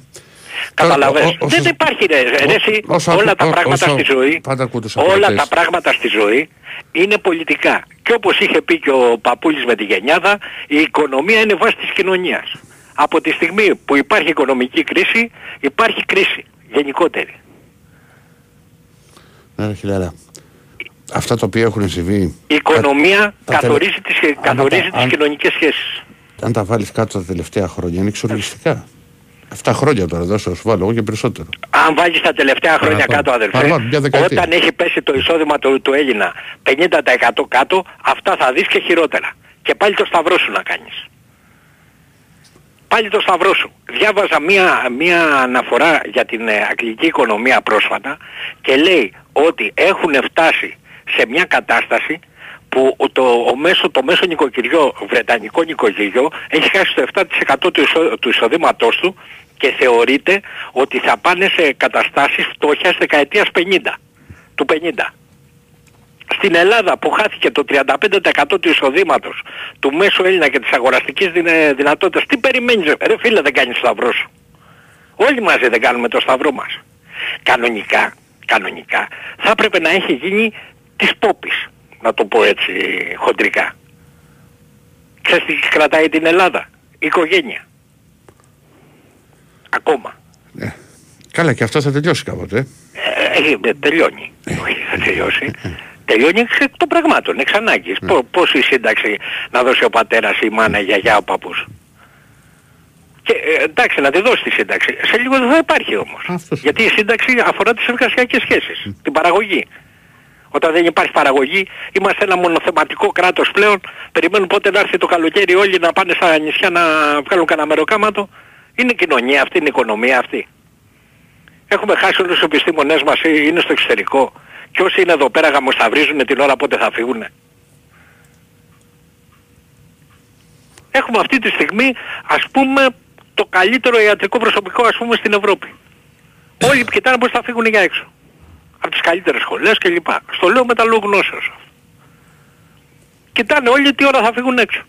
Καταλαβαίνεις. Δεν υπάρχει ρε, ρε, εσύ, όσο, όλα τα πράγματα όσο, στη ζωή όλα τα πράγματα στη ζωή είναι πολιτικά. Και όπως είχε πει και ο Παπούλης με τη Γενιάδα, η οικονομία είναι βάση της κοινωνίας. Από τη στιγμή που υπάρχει οικονομική κρίση, υπάρχει κρίση γενικότερη. Ναι ρε Χιλέρα, αυτά τα οποία έχουν συμβεί, η οικονομία τα, καθορίζει τα, τις, αν, καθορίζει αν, τις κοινωνικές σχέσεις. Αν τα βάλεις κάτω τα τελευταία χρόνια είναι εξοργιστικά. Εφτά χρόνια τώρα, δώσε σου βάλω εγώ και περισσότερο. Αν βάλεις τα τελευταία χρόνια Παραπά. κάτω αδελφέ, Παραπά, όταν έχει πέσει το εισόδημα του, του Έλληνα πενήντα τοις εκατό κάτω, αυτά θα δεις και χειρότερα. Και πάλι το σταυρό σου να κάνεις. Πάλι το σταυρό σου. Διάβαζα μία, μία αναφορά για την ε, αγγλική οικονομία πρόσφατα και λέει ότι έχουν φτάσει σε μια κατάσταση που το, ο μέσο, το μέσο νοικοκυριό, βρετανικό νοικοκυριό, έχει χάσει το επτά τοις εκατό του, εισο, του εισοδήματός του και θεωρείται ότι θα πάνε σε καταστάσεις φτώχειας δεκαετίας πενήντα, του πενήντα. Στην Ελλάδα που χάθηκε το τριάντα πέντε τοις εκατό του εισοδήματος του μέσου Έλληνα και της αγοραστικής δυνατότητας, τι περιμένεις ρε φίλε, δεν κάνεις το σταυρό σου. Όλοι μαζί δεν κάνουμε το σταυρό μας. Κανονικά, κανονικά θα έπρεπε να έχει γίνει της πόπης. Να το πω έτσι χοντρικά. Ξέρεις τι κρατάει την Ελλάδα? Η οικογένεια. Ακόμα. Ναι. Καλά και αυτό θα τελειώσει κάποτε. Ε, τελειώνει. Όχι θα τελειώσει. Τελειώνει εξ των πραγμάτων, εξ ανάγκης. Ναι. Πώς η σύνταξη να δώσει ο πατέρας, η μάνα, η γιαγιά, ο παππούς. Και ε, εντάξει να τη δώσει τη σύνταξη. Σε λίγο δεν θα υπάρχει όμως. Αυτός... Γιατί η σύνταξη αφορά τις εργασιακές σχέσεις. Mm. Την παραγωγή. Όταν δεν υπάρχει παραγωγή, είμαστε ένα μονοθεματικό κράτος πλέον, περιμένουν πότε να έρθει το καλοκαίρι όλοι να πάνε στα νησιά να βγάλουν κανένα μεροκάματο. Είναι κοινωνία αυτή, είναι οικονομία αυτή. Έχουμε χάσει όλους τους επιστήμονές μας, είναι στο εξωτερικό. Και όσοι είναι εδώ πέρα γαμοσταυρίζουν την ώρα πότε θα φύγουν. Έχουμε αυτή τη στιγμή, ας πούμε, το καλύτερο ιατρικό προσωπικό, ας πούμε, στην Ευρώπη. Όλοι κοιτάνε πώς θα φύγουν για έξω. Από τις καλύτερες σχολές κλπ. Στο λέω με τα λόγου γνώσεως. Κοιτάνε όλοι τι ώρα θα φύγουν έξω.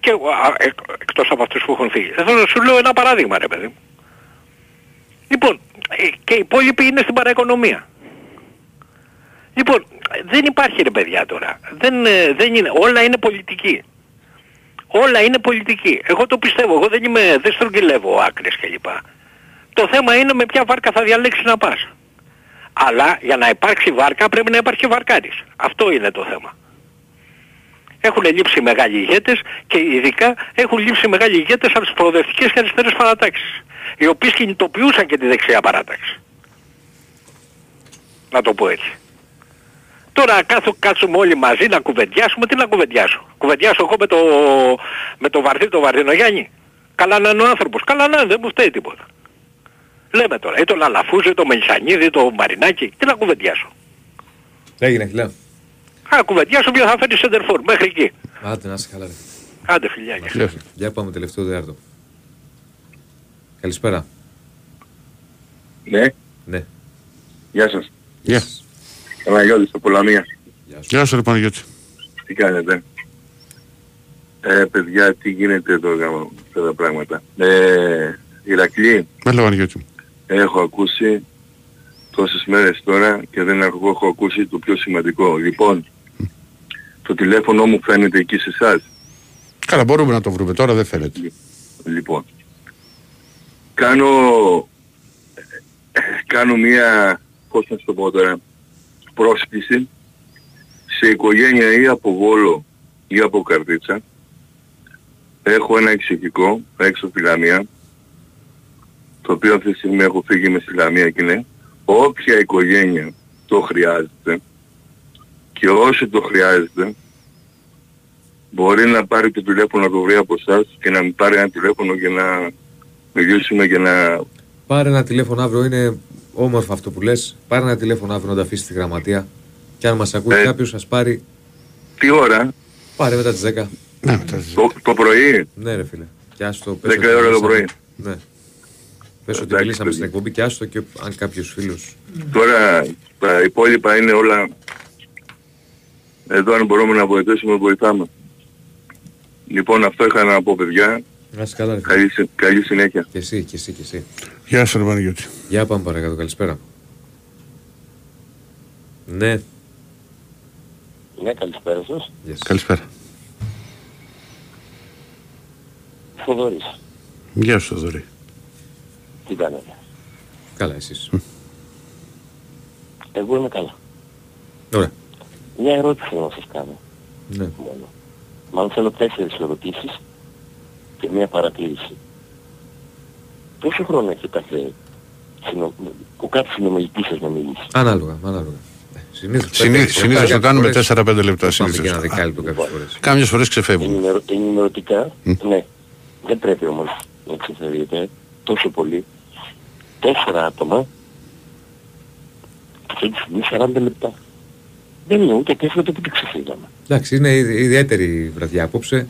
Και ε, εκτός από αυτούς που έχουν φύγει. Θα σου λέω ένα παράδειγμα ρε παιδί μου. Λοιπόν, και οι υπόλοιποι είναι στην παραοικονομία. Λοιπόν, δεν υπάρχει ρε παιδιά τώρα. Δεν, δεν είναι. Όλα είναι πολιτική. Όλα είναι πολιτική. Εγώ το πιστεύω. Εγώ δεν, είμαι, δεν στρογγυλεύω άκρες κλπ. Το θέμα είναι με ποια βάρκα θα διαλέξεις να πας. Αλλά για να υπάρξει βάρκα πρέπει να υπάρχει βαρκάρης. Αυτό είναι το θέμα. Έχουν λείψει μεγάλοι ηγέτες και ειδικά έχουν λείψει μεγάλοι ηγέτες από τις προοδευτικές και αριστερές παρατάξεις. Οι οποίες κινητοποιούσαν και τη δεξιά παράταξη. Να το πω έτσι. Τώρα κάθω, κάτσουμε όλοι μαζί να κουβεντιάσουμε. Τι να κουβεντιάσω. Κουβεντιάσω εγώ με το, με το βαρδί, το βαρδίνο Γιάννη. Καλά να είναι ο άνθρωπος. Καλά να είναι, δεν μου φταίει τίποτα. Λέμε τώρα, ή τον Αλαφούζο, ή τον Μελισανίδη, ή τον Μαρινάκη. Τι να κουβεντιάσω. Έγινε, λέω. Α, κουβεντιάσω ποιο θα φέρει σεντερφόρ μέχρι εκεί. Άντε, να είσαι καλά. Ρε. Άντε, φιλιάκια. Για πάμε τελευταίο διάρτο. Καλησπέρα. Ναι. Ναι. Γεια σας. Γεια. Yeah. Παναγιώτη στο Πολαμία. Γεια σου, ρε Παναγιώτη. Τι κάνετε. Ε, παιδιά, τι γίνεται εδώ, γάμο, αυτά τα πράγματα. Ε, Ηρακλή. Μέλα, Παναγιώτη. Έχω ακούσει τόσες μέρες τώρα και δεν έχω, έχω ακούσει το πιο σημαντικό. Λοιπόν, mm. το τηλέφωνο μου φαίνεται εκεί σε εσάς. Καλά, μπορούμε να το βρούμε τώρα, δεν φαίνεται. Λοιπόν, κάνω, κάνω μία, πώς να το πω τώρα, πρόσκληση σε οικογένεια ή από Βόλο ή από Καρδίτσα. Έχω ένα εξοχικό έξω στη Γαλλία, το οποίο αυτή τη στιγμή έχω φύγει με στη Γαλλία και ναι, όποια οικογένεια το χρειάζεται και όσοι το χρειάζεται μπορεί να πάρει το τηλέφωνο να το βρει από εσάς και να μην πάρει ένα τηλέφωνο για να μιλήσουμε και να... Πάρε ένα τηλέφωνο αύριο, είναι όμορφο αυτό που λες. Πάρε ένα τηλέφωνο αύριο να το αφήσεις στη γραμματεία και αν μας ακούει ε, κάποιος σας πάρει... Τι ώρα? Πάρε μετά τις δέκα. Ναι, μετά τις δέκα. Το, το πρωί? Ναι ρε φίλε. Και άστο, δέκα ότι ώρα το πρωί. Ναι. Πες ότι μιλήσαμε στην εκπομπή και άστο και αν κάποιος φίλος... Τώρα τα υπόλοιπα είναι όλα... Εδώ αν μπορούμε να βοηθήσουμε, βοηθάμε. Λοιπόν, αυτό είχα να πω, παιδιά. Καλά, καλή, καλή συνέχεια. Και εσύ, και εσύ, και εσύ. Γεια σας, Παναγιώτη. Γεια, πάμε παρακάτω. Καλησπέρα. Ναι. Ναι, καλησπέρα σας. Yes. Καλησπέρα. Θοδωρής. Γεια σου, Θοδωρή. Τι κάνετε. Καλά, εσείς. Mm. Εγώ είμαι καλά. Ωραία. Μια ερώτηση θέλω να σας κάνω. Ναι. Μόνο. Μάλλον θέλω τέσσερις ερωτήσεις και μια παρατήρηση. Πόσο χρόνο έχει κάθε συνο... ο κάθε συνομιλητής σας να μιλήσει? Ανάλογα, ανάλογα. Συνήθως το κάνουμε τέσσερα πέντε λεπτά. Κάμιες φορές ξεφεύγουν. Ενημερωτικά, ναι. Δεν πρέπει όμως να ξεφεύγετε τόσο πολύ. Τέσσερα άτομα και σαράντα λεπτά. Δεν είναι ούτε τέσσερα το που το ξεφύγαμε. Εντάξει, είναι ιδιαίτερη βραδιά απόψε.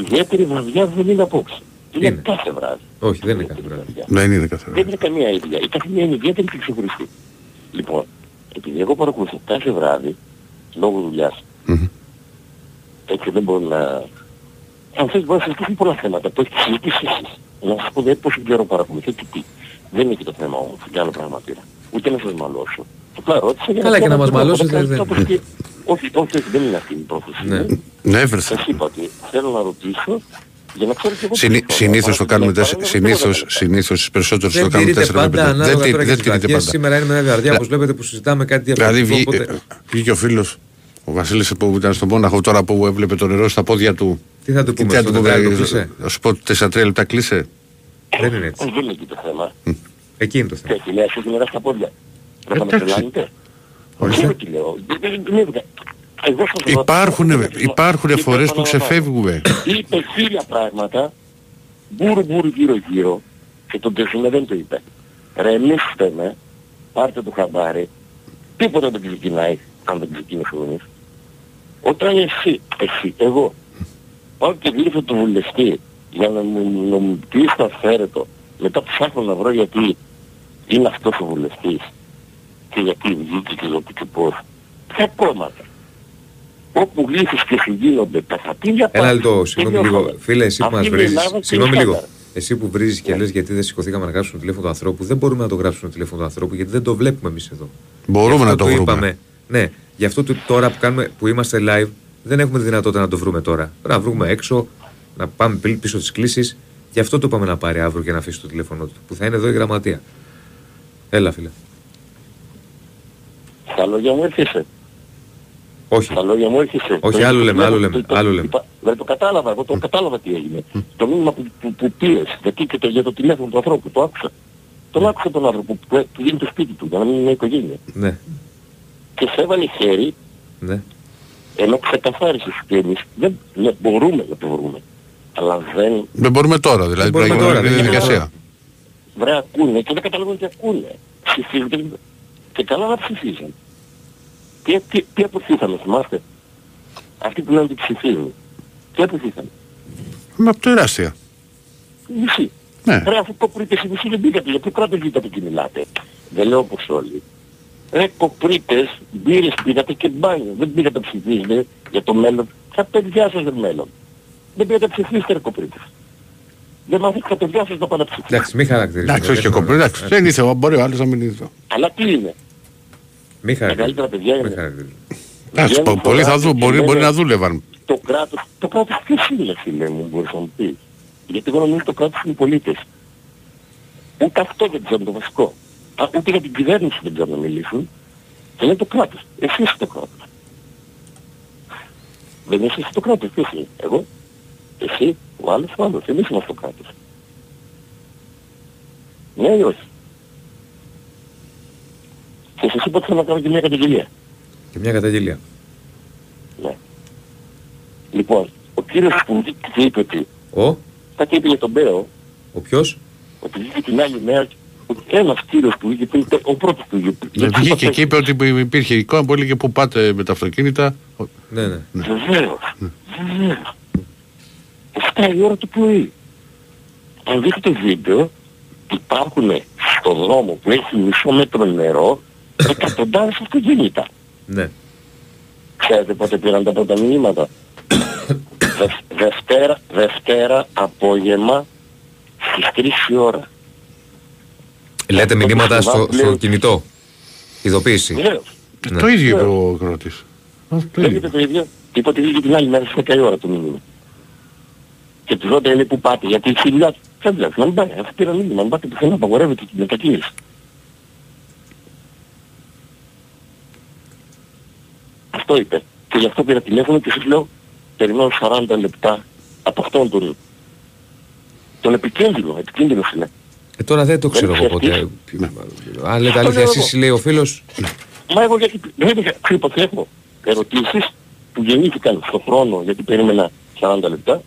Ιδιαίτερη βραδιά δεν είναι απόψε. Είναι, είναι κάθε βράδυ. Όχι, δεν είναι κάθε βράδυ. Δεν είναι κάθε βράδυ. Δεν είναι καμία ίδια. Η κάθε μία είναι ιδιαίτερη και ξεχωριστή. Λοιπόν, επειδή εγώ παρακολουθώ κάθε βράδυ, λόγω δουλειάς, mm-hmm. έτσι δεν μπορώ να... Αν θες μπορώ να συζητήσω πολλά θέματα που έχετε συζητήσει εσείς. Να σας πω δε πόσο καιρό παρακολουθώ και τι. Δεν είναι και το θέμα όμως, κάνω πράγμα πήρα. Ούτε να σας μαλώσω. Απλά ρώτησα για να... Καλά και να μας μαλώσεις δεν... Όχι, όχι, δεν είναι αυτή η πρόθεση. Ναι, ναι, σας είπα ότι θέλω να ρωτήσω για να ξέρω και εγώ... Συνή, συνήθως το κάνουμε τέσσερα... Συνήθως, συνήθως, τις περισσότερες το κάνουμε τέσσερα με πέντε. Δεν τηρείται πάντα. Σήμερα είναι με μια καρδιά, όπως βλέπετε, που συζητάμε κάτι διαφορετικό. Δηλαδή, βγήκε ο φίλος, ο Βασίλης που ήταν στον Μόναχο, τώρα που έβλεπε το νερό στα πόδια του... Τι θα του πούμε, στον Μόναχο κλείσε. Θα σου πω τέσσερα τρία λεπτά κλείσε. Δεν είναι έτσι. Δεν είναι εκεί το θέμα. Εκεί είναι το θέμα. Και λέει, σου νερά στα πόδια. Δεν θα με τρελάνετε. Υπάρχουν φορές που ξεφεύγουμε. Είπε χίλια πράγματα, μπουρ μπουρ γύρω γύρω και τον Τεσσίνα δεν το είπε. Ρεμίστε με, πάρτε το χαμπάρι, τίποτα δεν ξεκινάει αν δεν ξεκινήσει ο Δονής. Όταν εσύ, εσύ, εγώ, πάω και γλύφω το βουλευτή για να μου νομιμοποιήσει το αφαίρετο, μετά ψάχνω να βρω γιατί είναι αυτός ο βουλευτής. Και γιατί βγήκε και γιατί και πώς. Ποια κόμματα. Όπου γλύφεις και συγκίνονται τα χατήλια πάνω. Ένα λεπτό, συγγνώμη λίγο. Φίλε, εσύ που μας βρίζεις. Συγγνώμη λίγο. Εσύ που βρίζεις και λες γιατί δεν σηκωθήκαμε να γράψουμε το τηλέφωνο του ανθρώπου, δεν μπορούμε να το γράψουμε το τηλέφωνο του ανθρώπου γιατί δεν το βλέπουμε εμείς εδώ. Μπορούμε να το βρούμε. Ναι, γι' αυτό τώρα που, κάνουμε, που είμαστε live δεν έχουμε τη δυνατότητα να το βρούμε τώρα. Να βρούμε έξω, να πάμε πίσω τις κλήσεις. Γι' αυτό το πάμε να πάρει αύριο και να αφήσει το τηλέφωνο του που θα είναι εδώ η γραμματεία. Έλα, φίλε. Στα λόγια μου έρχεσαι. Όχι. Στα λόγια μου έρχεσαι. Όχι, το άλλο λέμε, το, άλλο λέμε. Το, το, άλλο λέμε. Είπα, δεν το κατάλαβα, εγώ το κατάλαβα τι έγινε. Mm. Το μήνυμα που, που, που πήρες, γιατί και το, για το τηλέφωνο του ανθρώπου, το άκουσα. Τον άκουσα τον άνθρωπο που, που, που γίνει το σπίτι του, για να μην είναι οικογένεια. Ναι. και σε έβαλε χέρι, ναι, ενώ ξεκαθάρισε και εμείς δεν, ναι, μπορούμε να το βρούμε, αλλά δεν... Δεν μπορούμε τώρα, δηλαδή πρέπει να γίνει η διαδικασία. Βρε, ακούνε και δεν καταλαβαίνουν τι ακούνε. Ψηφίζουν και καλά να ψηφίζουν. Τι, τι, τι αποθήσαμε, θυμάστε. Αυτοί που λένε ότι ψηφίζουν. Τι αποθήσαμε. Με από τεράστια. Μισή. Ναι. Ρε, αφού κοπρείτε στη μισή δεν μπήκατε, γιατί κράτος βγήκατε και μιλάτε. Δεν λέω όπως όλοι. Ρε, κοπρίτες, μπήρες πήγατε και μπάνιο. Δεν πήγατε να ψηφίζετε για το μέλλον. Τα παιδιά σας δεν μέλλον. Δεν πήγατε να ψηφίσετε, ρε, κοπρίτες. Δεν μάθετε τα παιδιά σας να πάνε να ψηφίσετε. Εντάξει, μη χαρακτηρίζετε. Εντάξει, όχι και κοπρίτες. Εντάξει, δεν είσαι εγώ, μπορεί ο άλλος να μην είναι εδώ. Αλλά τι είναι. Μη χαρακτηρίζετε. Πολλοί θα δουν, μπορεί να δούλευαν. Το κράτος, το κράτος ποιος είναι, φίλε μου, μπορείς να μου πεις. Γιατί εγώ νομίζω το κράτος είναι οι πολίτες. Ούτε αυτό δεν ξέρουν το βασικό. Α, ούτε για την κυβέρνηση δεν ξέρουν να μιλήσουν. Και είναι το κράτος. Εσύ είσαι το κράτος. Δεν είσαι το κράτος. Ποιος είναι. Εγώ, εσύ, ο άλλος, ο άλλος. Εμείς είμαστε το κράτος. Ναι ή όχι. Και σας είπα ότι θέλω να κάνω και μια καταγγελία. Και μια καταγγελία. Ναι. Λοιπόν, ο κύριος που είπε ότι... Ο... Κάτι είπε για τον Μπέο. Ο ποιος? Ότι βγήκε την άλλη μέρα ότι ένας κύριος που βγήκε, ο πρώτος που βγήκε. Βγήκε και είπε ότι υπήρχε εικόνα που έλεγε που πάτε με τα αυτοκίνητα. Ναι, ναι. Βεβαίως. Βεβαίως. εφτά η ώρα το πρωί. Αν δείτε το βίντεο, υπάρχουν στον δρόμο που έχει μισό μέτρο νερό εκατοντάδες αυτοκίνητα. Ναι. Ξέρετε πότε πήραν τα πρώτα μηνύματα. Δευτέρα, Δευτέρα απόγευμα στις τρεις η ώρα. Λέτε μηνύματα στο, στο κινητό. Ειδοποίηση. Ναι. Το ίδιο είπε ο Κρότης. Λέγεται το ίδιο. Είπα ότι βγήκε την άλλη μέρα στις δέκα η ώρα το μήνυμα. Και τους ρώτα είναι που πάτε. Γιατί η χιλιά δεν βλέπει. Να μην πάει. Αυτή πήρα μήνυμα. Να πάτε πουθενά. Απαγορεύεται την μετακίνηση. Αυτό είπε. Και γι' αυτό πήρα τηλέφωνο και σας λέω περιμένω σαράντα λεπτά από αυτόν τον, τον επικίνδυνο, επικίνδυνος είναι. Ε, τώρα δεν το ξέρω εγώ ποτέ. Αν λέτε αλήθεια εσείς, λέει ο φίλος. Μα εγώ γιατί δεν έχω ερωτήσεις που γεννήθηκαν στον χρόνο γιατί περίμενα σαράντα λεπτά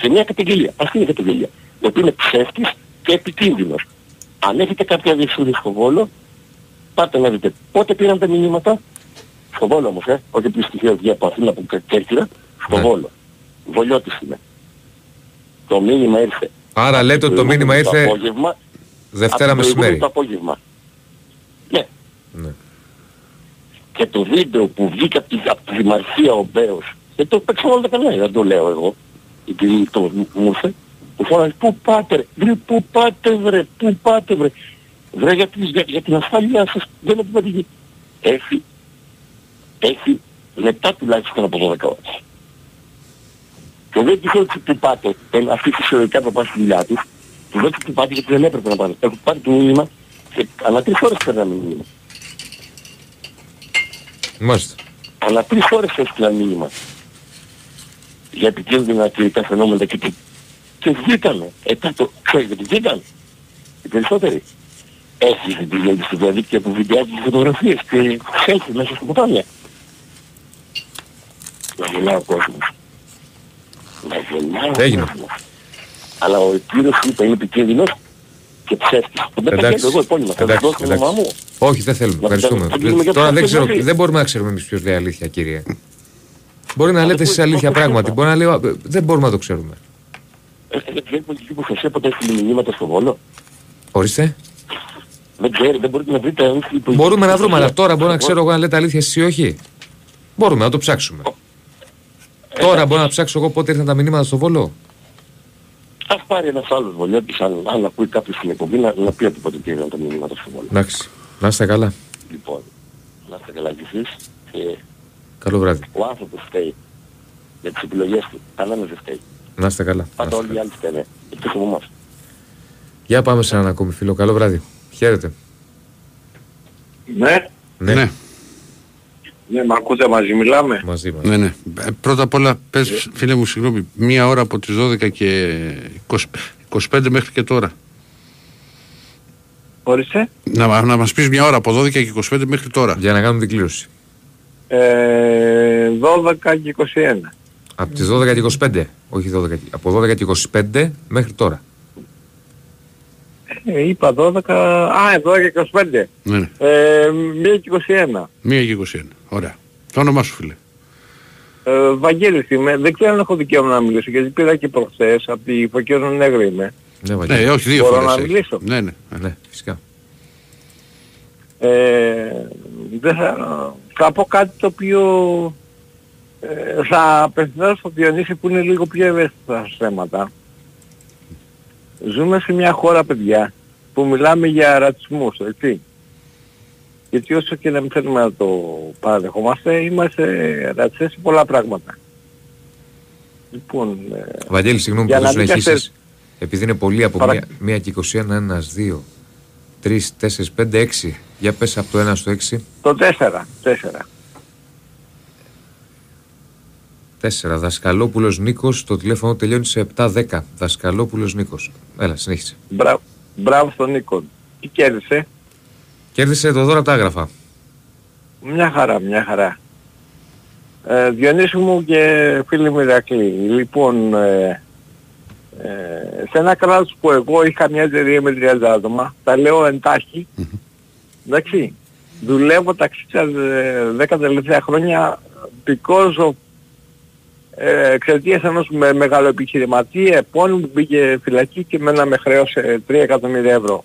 σε μια καταγγελία. Αυτή είναι η καταγγελία. Γιατί είναι ψεύτης και επικίνδυνος. Αν έχετε κάποια διευθύνη στο Βόλο, πάτε να δείτε πότε πήραν τα μηνύματα. Στο Βόλο όμως, ε, όχι πριν στοιχεία βγει από Αθήνα που Κέρκυρα. Στο ναι. Βόλο. Βολιώτης είναι. Το μήνυμα ήρθε. Άρα λέτε ότι το μήνυμα ήρθε το απόγευμα, Δευτέρα μεσημέρι. Το απόγευμα. Ναι. Ναι. Και το βίντεο που βγήκε από τη, από τη Δημαρχία ο Μπέος, και το παίξω όλα τα καλά, δεν το λέω εγώ, επειδή το μου ήρθε, μου φώνανε πού πάτε βρε, πού πάτε βρε, πού πάτε βρε, βρε για, για, για την ασφάλειά σας, δεν επιβατηγεί. Έχει, έχει μετά τουλάχιστον από δώδεκα ώρες. Και δεν τους έτσι που πάτε, αυτοί φυσιολογικά θα πάνε στη δουλειά τους, τους έτσι που πάτε γιατί δεν έπρεπε να πάνε. Έχουν πάρει το μήνυμα και ανά τρεις ώρες φέρναν μήνυμα. Μάλιστα. Ανά τρεις ώρες έστειλαν μήνυμα. Για επικίνδυνα και τα φαινόμενα και τι. Και βγήκανε. Ετά το ξέρεις γιατί βγήκανε. Οι περισσότεροι. Έχεις την πηγαίνει στη διαδίκτυα που βιντεάζει τις φωτογραφίες και ξέρεις μέσα στο ποτάμια. Να μιλά ο κόσμος. Έγινε. Αλλά ο κύριος είπε είναι επικίνδυνος και ψεύτης. Εντάξει. Εντάξει. Εντάξει. Όχι, δεν θέλουμε. Ευχαριστούμε. Τώρα δεν ξέρω, δεν μπορούμε να ξέρουμε εμείς ποιος λέει αλήθεια, κύριε. Μπορεί να λέτε εσείς αλήθεια πράγματι. Μπορεί να λέω, δεν μπορούμε να το ξέρουμε. Δεν ξέρει πολιτική προστασία ποτέ στην μηνύματα στο Βόλο. Ορίστε. Δεν ξέρει, δεν μπορείτε να βρείτε. Μπορούμε να βρούμε, αλλά τώρα μπορώ να ξέρω εγώ αν λέτε αλήθεια εσείς ή όχι. Μπορούμε να το ψάξουμε. Τώρα μπορώ να ψάξω εγώ πότε ήρθαν τα μηνύματα στο Βόλο. Ας πάρει ένας άλλος Βολιώτης, αν, αν ακούει κάποιος στην εκπομπή, να, να πει ότι πότε ήρθαν τα μηνύματα στο Βόλο. Εντάξει. Να είστε καλά. Λοιπόν, να είστε καλά κι εσείς. Και... Καλό βράδυ. Ο άνθρωπος φταίει για τις επιλογές του. Κανένας δεν φταίει. Να είστε καλά. Πάντα όλοι οι άλλοι φταίνε. Εκτός από εμάς. Για πάμε σε έναν ακόμη φίλο. Καλό βράδυ. Χαίρετε. Ναι. Ναι. Ναι. Ναι, μα ακούτε, μαζί μιλάμε. Μαζί, μαζί. Ναι, ναι. Πρώτα απ' όλα, πες, yeah. φίλε μου, συγγνώμη, μία ώρα από τις δώδεκα και είκοσι, είκοσι πέντε μέχρι και τώρα. Όρισε. Να, να μας πεις μία ώρα από δώδεκα και είκοσι πέντε μέχρι τώρα. Για να κάνουμε την κλήρωση. Ε, δώδεκα και είκοσι ένα. Από τις δώδεκα και είκοσι πέντε, όχι δώδεκα, από δώδεκα και είκοσι πέντε μέχρι τώρα. Ε, είπα δώδεκα, α, δώδεκα και είκοσι πέντε. Ναι. Ε, μία και είκοσι ένα. μία και είκοσι ένα, ωραία. Το όνομά σου, φίλε. Ε, Βαγγέλης είμαι, δεν ξέρω αν έχω δικαίωμα να μιλήσω, γιατί πήρα και προχθές, από τη Φωκίωνο Νέγρη είμαι. Ναι, Βαγγέλη. Ναι, όχι δύο φορές. Μπορώ να μιλήσω. Ναι, ναι, ναι, φυσικά. Ε, δεν θα, θα πω κάτι το οποίο ε, θα απευθυνθώ στο Διονύση που είναι λίγο πιο ευαίσθητα θέματα. Ζούμε σε μια χώρα, παιδιά, που μιλάμε για ρατσισμούς, έτσι. Γιατί όσο και να μην θέλουμε να το παραδεχόμαστε, είμαστε ρατσιστές σε πολλά πράγματα. Λοιπόν, Βαγγέλη, συγγνώμη που το συνεχίσεις, επειδή είναι πολύ από παρα... μία και είκοσι ένα, ένας, δύο, τρεις, τέσσερις, πέντε, έξι. Για πες από το ένα στο έξι. Το τέσσερα. Τέσσερα. Τέσσερα. Δασκαλόπουλος Νίκος. Το τηλέφωνο τελειώνει σε επτά δέκα. Δασκαλόπουλος Νίκος. Έλα, συνέχισε. Μπράβο, μπράβο στον Νίκο. Τι κέρδισε? Κέρδισε το δώρο από τα Άγραφα. Μια χαρά, μια χαρά. Ε, Διονύση μου και φίλοι μου Ηρακλή. Λοιπόν, ε, Ε, σε ένα κράτος που εγώ είχα μια εταιρεία με τριάντα άτομα, τα λέω εντάχει, εντάξει, δουλεύω ταξίτσα δέκα τελευταία χρόνια because of, ε, εξαιτίας ενός με, μεγάλο επιχειρηματία, επώνυμο που μπήκε φυλακή και μένα με χρέωσε τρία εκατομμύρια ευρώ.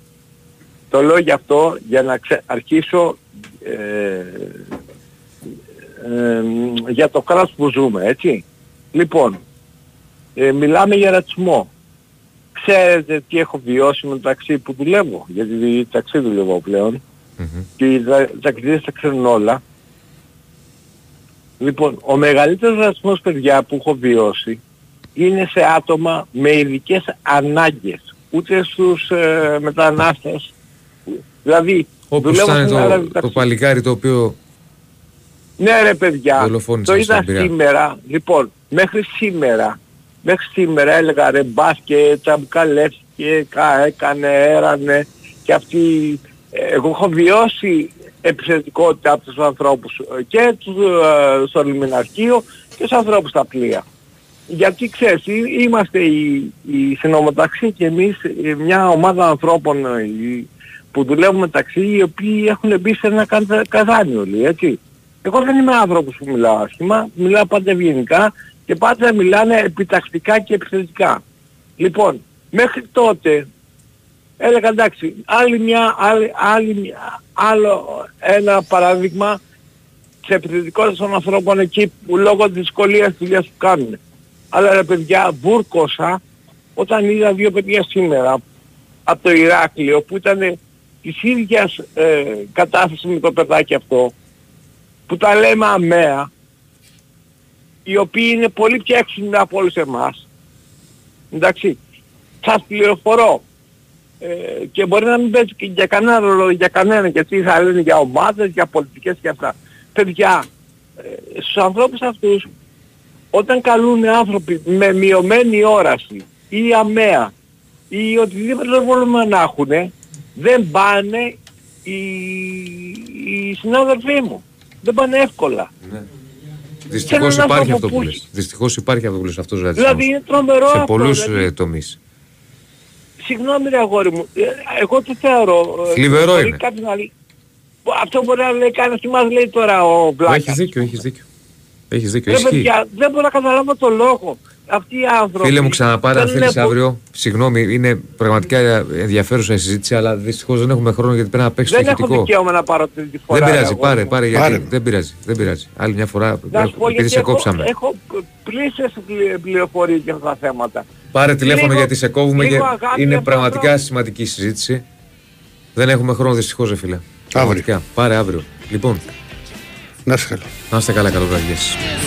Το λέω γι' αυτό για να ξε, αρχίσω ε, ε, για το κράτος που ζούμε, έτσι. Λοιπόν, Ε, μιλάμε για ρατσισμό. Ξέρετε τι έχω βιώσει με το ταξί που δουλεύω, γιατί ταξί δουλεύω πλέον mm-hmm. και οι ταξιδιτές τα ξέρουν όλα. Λοιπόν, ο μεγαλύτερος ρατσισμός, παιδιά, που έχω βιώσει είναι σε άτομα με ειδικές ανάγκες, ούτε στους ε, μετανάστες. Δηλαδή, όπως ήταν το, το παλικάρι το οποίο... Ναι ρε παιδιά, το είδα σήμερα, λοιπόν, μέχρι σήμερα Μέχρι σήμερα έλεγα ρε μπάσκετ, τσαμπουκαλεύτηκε, έκανε, έρανε και αυτή... Εγώ έχω βιώσει επιθετικότητα από τους ανθρώπους και τους, ε, στο λιμιναρχείο και τους ανθρώπους στα πλοία. Γιατί ξέρεις, είμαστε οι, οι συνομοταξοί και εμείς μια ομάδα ανθρώπων οι, που δουλεύουμε ταξί, οι οποίοι έχουν μπει σε ένα καζ, καζάνι όλοι, έτσι. Εγώ δεν είμαι άνθρωπος που μιλάω άσχημα, μιλάω πάντα ευγενικά και πάντα μιλάνε επιτακτικά και επιθετικά. Λοιπόν, μέχρι τότε έλεγα εντάξει, άλλη μια, άλλη, άλλη, άλλο ένα παράδειγμα της επιθετικότητας των ανθρώπων εκεί που λόγω της δυσκολίας της δουλειάς που κάνουν. Αλλά ρε παιδιά, βούρκωσα όταν είδα δύο παιδιά σήμερα από το Ηράκλειο που ήταν της ίδιας ε, κατάστασης με το παιδάκι αυτό, που τα λέμε αμαία, οι οποίοι είναι πολύ πιο έξυπνοι από όλους εμάς. Εντάξει, σας πληροφορώ. Ε, και μπορεί να μην παίζει και για κανένα ρόλο, για κανένα, γιατί θα λένε για ομάδες, για πολιτικές και αυτά. Παιδιά, ε, στους ανθρώπους αυτούς, όταν καλούν άνθρωποι με μειωμένη όραση ή αμαία ή οτιδήποτε δεν μπορούμε να έχουν, δεν πάνε οι, οι συνάδελφοί μου. Δεν πάνε εύκολα. Ναι. Δυστυχώς υπάρχει αυτό που λες. Δυστυχώς υπάρχει αυτό που λες αυτός ρατσισμός. Δηλαδή είναι τρομερό σε πολλούς δηλαδή... τομείς. Συγγνώμη ρε αγόρι μου, εγώ το θεωρώ... Θλιβερό είναι. Να... Αυτό μπορεί να λέει κανένας και μας λέει τώρα ο Μπλάκας. Έχεις δίκιο, έχεις δίκιο. Έχεις δίκιο. Ρε, παιδιά, δεν μπορώ να καταλάβω το λόγο. Αυτοί οι άνθρωποι... Φίλε μου, ξαναπάρε αν θέλεις αύριο. Συγγνώμη, είναι πραγματικά ενδιαφέρουσα η συζήτηση, αλλά δυστυχώς δεν έχουμε χρόνο γιατί πρέπει να παίξεις το ηχητικό. Δεν έχω δικαίωμα να πάρω την φορά. Δεν πειράζει, πάρε, πάρε, γιατί δεν πειράζει, δεν πειράζει. Άλλη μια φορά, επειδή σε κόψαμε. Έχω πλήσιες πληροφορίες για αυτά τα θέματα. Πάρε τηλέφωνο γιατί σε κόβουμε και είναι πραγματικά σημαντική συζήτηση. Δεν έχουμε χρόνο δυστυχώς, ρε φίλε. Πάρε αύριο. Λοιπόν. Να είστε καλά, καλό βράδυ.